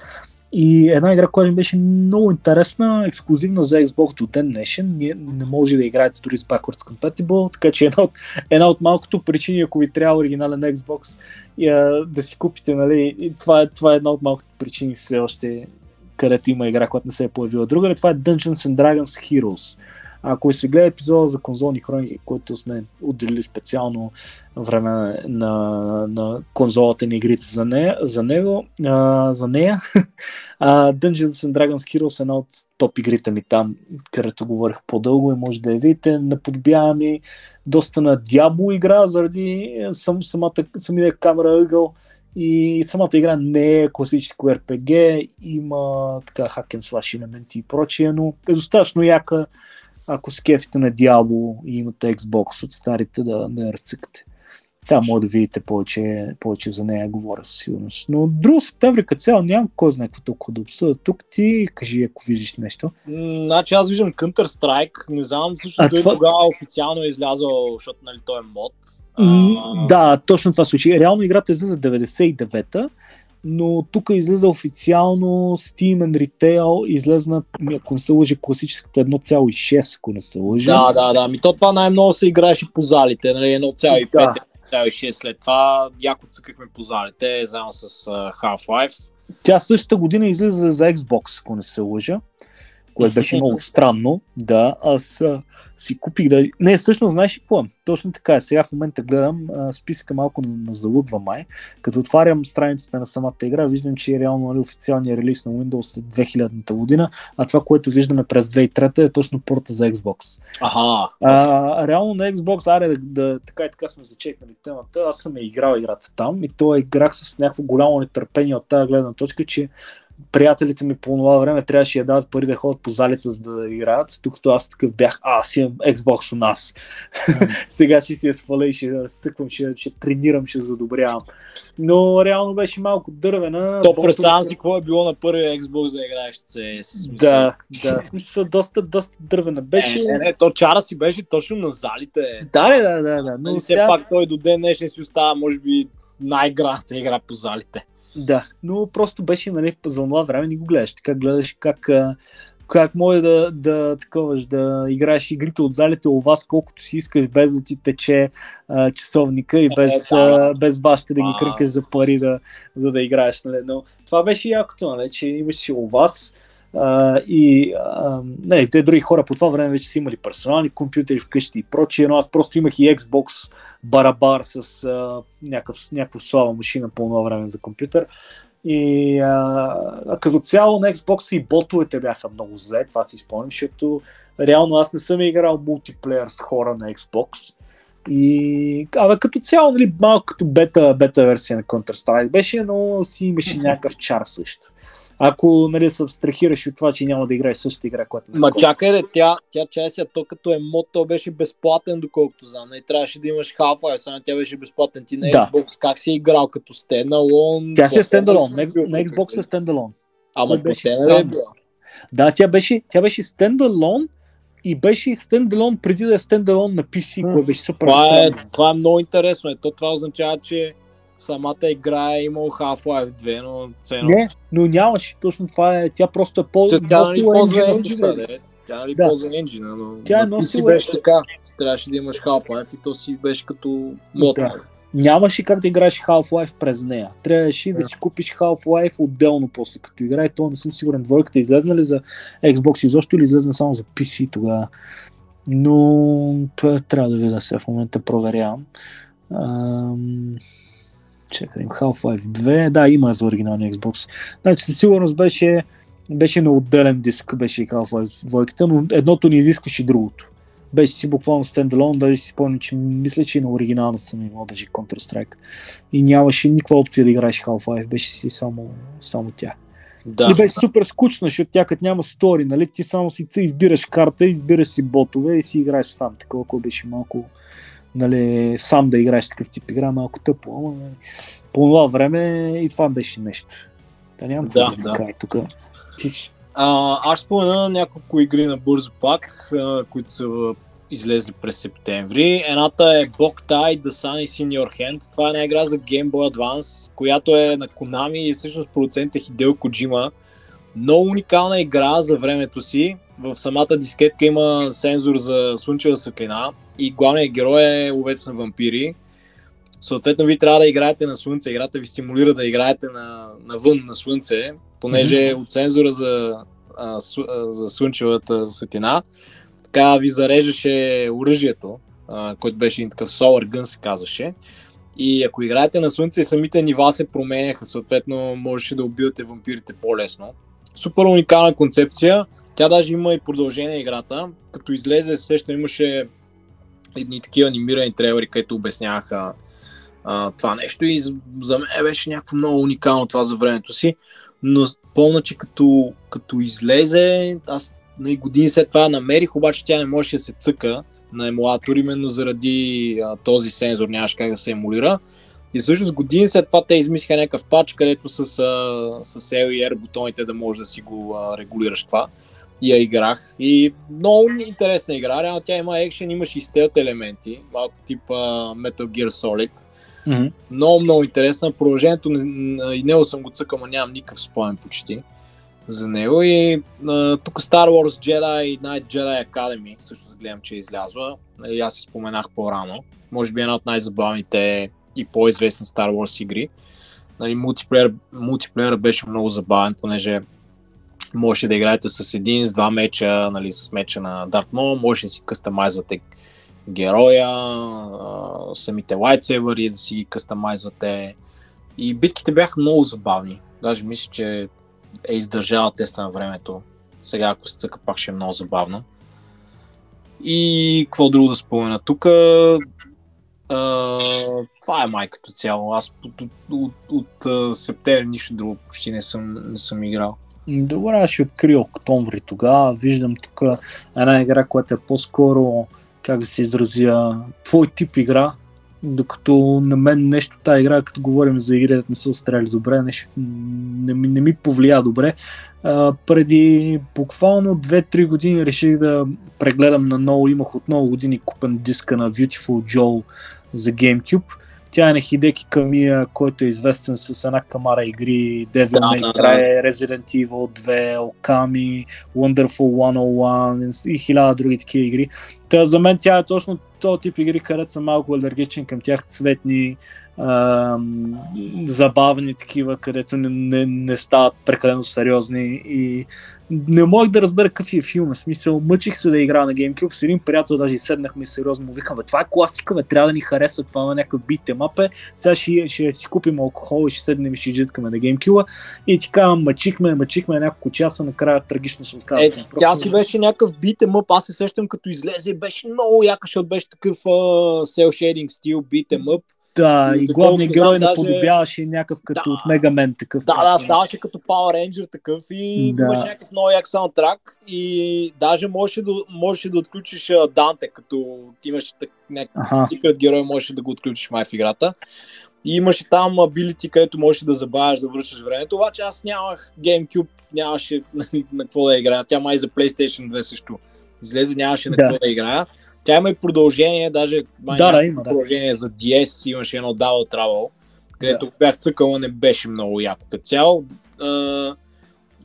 И една игра, която ми беше много интересна, ексклюзивна за Xbox до ден днешен. Не може да играете дори с backwards compatible, така че една от малкото причини, ако ви трябва оригинален Xbox да си купите, нали, това е една от малкото причини все още, където има игра, която не се е появила друга. Това е Dungeons and Dragons Heroes. Ако се гледа епизода за конзолни хроники, които сме отделили специално време на конзолата на игрите за нея, Dungeons and Dragons Heroes е една от топ игрите ми там, където говорих по-дълго и може да я видите. Наподобява ми доста на Diablo игра, заради самия камера ъгъл и самата игра не е класическо RPG, има така hack and slash елементи и прочие, но е достатъчно яка. Ако с кефите на Diablo и имате Xbox от старите, да не разцъкате. Там може да видите повече за нея, говоря със сигурност. Но друго септември като цяло нямам кой знае какво толкова да обсъда. Тук ти кажи, ако виждаш нещо. Значи аз виждам Counter-Strike, не знам също дали тогава официално е излязъл, защото нали той е мод. Да, точно това случи. Реално играта излиза 99-та. Но тук излезе официално Steam and Retail, излезна, ако не се лъжи, класическата 1,6, ако не се лъжи. Да, ми то това най-много се играеше по залите, нали, 1,5, да. 1,6 след това, яко цъкахме по залите, заедно с Half-Life. Тя същата година излезе за Xbox, ако не се лъжа, което беше много странно, да, аз си купих да... Не, всъщност, знаеш ли какво? Точно така е, сега в момента гледам, списка малко на залудва май, като отварям страницата на самата игра, виждам, че е реално официалният релиз на Windows след 2000-та година, а това, което виждаме през 2003-та е точно порта за Xbox. Аха! Реално на Xbox, аре, така и така сме зачекнали темата, аз съм играл играта там и то играх с някакво голямо нетърпение от тази гледна точка, че приятелите ми по това време трябваше да дават пари да ходят по залица, за да играят. Докато аз такъв бях, си имам Xbox у нас. Сега ще си я сваля и ще съквам, ще тренирам, ще задобрявам. Но реално беше малко дървена. То представям си какво е било на първия Xbox за играеш CS. Да, в смисъл доста дървена беше. Не, то чара си беше точно на залите. Да. Но все пак той до ден днешен си остава, може би, най-градната игра по залите. Да, но просто беше, нали, за това време не го гледаш. Така гледаш как може да играеш игрите от залите у вас, колкото си искаш, без да ти тече часовника и без баща да ги кръкаш за пари, за да играеш. Нали? Но това беше якото, нали, че имаш си у вас. И не, те други хора по това време вече са имали персонални компютъри вкъщи и прочие, но аз просто имах и Xbox барабар с някаква слаба машина по това време за компютър. И като цяло на Xbox и ботовете бяха много зле, това си спомням, защото реално аз не съм играл мултиплеер с хора на Xbox. И като цяло, нали, малко като бета версия на Counter-Strike беше, но си имаше някакъв чар също. Ако, нали, се абстрахираш от това, че няма да играеш същата игра, която... Ма чакай, де, тя честия, то като емод, то беше безплатен, доколкото знам. И трябваше да имаш Half-Life, само тя беше безплатен. Ти на Xbox как си играл? Като стендалон? Тя си е стендалон, на Xbox е стендалон. Ама беше да, тя беше стендалон и беше стендалон преди да е стендалон на PC, което беше супер. Това е много интересно. То това означава, че самата игра е имал Half-Life 2, но цено... Не, но нямаш, точно това е, тя просто е по-добре. Тя нали ползва engine, но тя ти си беше така, трябваше да имаш Half-Life и то си беше като мод. Да. Нямаше как да играеш Half-Life през нея, трябваше да си купиш Half-Life отделно после като игра и то не съм сигурен двойката излезна ли за Xbox изобщо или излезна само за PC тогава, но трябва да видя сега в момента проверявам. Чекай, Half-Life 2, да, има за оригиналния Xbox. Значи със сигурност беше на отделен диск, беше и Half-Life 2, но едното не изискаше другото. Беше си буквално стендалон, даже си спомня, че мисля, че и на оригинална съм имал даже Counter-Strike. И нямаше никаква опция да играеш Half-Life, беше си само тя. Да. И беше супер скучно, защото тя като няма стори, нали? Ти само си избираш карта, избираш си ботове и си играеш сам. Такова, ако беше малко... Нали, сам да играеш такъв тип игра, малко тъпо, ама нали, по това време и това беше нещо. Та нямам да, да. Тук. Аз спомена няколко игри на бързо пак, които са излезли през септември. Едната е Block Tide, The Sun is in Your Hand. Това е една игра за Game Boy Advance, която е на Konami и всъщност продуцент е Хидео Коджима. Много уникална игра за времето си. В самата дискетка има сензор за слънчева светлина и главният герой е ловец на вампири. Съответно, вие трябва да играете на слънце, играта ви стимулира да играете навън на слънце, понеже от сензора за слънчевата светлина така ви зареждаше оръжието, което беше такъв Solar Gun се казваше. И ако играете на слънце, самите нива се променяха, съответно можеше да убивате вампирите по-лесно. Супер уникална концепция. Тя даже има и продължение играта, като излезе сещам имаше едни такива анимирани трейлери, където обясняха това нещо и за мен беше някакво много уникално това за времето си, но помня, че като излезе, аз на години след това намерих, обаче тя не можеше да се цъка на емулатор, именно заради този сензор, нямаше как да се емулира. И всъщност години след това те измислиха някакъв пач, където с L и R бутоните да можеш да си го регулираш това. Я играх и много интересна игра, реално тя има екшен, имаш и стелт елементи, малко типа Metal Gear Solid. Много интересна, продължението и него съм го цъкал, но нямам никакъв спомен почти за него и тук Star Wars Jedi и Night Jedi Academy, също гледам, че е излязла, и аз си споменах по-рано, може би една от най-забавните и по-известни Star Wars игри. Нали, мултиплеер беше много забавен, понеже можеше да играете с един, с два меча, нали, с меча на Дарт Мол, можеше да си къстамайзвате героя, самите лайтсейбъри да си ги къстамайзвате и битките бяха много забавни. Даже мисля, че е издържала теста на времето. Сега ако се цъка пак ще е много забавно. И какво друго да спомена тук? Това е май като цяло. Аз от септември нищо друго почти не съм играл. Добре, аз ще открия октомври тогава. Виждам тук една игра, която е по-скоро, как да се изразя, твой тип игра, докато на мен нещо тази игра, като говорим за игри, да не са остряли добре, нещо не ми повлия добре. Преди буквално 2-3 години реших да прегледам наново, имах от много години купен диска на Beautiful Joe за GameCube. Тя е на Хидеки Камия, който е известен с една камара игри Devil May Cry, Resident Evil 2, Okami, Wonderful 101 и 1000 други такива игри. За мен тя е точно този тип игри, където съм малко алергичен към тях, цветни, забавни такива, където не стават прекалено сериозни и не мога да разбера какъв е филм. В смисъл, мъчих се да играя на GameCube с един приятел, даже и седнахме и сериозно му викам, това е класика, трябва да ни хареса, това на някакъв битем ап, сега ще си купим алкохол и ще седнем и ще джеткаме на GameCube и така мъчихме няколко часа, накрая трагично се отказваме. Тя си беше някакъв битем ап, аз се сещам като излезе, беше много яка, защото беше такъв cel shading стил битем ап. Да, и главният герой наподобяваше някакъв като от Мегамен такъв. Да, ставаше като Power Ranger такъв и имаше някакъв много як саундтрак и даже можеше да отключиш Данте, като имаш някакъв секрет герой, можеше да го отключиш май в играта. И имаше там абилити, където можеше да забавяш, да връщаш времето, обаче аз нямах GameCube, нямаше на какво да играя, тя май за PlayStation 2 също излезе, нямаше на какво да играя. Тя има и продължение, даже има продължение за DS, имаше едно Double Trouble, където бях цъкала, не беше много яко като цяло.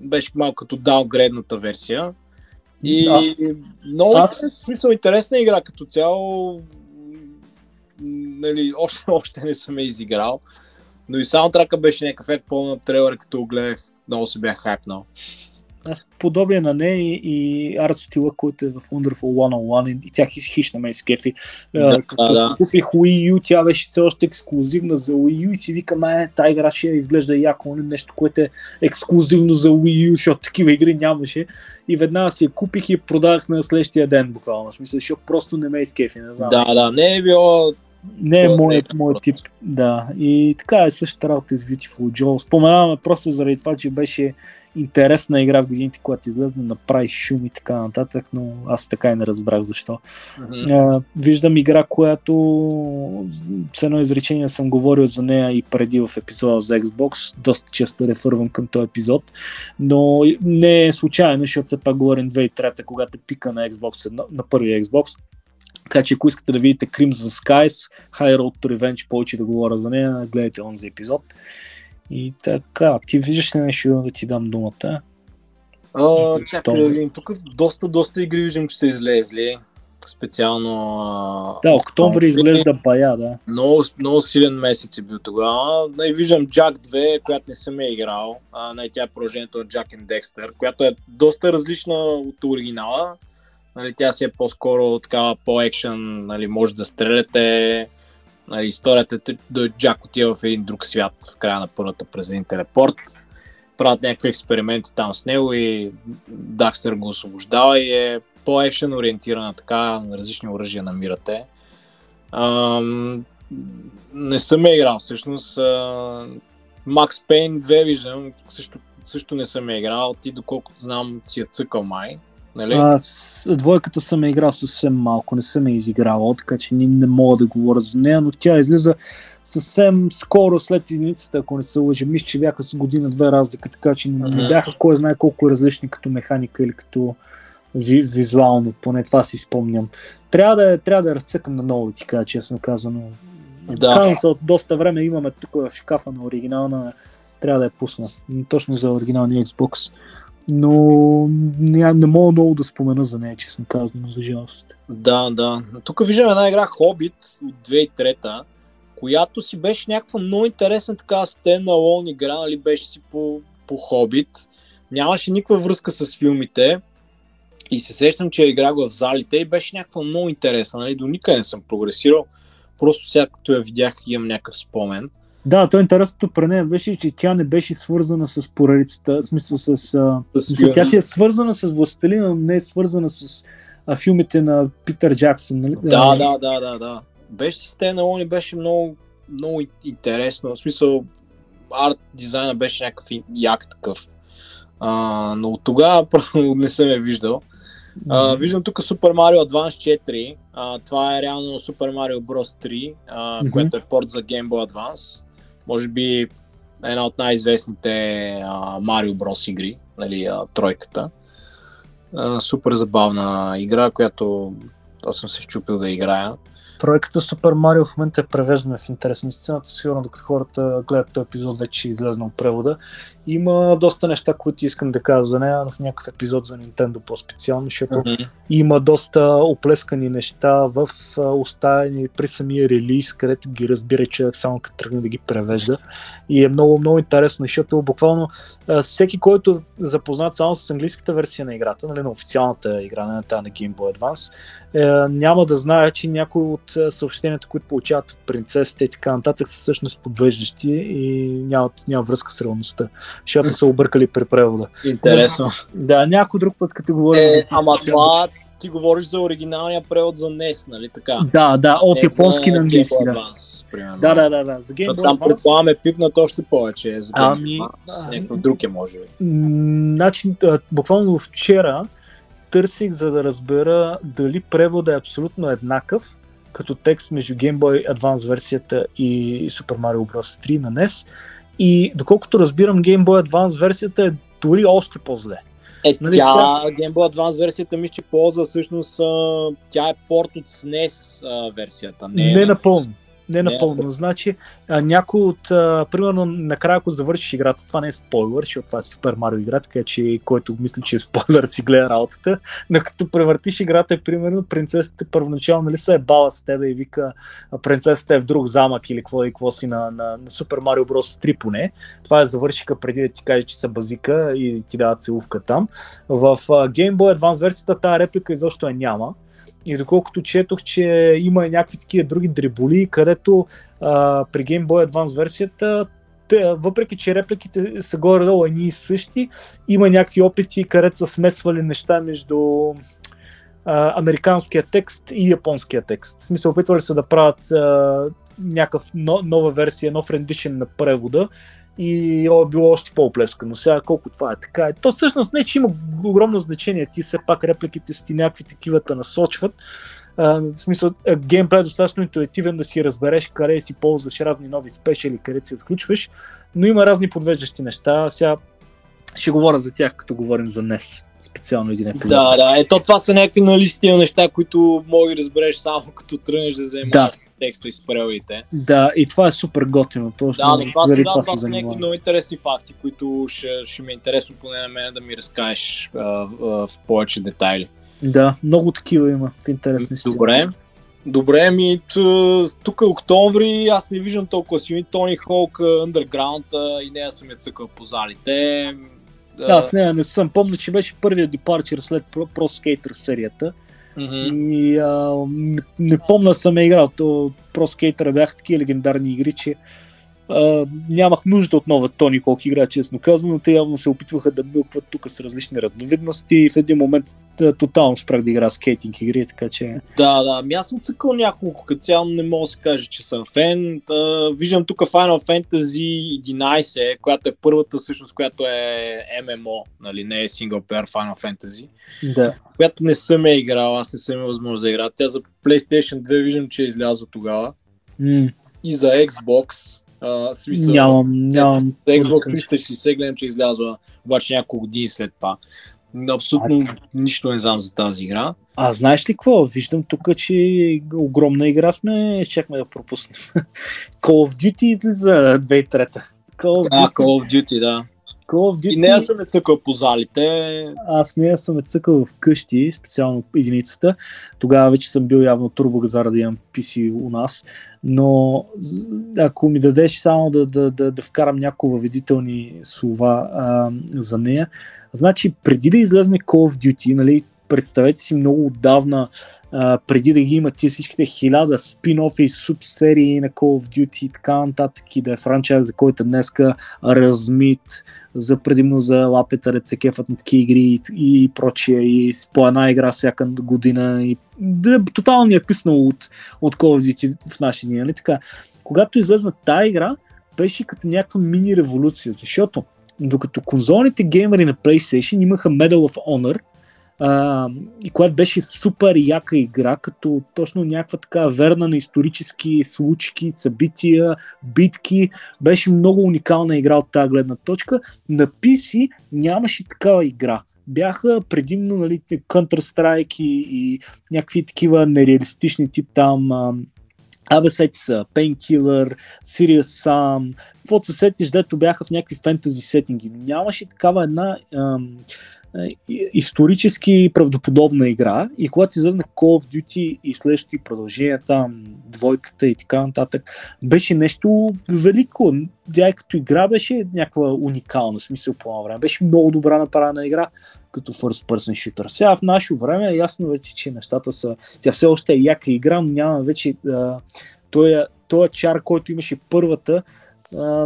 Беше малко като даунгрейдната версия. И много интересна игра като цяло. Нали, още не съм я изиграл. Но и саундтрака беше някакъв ефект, пълна трейлър, като го гледах, много се бях хайпнал. Аз подобие на нея и арт стила, който е в Wonderful 101 и тя хищна ме скефи. Като купих Wii U, тя беше все още ексклюзивна за Wii U и си викам, тая игра ще изглежда яко, нещо, което е ексклюзивно за Wii U, защото такива игри нямаше. И веднага си я купих и продадах на следващия ден, буквално. В смисъл, защото просто не ме скефи, не знам. Да, не е било... Не е моят тип, да. И така е същата работа с Beautiful Joe. Споменаваме просто заради това, че беше интересна игра в годините, когато излезна, направи шум и така нататък, но аз така и не разбрах защо. Виждам игра, която с едно изречение съм говорил за нея и преди в епизода за Xbox, доста често рефървам към този епизод, но не е случайно, защото все пак говорим 2003-та, когато пика на Xbox 1, на първия Xbox. Така че ако искате да видите Crimson Skies, High Road to Revenge, повече да говоря за нея, гледайте онзи епизод. И така, ти виждаш ли нещо да ти дам думата? Чакай да видим, тук доста игри виждам, че са излезли. Специално... октомври изглежда бая, да. Много силен месец е бил тогава. Виждам Jack 2, която не съм я играл. Тя е продължението на Jack and Dexter, която е доста различна от оригинала. Тя си е по-скоро такава по-екшен, може да стреляте. Историята до Джак отива в един друг свят в края на първата през един телепорт. Правят някакви експерименти там с него и Дакстър го освобождава и е по-екшен ориентирана, така различни оръжия намирате. Не съм я играл всъщност. Макс Пейн 2 виждам, също не съм я играл. Ти доколкото знам си я цъкал май. Двойката съм я играл съвсем малко, не съм я изигравал, така че не мога да говоря за нея, но тя излиза съвсем скоро след единицата, ако не се лъжа. Мисля, че бяха с година-две разлика, така че не бяха кой знае колко различни като механика или като визуално, поне това си спомням. Трябва да разцъкам на ново, ти кажа, честно казано. Казвам се, от доста време имаме тук в шкафа на оригинална, трябва да я пусна, точно за оригиналния Xbox. Но не мога много да спомена за нея, честно казано, за жалост. Да. Тук виждаме една игра Hobbit от 2003-та, която си беше някаква много интересна така стендалон игра, беше си по Hobbit. Нямаше никаква връзка с филмите и се сещам, че я играх в залите и беше някаква много интересна, до никъде не съм прогресирал, просто сега като я видях имам някакъв спомен. Да, то интересното при нея беше, че тя не беше свързана с поредицата, в смисъл тя си е свързана с властелина, но не е свързана с филмите на Питър Джаксън, Да. Беше стендалон и беше много, много интересно, в смисъл арт дизайна беше някакъв як такъв, но от тогава не съм я виждал. Виждам тук Super Mario Advance 4, това е реално Super Mario Bros. 3, което е порт за Game Boy Advance. Може би една от най-известните Mario Bros игри, тройката. Супер забавна игра, която аз съм се щупил да играя. Тройката Супер Марио в момента е превеждана в интересна сцената, сигурно докато хората гледат този епизод, вече излезна от превода. Има доста неща, които искам да кажа за нея, но в някакъв епизод за Nintendo по-специално, защото има доста оплескани неща в оставени при самия релиз, където ги разбира човек само като тръгне да ги превежда. И е много, много интересно, защото буквално всеки, който е запознат само с английската версия на играта, нали, на официалната игра на Game Boy Advance, няма да знае, че някои от съобщенията, които получават от принцесите и така нататък, са всъщност подвеждащи и няма връзка с реалността. Защото са объркали при превода. Интересно. Да, някой друг път като говорим... Ама това ти говориш за оригиналния превод за NES, нали така? Да, от японски на английски. Да. Да. За Game Boy Advance. Там предполагаме пипнат още повече. За някакъв друг е, може би. Значи, буквално вчера търсих, за да разбера дали превода е абсолютно еднакъв като текст между Game Boy Advance версията и Super Mario Bros. 3 на NES. И доколкото разбирам, Game Boy Advance версията е дори още по-зле. Нали, тя, Game Boy Advance версията мисля, че ползва всъщност, тя е порт от SNES версията. Не напълно. Значи някой от, примерно накрая ако завършиш играта, това не е спойлер, защото това е Супер Марио игра, така че който мисли, че е спойлер, си гледа работата, но като превъртиш играта, примерно принцесата първоначално ли се е бала с тебе и вика принцесата е в друг замък или какво си на Супер Марио Брос 3 поне, това е завършика преди да ти каже, че са базика и ти дава целувка там. В Game Boy Advance версията тази реплика изобщо я няма. И доколкото четох, че има и някакви такива други дреболи, където при Game Boy Advance версията, въпреки че репликите са горе-долу едни и същи, има някакви опити, където са смесвали неща между американския текст и японския текст. В смисъл, опитвали се да правят някаква нова версия, нов рендишен на превода, и било още по-оплескано. Сега колко това е така. То всъщност не, че има огромно значение. Ти все пак репликите си някакви такива те насочват. В смисъл, геймплей е достатъчно интуитивен да си разбереш къде си ползваш разни нови спешели, къде си отключваш, но има разни подвеждащи неща. Сега ще говоря за тях, като говорим за NES. Специално един епизод. Да, ето това са някакви налистия неща, които мога да разбереш само като тръгнеш да занимаваш текста и с преводите. Да, и това е супер готино. Това са някакви много интересни факти, които ще ми е интересно поне на мен да ми разкажеш в повече детайли. Да, много такива има интересни стили. Добре, ми тук октомври, аз не виждам толкова силни. Тони Холк, Underground и нея съм я цъкал по залите. Аз не съм. Помня, че беше първият депарчер след Pro Skater серията. И не помня съм я играл. Pro Skater бяха такива легендарни игри, че нямах нужда от нова Тони Холк игра, честно казано. Те явно се опитваха да милкват тук с различни разновидности и в един момент тотално спрях да игра скейтинг игри, така че... Да, аз съм цъкал няколко, като цяло не мога да се каже, че съм фен. Виждам тук Final Fantasy 11, която е първата всъщност, която е ММО, нали, не е Single Player Final Fantasy, която не съм я играл, аз не съм я възможност да игра. Тя за PlayStation 2 виждам, че е излязла тогава. И за Xbox. Нямам. Xbox 360 гледам, че излязва обаче няколко години след това. Абсолютно нищо не знам за тази игра. А знаеш ли какво? Виждам тук, че огромна игра сме, чакаме да пропуснем. Call of Duty излиза 2003. Call of Duty, да. И нея съм е цъкал по залите. Аз нея съм е цъкал вкъщи, специално единицата. Тогава вече съм бил явно турбогазар да имам PC у нас. Но ако ми дадеш само да вкарам някои въведителни слова за нея. Значи преди да излезне Call of Duty, нали, представете си много отдавна, преди да ги имат тия всичките 1000 спин-офи и субсерии на Call of Duty и така нататък и да е франчайз, за който днеска размит, за предимно за лапета, да се кефат на такива игри и прочие, и по една игра всяка година и тотално ни е писнало от Call of Duty в наши дни, нали така. Когато излезна тая игра, беше като някаква мини революция, защото докато конзолните геймери на PlayStation имаха Medal of Honor, и която беше супер яка игра, като точно някаква така верна на исторически случки, събития, битки, беше много уникална игра от тази гледна точка. На PC нямаше такава игра. бяха предимно, нали, Counter-Strike и някакви такива нереалистични тип там Abesets, Painkiller, Serious Sam, каквото се сетиш, дето бяха в някакви фентези сетинги. Нямаше такава една исторически правдоподобна игра, и когато излезна Call of Duty и следващи продължения там, двойката и така нататък, беше нещо велико. Тя като игра беше някаква уникална, смисъл по това време. Беше много добра направена игра като First Person Shooter. Сега в наше време е ясно вече, че нещата са... Тя все още е яка игра, но няма вече този чар, който имаше първата,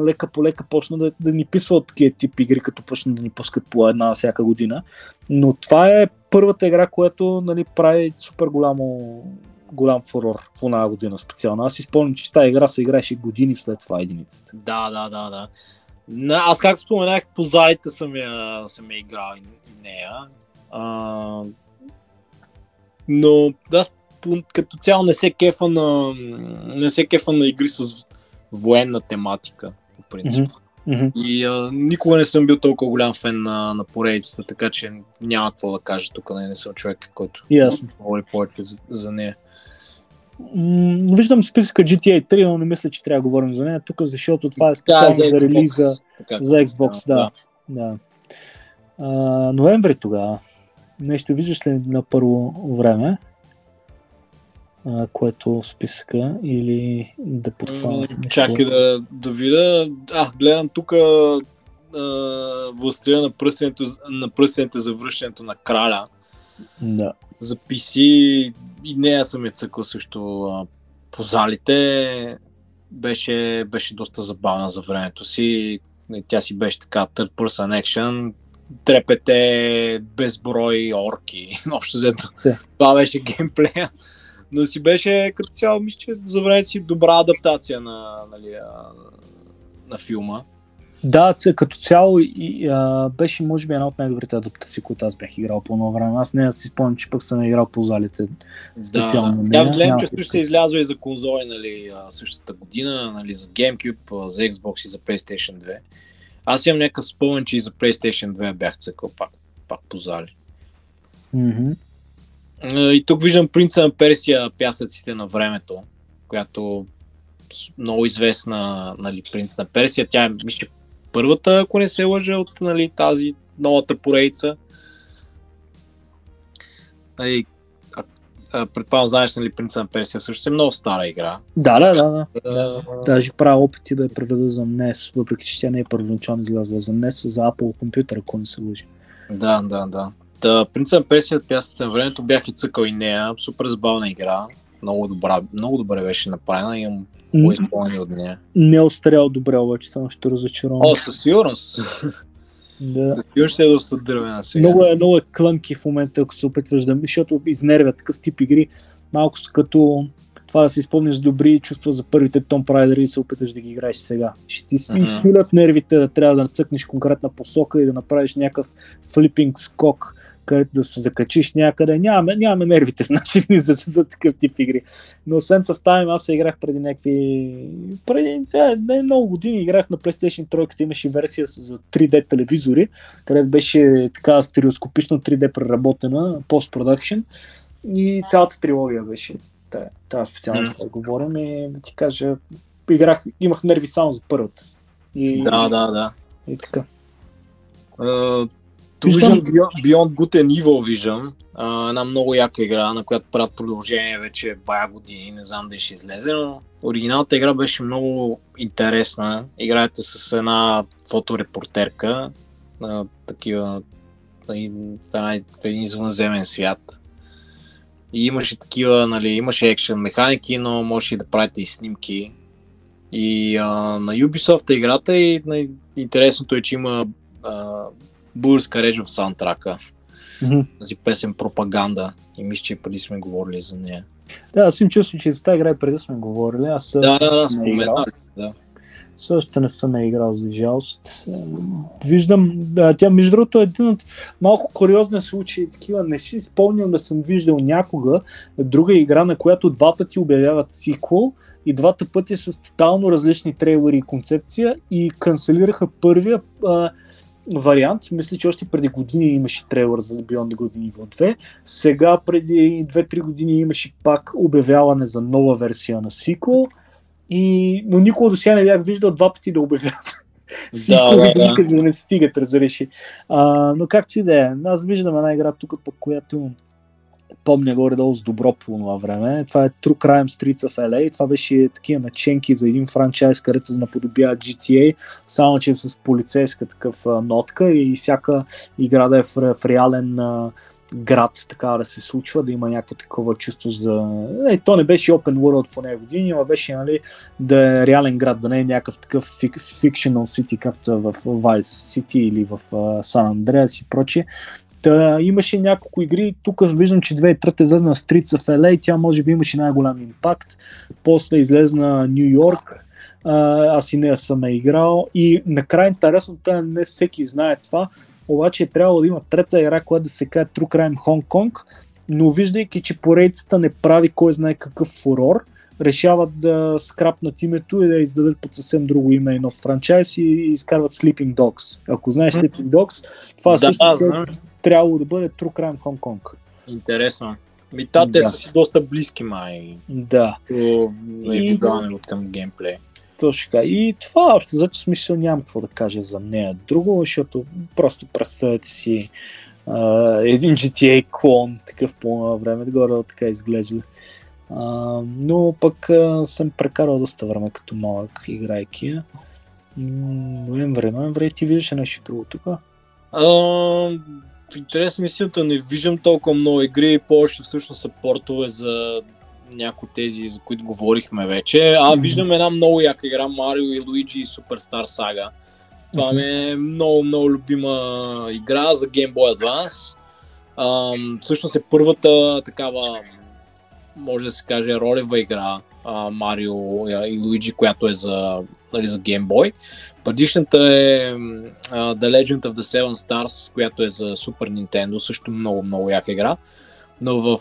лека по лека почна да ни писва от такива тип игри, като почна да ни пускат по една всяка година. Но това е първата игра, която, нали, прави супер голям фурор в една година специално. Аз си спомням, че тази игра се играеше години след това единицата. Да. Аз, как споменах, по задите съм я играл и нея. Но аз като цяло не се кефа на игри с военна тематика, по принцип. Mm-hmm. И никога не съм бил толкова голям фен на поредицата, така че няма какво да кажа тук, не съм човек, който говори повече за нея. Виждам списка GTA 3, но не мисля, че трябва да говорим за нея тук, защото това е специално за Xbox, релиза за Xbox. Да. Ноември тогава. Нещо виждаш ли на първо време, което в списка, или да подхвана? Чакай да видя. Гледам тук Властелина на пръстените за връщането на краля. Да. За PC и нея съм я цъкал също по залите. Беше доста забавна за времето си. Тя си беше така third person action. Трепете безброй орки. Общо взето. Това беше геймплея. Но си беше като цяло, мисля, че за време си добра адаптация на филма. Да, като цяло беше, може би, една от най-добрите адаптации, които аз бях играл по едно време. Аз не си спомням, че пък съм играл по залите специално. Да, гледам, че също се излязва и за конзоли, нали, същата година, нали, за GameCube, за Xbox и за PlayStation 2. Аз имам някакъв спомен, че и за PlayStation 2 бях цъкал пак по зали. Mm-hmm. И тук виждам Принца на Персия, пясъците на времето, която много известна, нали, Принц на Персия. Тя е, мисля, първата, ако не се лъжа, от, нали, тази новата поредица. Нали, предполагам, знаеш, нали, Принца на Персия всъщност е много стара игра. Да. Даже правя опити да я преведа за NES, въпреки че тя не е първоначално излязла за NES, за Apple компютър, ако не се лъжа. Да. Принца на Персия, пясъците на времето, бях и цъкал и нея. Супер забавна игра. Много добре беше направена. Имам по-изпълнени от нея. Не остарял добре, обаче, само ще разочаровам. Със сигурност. Да. Със сигурност ще е доста дървена сега. Много е клънки в момента, ако се опитваш да... Защото изнервя такъв тип игри. Малко са като това да си изпълниш добри чувства за първите Tomb Raider и се опиташ да ги играеш сега. Ще ти си изпилят нервите да трябва да нацъкнеш конкретна посока и да направиш някакъв флипинг скок, където да се закачиш някъде. Нямаме нервите в нашите за такъв тип игри. Но Sense of Time аз играх преди някакви... Преди много години играх на PlayStation 3, имаше версия за 3D телевизори, където беше така стереоскопично 3D преработена, post-production, и цялата трилогия беше. Тая специално ще говорим и ти кажа, имах нерви само за първата. Да. И така. Виждам Beyond Good and Evil, виждам. Една много яка игра, на която правят продължение вече бая години, не знам дали ще излезе, но оригиналната игра беше много интересна. Играете с една фоторепортерка на такива в един извънземен свят. И имаше такива, нали, имаше екшен механики, но можеше да правите и снимки. И на Ubisoft играта и интересното е, че има българска реч в саундтрака. Тази песен Пропаганда. И мисля, че преди сме говорили за нея. Да, аз им чувствам, че за тази игра преди сме говорили. Аз споменах. Също не съм я играл, за жалост. Виждам, тя между другото е един от малко куриозни случаи, такива, не си спомням да съм виждал някога друга игра, на която два пъти обявяват сиквел и двата пъти с тотално различни трейлери и концепция и канцелираха първия вариант. Мисля, че още преди години имаше трейлър за Beyond Good and Evil 2. Сега преди 2-3 години имаше пак обявяване за нова версия на сиквел. Но никога до сега не бях виждал два пъти да обявяват. Сиквел никъде не стигат, разреши. Но както и да е, аз виждам една игра тук, по която помня горе-долу с добро по това време. Това е True Crime Streets of LA. Това беше такива наченки за един франчайз, където наподобява GTA, само че с полицейска такъв нотка и всяка игра да е в реален град, така да се случва, да има някакво такова чувство за... то не беше Open World в ония години, а беше, нали, да е реален град, да не е някакъв такъв Fictional City, както в Vice City или в Сан Андреас и прочее. Имаше няколко игри, тук виждам, че 2003 излезна Streets of LA, тя може би имаше най-голям импакт, после излезна Нью Йорк, аз и нея съм е играл и накрая интересно, тъй не всеки знае това, обаче трябва да има трета игра, която да се кае True Crime Hong Kong, но виждайки, че поредицата не прави кой знае какъв фурор, решават да скрапнат името и да издадат под съвсем друго име и нов франчайз и изкарват Sleeping Dogs. Ако знаеш Sleeping Dogs, това също трябва да бъде True Crime Hong Kong. Интересно. Те са си доста близки май. Да. Виждаване от към геймплей. Точно така. И това общо, зато смисъл нямам какво да кажа за нея друго, защото просто представете си един GTA клон, такъв по време, горе така изглежда. Но пък съм прекарал доста време като малък, играйки. Ноември, ти виждаш нещо друго тук? Интересна мисията, не виждам толкова много игри и повече всъщност са портове за някои тези, за които говорихме вече. Виждам една много яка игра, Марио и Луиджи и Суперстар Сага. Това ми е много любима игра за Game Boy Advance. Всъщност е първата такава, може да се каже, ролева игра Марио и Луиджи, която е за, нали, за Game Boy. Предишната е The Legend of the Seven Stars, която е за Super Nintendo, също много яка игра. Но в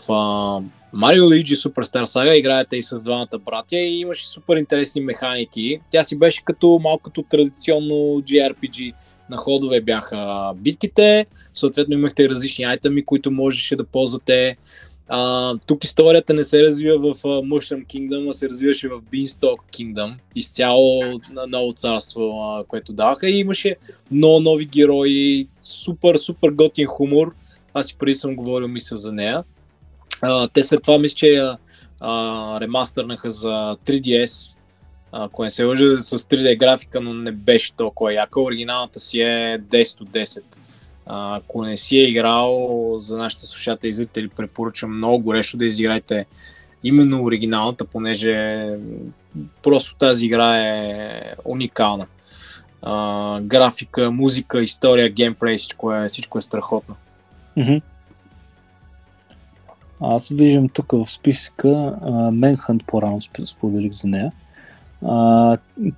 Mario Luigi Superstar Saga играете и с двамата братя и имаше супер интересни механики. Тя си беше като малко като традиционно JRPG. На ходове бяха битките, съответно имахте различни айтеми, които можеше да ползвате. Тук историята не се развива в Mushroom Kingdom, а се развиваше в Beanstalk Kingdom. Изцяло ново царство, което даваха. И имаше много нови герои, супер готин хумор. Аз си преди съм говорил мисля за нея. Те след това мисля, че ремастърнаха за 3DS, ако не се лъжа, с 3D графика, но не беше толкова яка. Оригиналната си е 10/10. Ако не си е играл, за нашите слушатели и зрители препоръчвам много горещо да изиграйте именно оригиналната, понеже просто тази игра е уникална. Графика, музика, история, геймплей, всичко е страхотно. Mm-hmm. Аз виждам тук в списка Manhunt по-рано споделих за нея.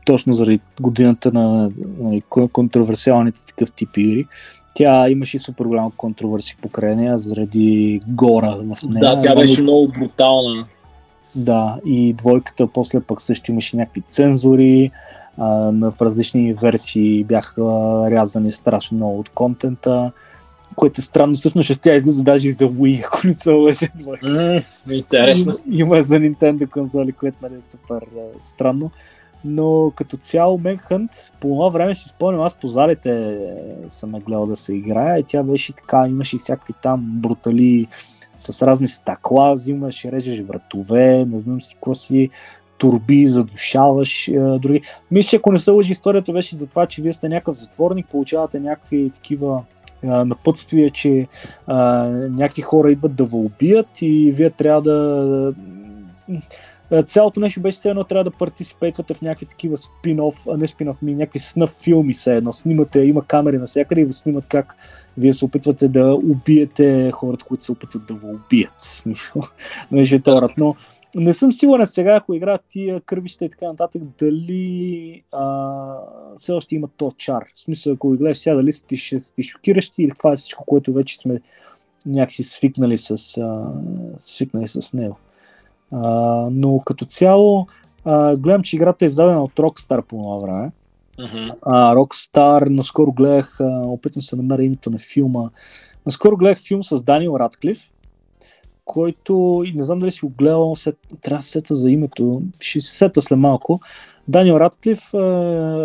Точно заради годината на контроверсиалните такъв тип игри. Тя имаше супер голяма контроверсия покрай нея заради гора в нея. Да, тя беше много брутална. Да, и двойката после пък също имаше някакви цензури. В различни версии бяха рязани страшно много от контента. Което е странно, всъщност, че тя излиза даже и за Wii, ако не се лъжа. Интересно. Има за Nintendo конзоли, което, нали, е супер странно. Но като цяло Manhunt, по това време си спомням, аз по залите съм гледал да се играе и тя беше така, имаше и всякакви там брутали с разни стъкла, взимаш, режеш вратове, не знам си какво си, турби, задушаваш други. Мисля, че ако не се лъжи, историята беше за това, че вие сте някакъв затворник, получавате някакви такива напътствие, че някакви хора идват да вълбият и вие трябва да... Цялото нещо беше все едно, трябва да партиципейтвате в някакви такива някакви снъф филми все едно. Снимате, има камери навсякъде и ви снимат как вие се опитвате да убиете хората, които се опитват да вълбият. Но не съм сигурен сега, ако играят тия кървища и така нататък, дали все още има то чар. В смисъл, ако гледаш сега, дали са ти шокиращи или това е всичко, което вече сме някакси свикнали с него. Но като цяло, гледам, че играта е издадена от Rockstar по това време. Rockstar. Наскоро гледах, опитам се да намеря името на филма. Наскоро гледах филм с Даниел Радклиф, който, не знам дали си го гледал, трябва да сета за името, ще сета след малко. Даниел Радклиф,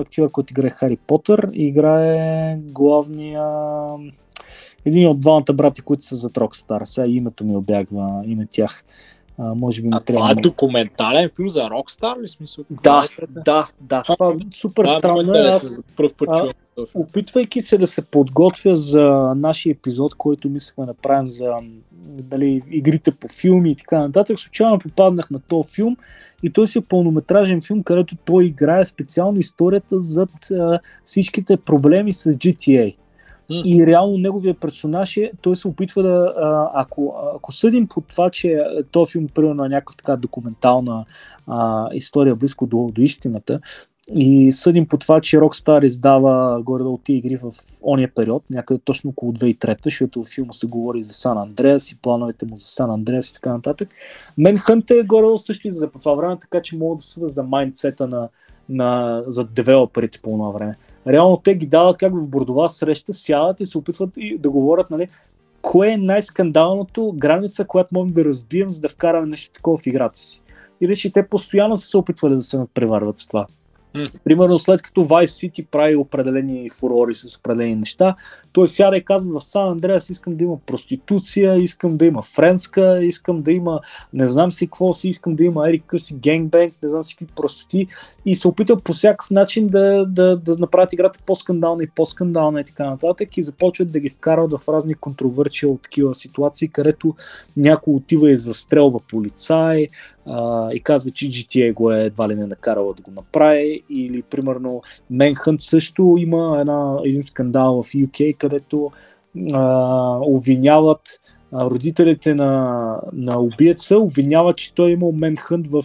актьор, който играе Хари Потър, играе главния, един от двамата брати, които са за Rockstar. Сега името ми обягва и на тях. Може би това е документален филм за Rockstar ли смисъл? Да. Това е супер странно. Опитвайки се да се подготвя за нашия епизод, който мислихме да правим за дали, игрите по филми и така нататък, случайно попаднах на този филм и той си е пълнометражен филм, където той играе специално историята зад всичките проблеми с GTA. И реално неговия персонаж е, той се опитва да, ако съдим по това, че този филм примерно е някаква така документална история близко до истината и съдим по това, че Rockstar издава горе-долу тия игри в ония период, някъде точно около 2003, защото в филма се говори за Сан Андреас и плановете му за Сан Андреас и така нататък. Manhunt е горе-долу също за това време, така че могат да съда за майндсета за девелоперите по това време. Реално те ги дават как в бордова среща, сядат и се опитват и да говорят, нали, кое е най-скандалното граница, която можем да разбием, за да вкараме нещо такова в играта си. И речи, те постоянно се опитвали да се надпреварват с това. Примерно след като Vice City прави определени фурори с определени неща, той сяда и казва в Сан Андреас искам да има проституция, искам да има френска, искам да има не знам си какво си, искам да има ерика си генгбенг, не знам си какви простоти и се опитва по всякакъв начин да направят играта по-скандална и по-скандална и така нататък и започват да ги вкарват в разни контровърчия от такива ситуации, където някой отива и застрелва полицай, и казва, че GTA го е едва ли не накарала да го направи или примерно Manhunt също има един скандал в UK, където обвиняват родителите на убиеца, обвиняват, че той е имал Manhunt в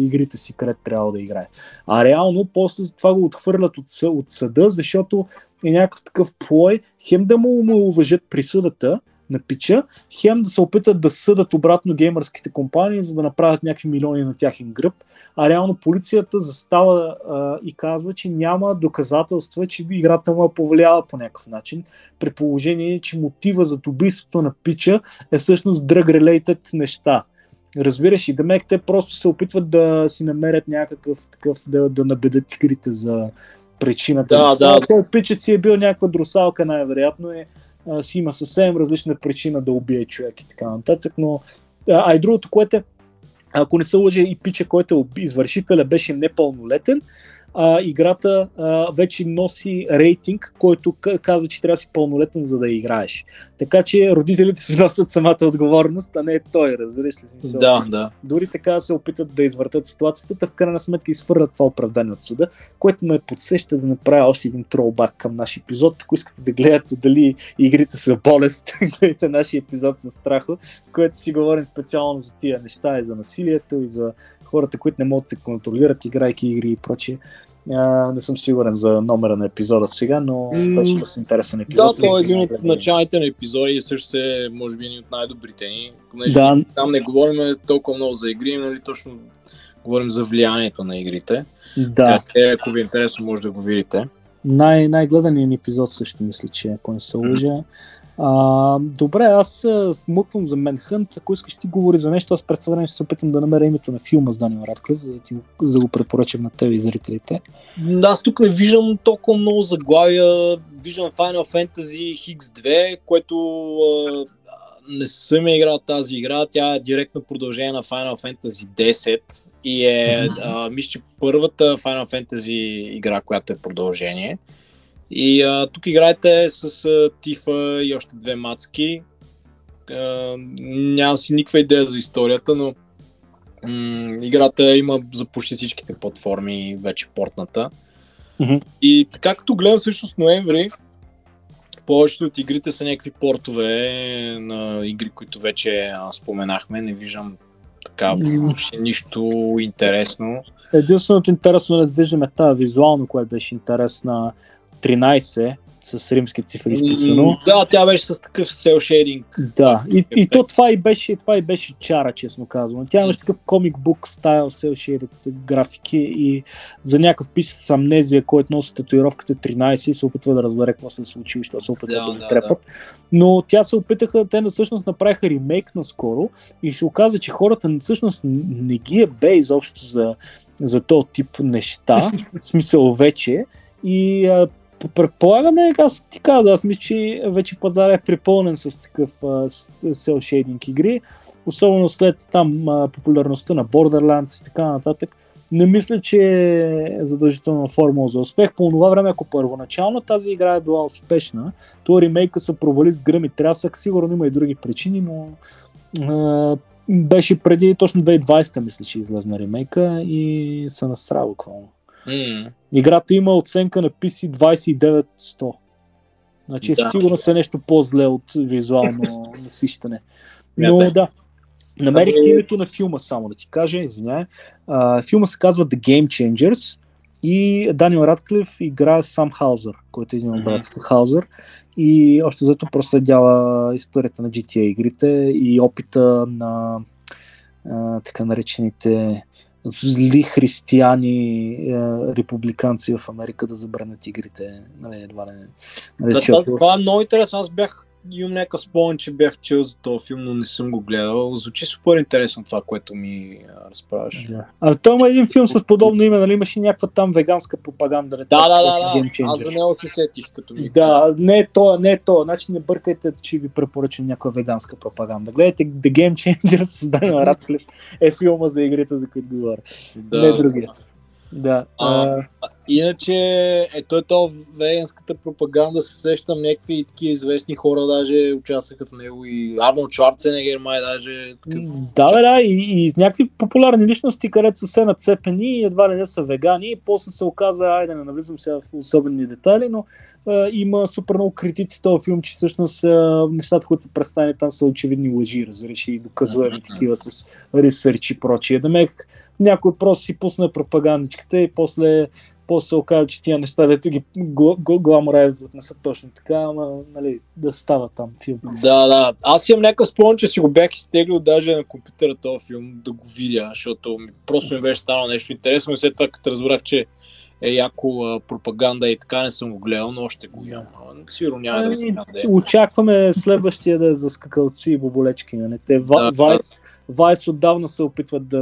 игрите си, където трябва да играе. А реално после това го отхвърлят от съда, защото е някакъв такъв плой, хем да му уважат присъдата на пича, хем да се опитат да съдат обратно геймърските компании, за да направят някакви милиони на тяхен гръб, а реално полицията застава и казва, че няма доказателства, че играта му е повлияла по някакъв начин, при положение, че мотива за убийството на пича е всъщност drug-related неща. Разбираш, и демек те просто се опитват да си намерят някакъв такъв, да набедат игрите за причината. Той пича си е бил някаква друсалка, най-вероятно е си има съвсем различна причина да убие човек и така нататък, но и другото, което ако не се лъжа и пича, който е извършителя, беше непълнолетен, играта вече носи рейтинг, който казва, че трябва да си пълнолетен, за да играеш. Така че родителите си носят самата отговорност, а не той, разбираш ли смисъл? Да. Дори така се опитат да извъртат ситуацията, в крайна сметка изфърлят това оправдание от съда, което ме подсеща да направя още един тролбак към нашия епизод. Ако искате да гледате дали игрите са болест, гледате нашия епизод за Страхо, в който си говорим специално за тия неща и за насилието и за хората, които не могат да се контролират, играйки игри и прочие. Не съм сигурен за номера на епизода сега, но беше да си интересен епизод. Да, той е един от началните на епизоди и също се, може би, един от най-добрите ни. Понеже там не говорим толкова много за игри, нали точно говорим за влиянието на игрите. Да. Ако ви е интересно, може да го видите. Най-гледаният епизод също, мисля, че ако не се лъжа. Добре, аз мъквам за Manhunt, ако искаш ти говори за нещо, аз представям, ще се опитам да намеря името на филма с Даниел Радклиф, за да го препоръчам на тебе и зрителите. Аз тук не виждам толкова много заглавия, виждам Final Fantasy X2, което не съм играл тази игра, тя е директно продължение на Final Fantasy X и е, мисля, че първата Final Fantasy игра, която е продължение. И тук играете с Тифа и още две мацки. Нямам си никаква идея за историята, но играта има за почти всичките платформи, вече портната. И така като гледам всъщност ноември, повечето от игрите са някакви портове на игри, които вече споменахме. Не виждам така въобще нищо интересно. Единственото интересно да виждаме тази визуално, което беше интересна. 13, с римски цифри изписано. Да, тя беше с такъв cel shading. Да, и то това и беше чара, честно казвам. Тя имаше такъв comic book style cel shaded графики и за някакъв пич с амнезия, който носи татуировката 13 и се опитва да разбере какво се е случило, и се опитва да затрепат. Да. Но тя се опитаха, те всъщност направиха ремейк наскоро и се оказа, че хората всъщност не ги е бе изобщо за този тип неща, в смисъл вече. И предполагаме, аз ти каза, аз мисля, че вече пазарът е препълнен с такъв cel shading игри, особено след там популярността на Borderlands и така нататък. Не мисля, че е задължителна формула за успех. По това време, ако първоначално тази игра е била успешна, то ремейка се провали с гръм и трясък, сигурно има и други причини, но беше преди точно 2020-та, мисля, че излезна ремейка и се насрал буквално. Играта има оценка на PC 29/100. Значи сигурно се нещо по-зле от визуално насищане. Но да. Намерих името на филма, само да ти кажа, извиняй. Филма се казва The Game Changers и Даниел Радклиф играе Сам Хаузър, който е един от братите Хаузър и още зато проследява историята на GTA игрите и опита на така наречените зли християни републиканци в Америка да забранят игрите. Това е много интересно. Аз бях имам някакъв спомен, че бях чел за този филм, но не съм го гледал. Звучи супер интересно това, което ми разправяш. Да. А той има един филм с подобно име, нали имаше някаква там веганска пропаганда. Да. Аз за него се сетих, като ми. Да, не е то. Значи не бъркайте, че ви препоръчам някаква веганска пропаганда. Гледайте The Game Changer с Даниел Радклиф е филма за игрите, за които говоря. Да, не другия. Да. Иначе ето веганската пропаганда, се сещам някакви такива известни хора даже участваха в него и Арнолд Шварценегер май даже такъв. Да, и някакви популярни личности, където са се нацепени и едва ли не са вегани и после се оказа, айде не навлизам сега в особени детайли, но има супер много критици този филм, че всъщност нещата, които са представени там са очевидни лъжи, разреши и доказуеми такива с ресърч и прочие. Някой просто си пусна пропагандичката и после се оказа, че тия неща, дето ги гламорайзват, не са точно така, ама нали, да става там филм. Да. Аз имам някакъв спомен, че си го бях изтеглил даже на компютъра този филм, да го видя, защото просто ми беше станало нещо интересно и след това като разбрах, че е яко пропаганда и така не съм го гледал, но още го имам. Сигурно няма да се гледа. Очакваме следващия да е за скакалци и боболечки. Те Vice отдавна се опитват да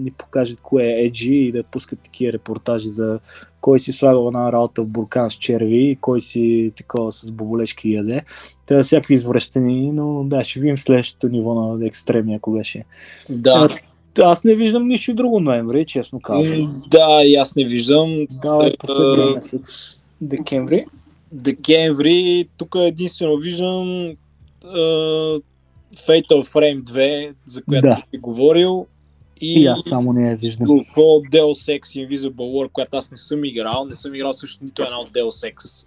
ни покажат кое е Еджи и да пускат такива репортажи за кой си слагал една работа в буркан с черви и кой си такова с боболечки яде. Те са всякакви извръщени, но да, ще видим следващото ниво на екстремния кога ще е. Да. Аз не виждам нищо друго ноември, честно казвам. Да, и аз не виждам. Давай последния месец. Декември, тук единствено виждам Fatal Frame 2, за която си говорил. И аз само не я виждам. Deus Ex Invisible War, която аз не съм играл. Не съм играл също нито една от Deus Ex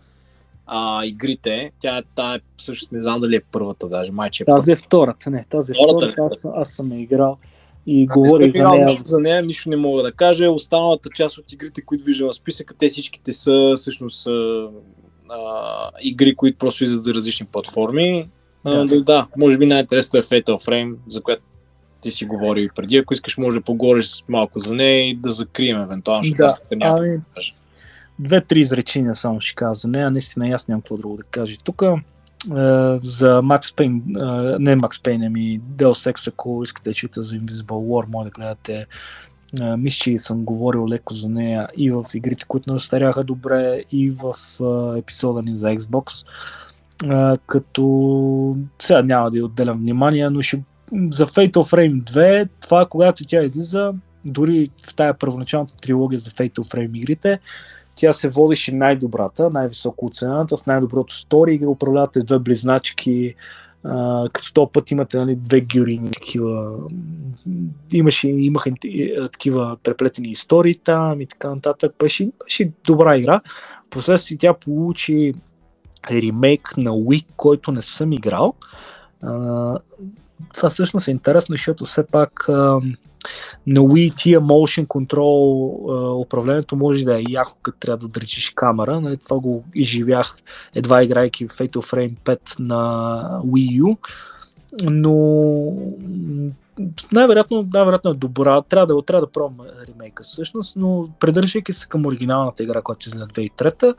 игрите. Тя е всъщност не знам дали е първата даже. Майче е тази е втората. Не, тази е втората. Аз съм я играл. И говорих за нея, нищо не мога да кажа. Останалата част от игрите, които виждам в списъка, те всичките са всъщност игри, които просто излизат за различни платформи. Да, може би най-интересно е Fatal Frame, за която ти си говорил и преди. Ако искаш, може да поговориш малко за нея и да закрием евентуално, защото няма да кажа. 2-3 изречения само ще кажа за нея. Наистина, аз нямам какво друго да кажа. Тук за Max Payne, не Max Payne, ами Deus Ex, ако искате да чуете за Invisible War, може да гледате. Мисля, че съм говорил леко за нея и в игрите, които не остаряха добре, и в епизода ни за Xbox. Като сега няма да ѝ отделям внимание, но за Fatal Frame 2, това когато тя излиза, дори в тая първоначалната трилогия за Fatal Frame игрите, тя се водеше най-добрата, най-високо оценената, с най-доброто стори и ги управлявате две близначки, като този път имате две героини, такива имаха такива преплетени истории там и така нататък, беше добра игра. Впоследствие тя получи ремейк на Wii, който не съм играл. Това всъщност е интересно, защото все пак на Wii тия motion control управлението може да е яко, като трябва да държиш камера. Това го изживях едва играйки Fatal Frame 5 на Wii U, но най-вероятно е добра. Трябва да пробвам ремейка всъщност, но придържайки се към оригиналната игра, която излезе 2003-та,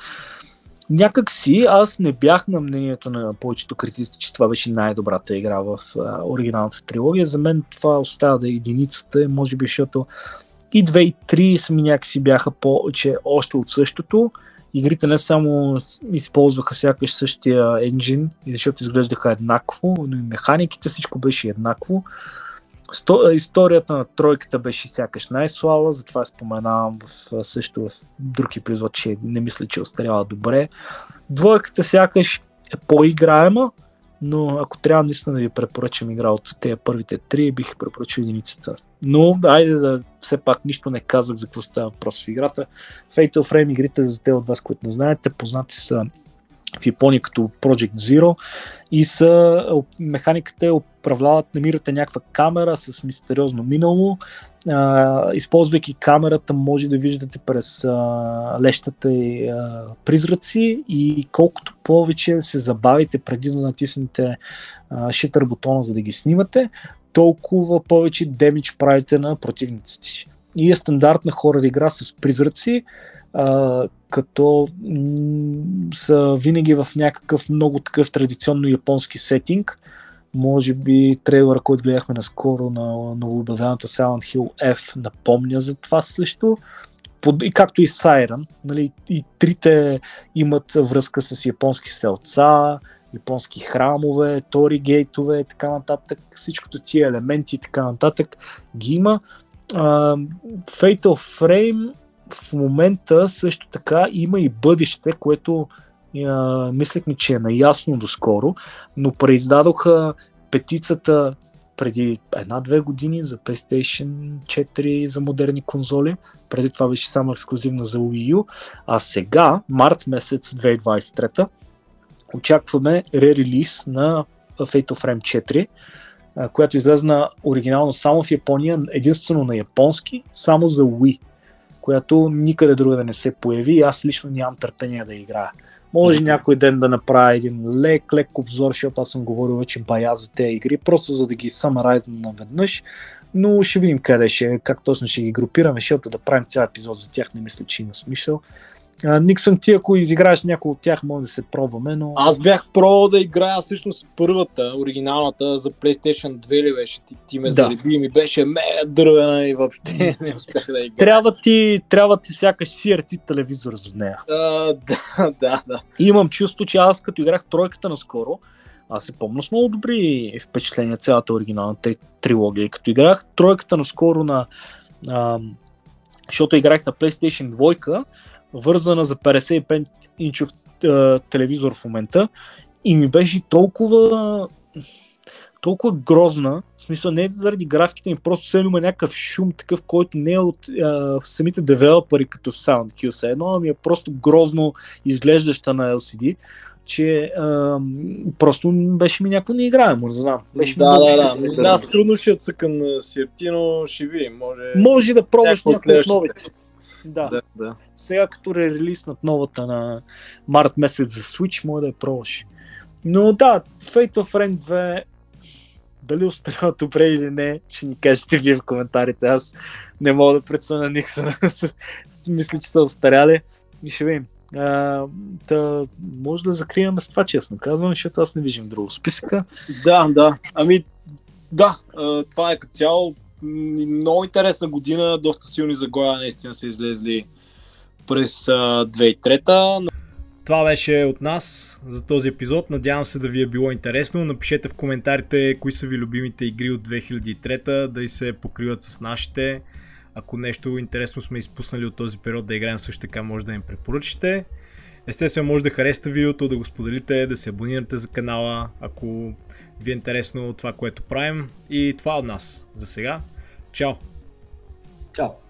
някак си аз не бях на мнението на повечето критици, че това беше най-добрата игра в оригиналната трилогия. За мен това остава да е единицата, може би, защото и 2 и 3 сами някакси бяха повече още от същото. Игрите не само използваха сякаш същия енджин, защото изглеждаха еднакво, но и механиките, всичко беше еднакво. Историята на тройката беше сякаш най-слаба, затова споменавам също в друг епизод, че не мисля, че остарява добре. Двойката сякаш е по-играема, но ако трябва наистина да ви препоръчам игра от тези първите три, бих препоръчал единицата. Но айде да все пак нищо не казах за какво става въпрос в играта. Fatal Frame игрите за те от вас, които не знаете, познати са в Япония като Project Zero и са механиката управляват, намирате някаква камера с мистериозно минало. Използвайки камерата може да виждате през лещата и призраци и колкото повече се забавите преди да натиснете шитър бутона, за да ги снимате, толкова повече демидж правите на противниците си. И е стандартна хорър игра с призраци, като са винаги в някакъв много такъв традиционно японски сетинг. Може би трейлър, който гледахме наскоро на новообявената Silent Hill F напомня за това също. И както и Siren, нали, и трите имат връзка с японски селца, японски храмове, тори гейтове и така нататък. Всичкото тия елементи и така нататък ги има. Fatal Frame в момента също така има и бъдеще, което мислех ми, че е наясно доскоро, но преиздадоха петицата преди 1-2 години за PlayStation 4 за модерни конзоли. Преди това беше само ексклюзивна за Wii U, а сега, март месец 2023, очакваме ререлиз на Fatal Frame 4, която излезна оригинално само в Япония, единствено на японски, само за Wii, която никъде друга да не се появи. Аз лично нямам търпение да играя. Може някой ден да направя един лек обзор, защото аз съм говорил вече бая за тези игри, просто за да ги самарайзна наведнъж, но ще видим къде ще, как точно ще ги групираме, защото да правим цял епизод за тях не мисля, че има смисъл. Никсън, ти ако изиграеш някой от тях, може да се пробваме, но... Аз бях пробвал да играя всъщност първата, оригиналната, за PlayStation 2 ли беше, ти ме зареби и ми беше мега дървена и въобще не успях да играя. Трябва ти сякаш CRT телевизор за нея. Да. Имам чувство, че аз като играх тройката наскоро, аз се помня с много добри впечатления цялата оригинална трилогия. Като играх тройката наскоро на... защото играх на PlayStation 2, вързана за 55-инчов телевизор в момента и ми беше толкова грозна, в смисъл не заради графиките ми, просто все има някакъв шум такъв, който не е от самите девелопери като в Sound Hill, едно ми е просто грозно изглеждаща на LCD, че просто беше ми някакво неиграемо, не знам. Да. Аз трудно ще цъкам на CRT, но ще видим. Може да пробваш някакви от новите. Да. Сега като релизнат новата на март месец за Switch, може да я пробваш. Но да, Fatal Frame 2 дали остарява добре или не, ще ни кажете вие в коментарите. Аз не мога да преценя Никсона. Мисля, че са остаряли и ще видим. Може да закриваме с това, честно казвам, защото аз не виждам друго списка. Да. Това е като цяло. Много интересна година, доста силни заглавия наистина са излезли през 2003-та. Това беше от нас за този епизод, надявам се да ви е било интересно. Напишете в коментарите кои са ви любимите игри от 2003-та, да и се покриват с нашите. Ако нещо интересно сме изпуснали от този период да играем, също така може да им препоръчите. Естествено може да харесате видеото, да го споделите, да се абонирате за канала, ако ви е интересно това, което правим. И това от нас за сега. Чао! Чао!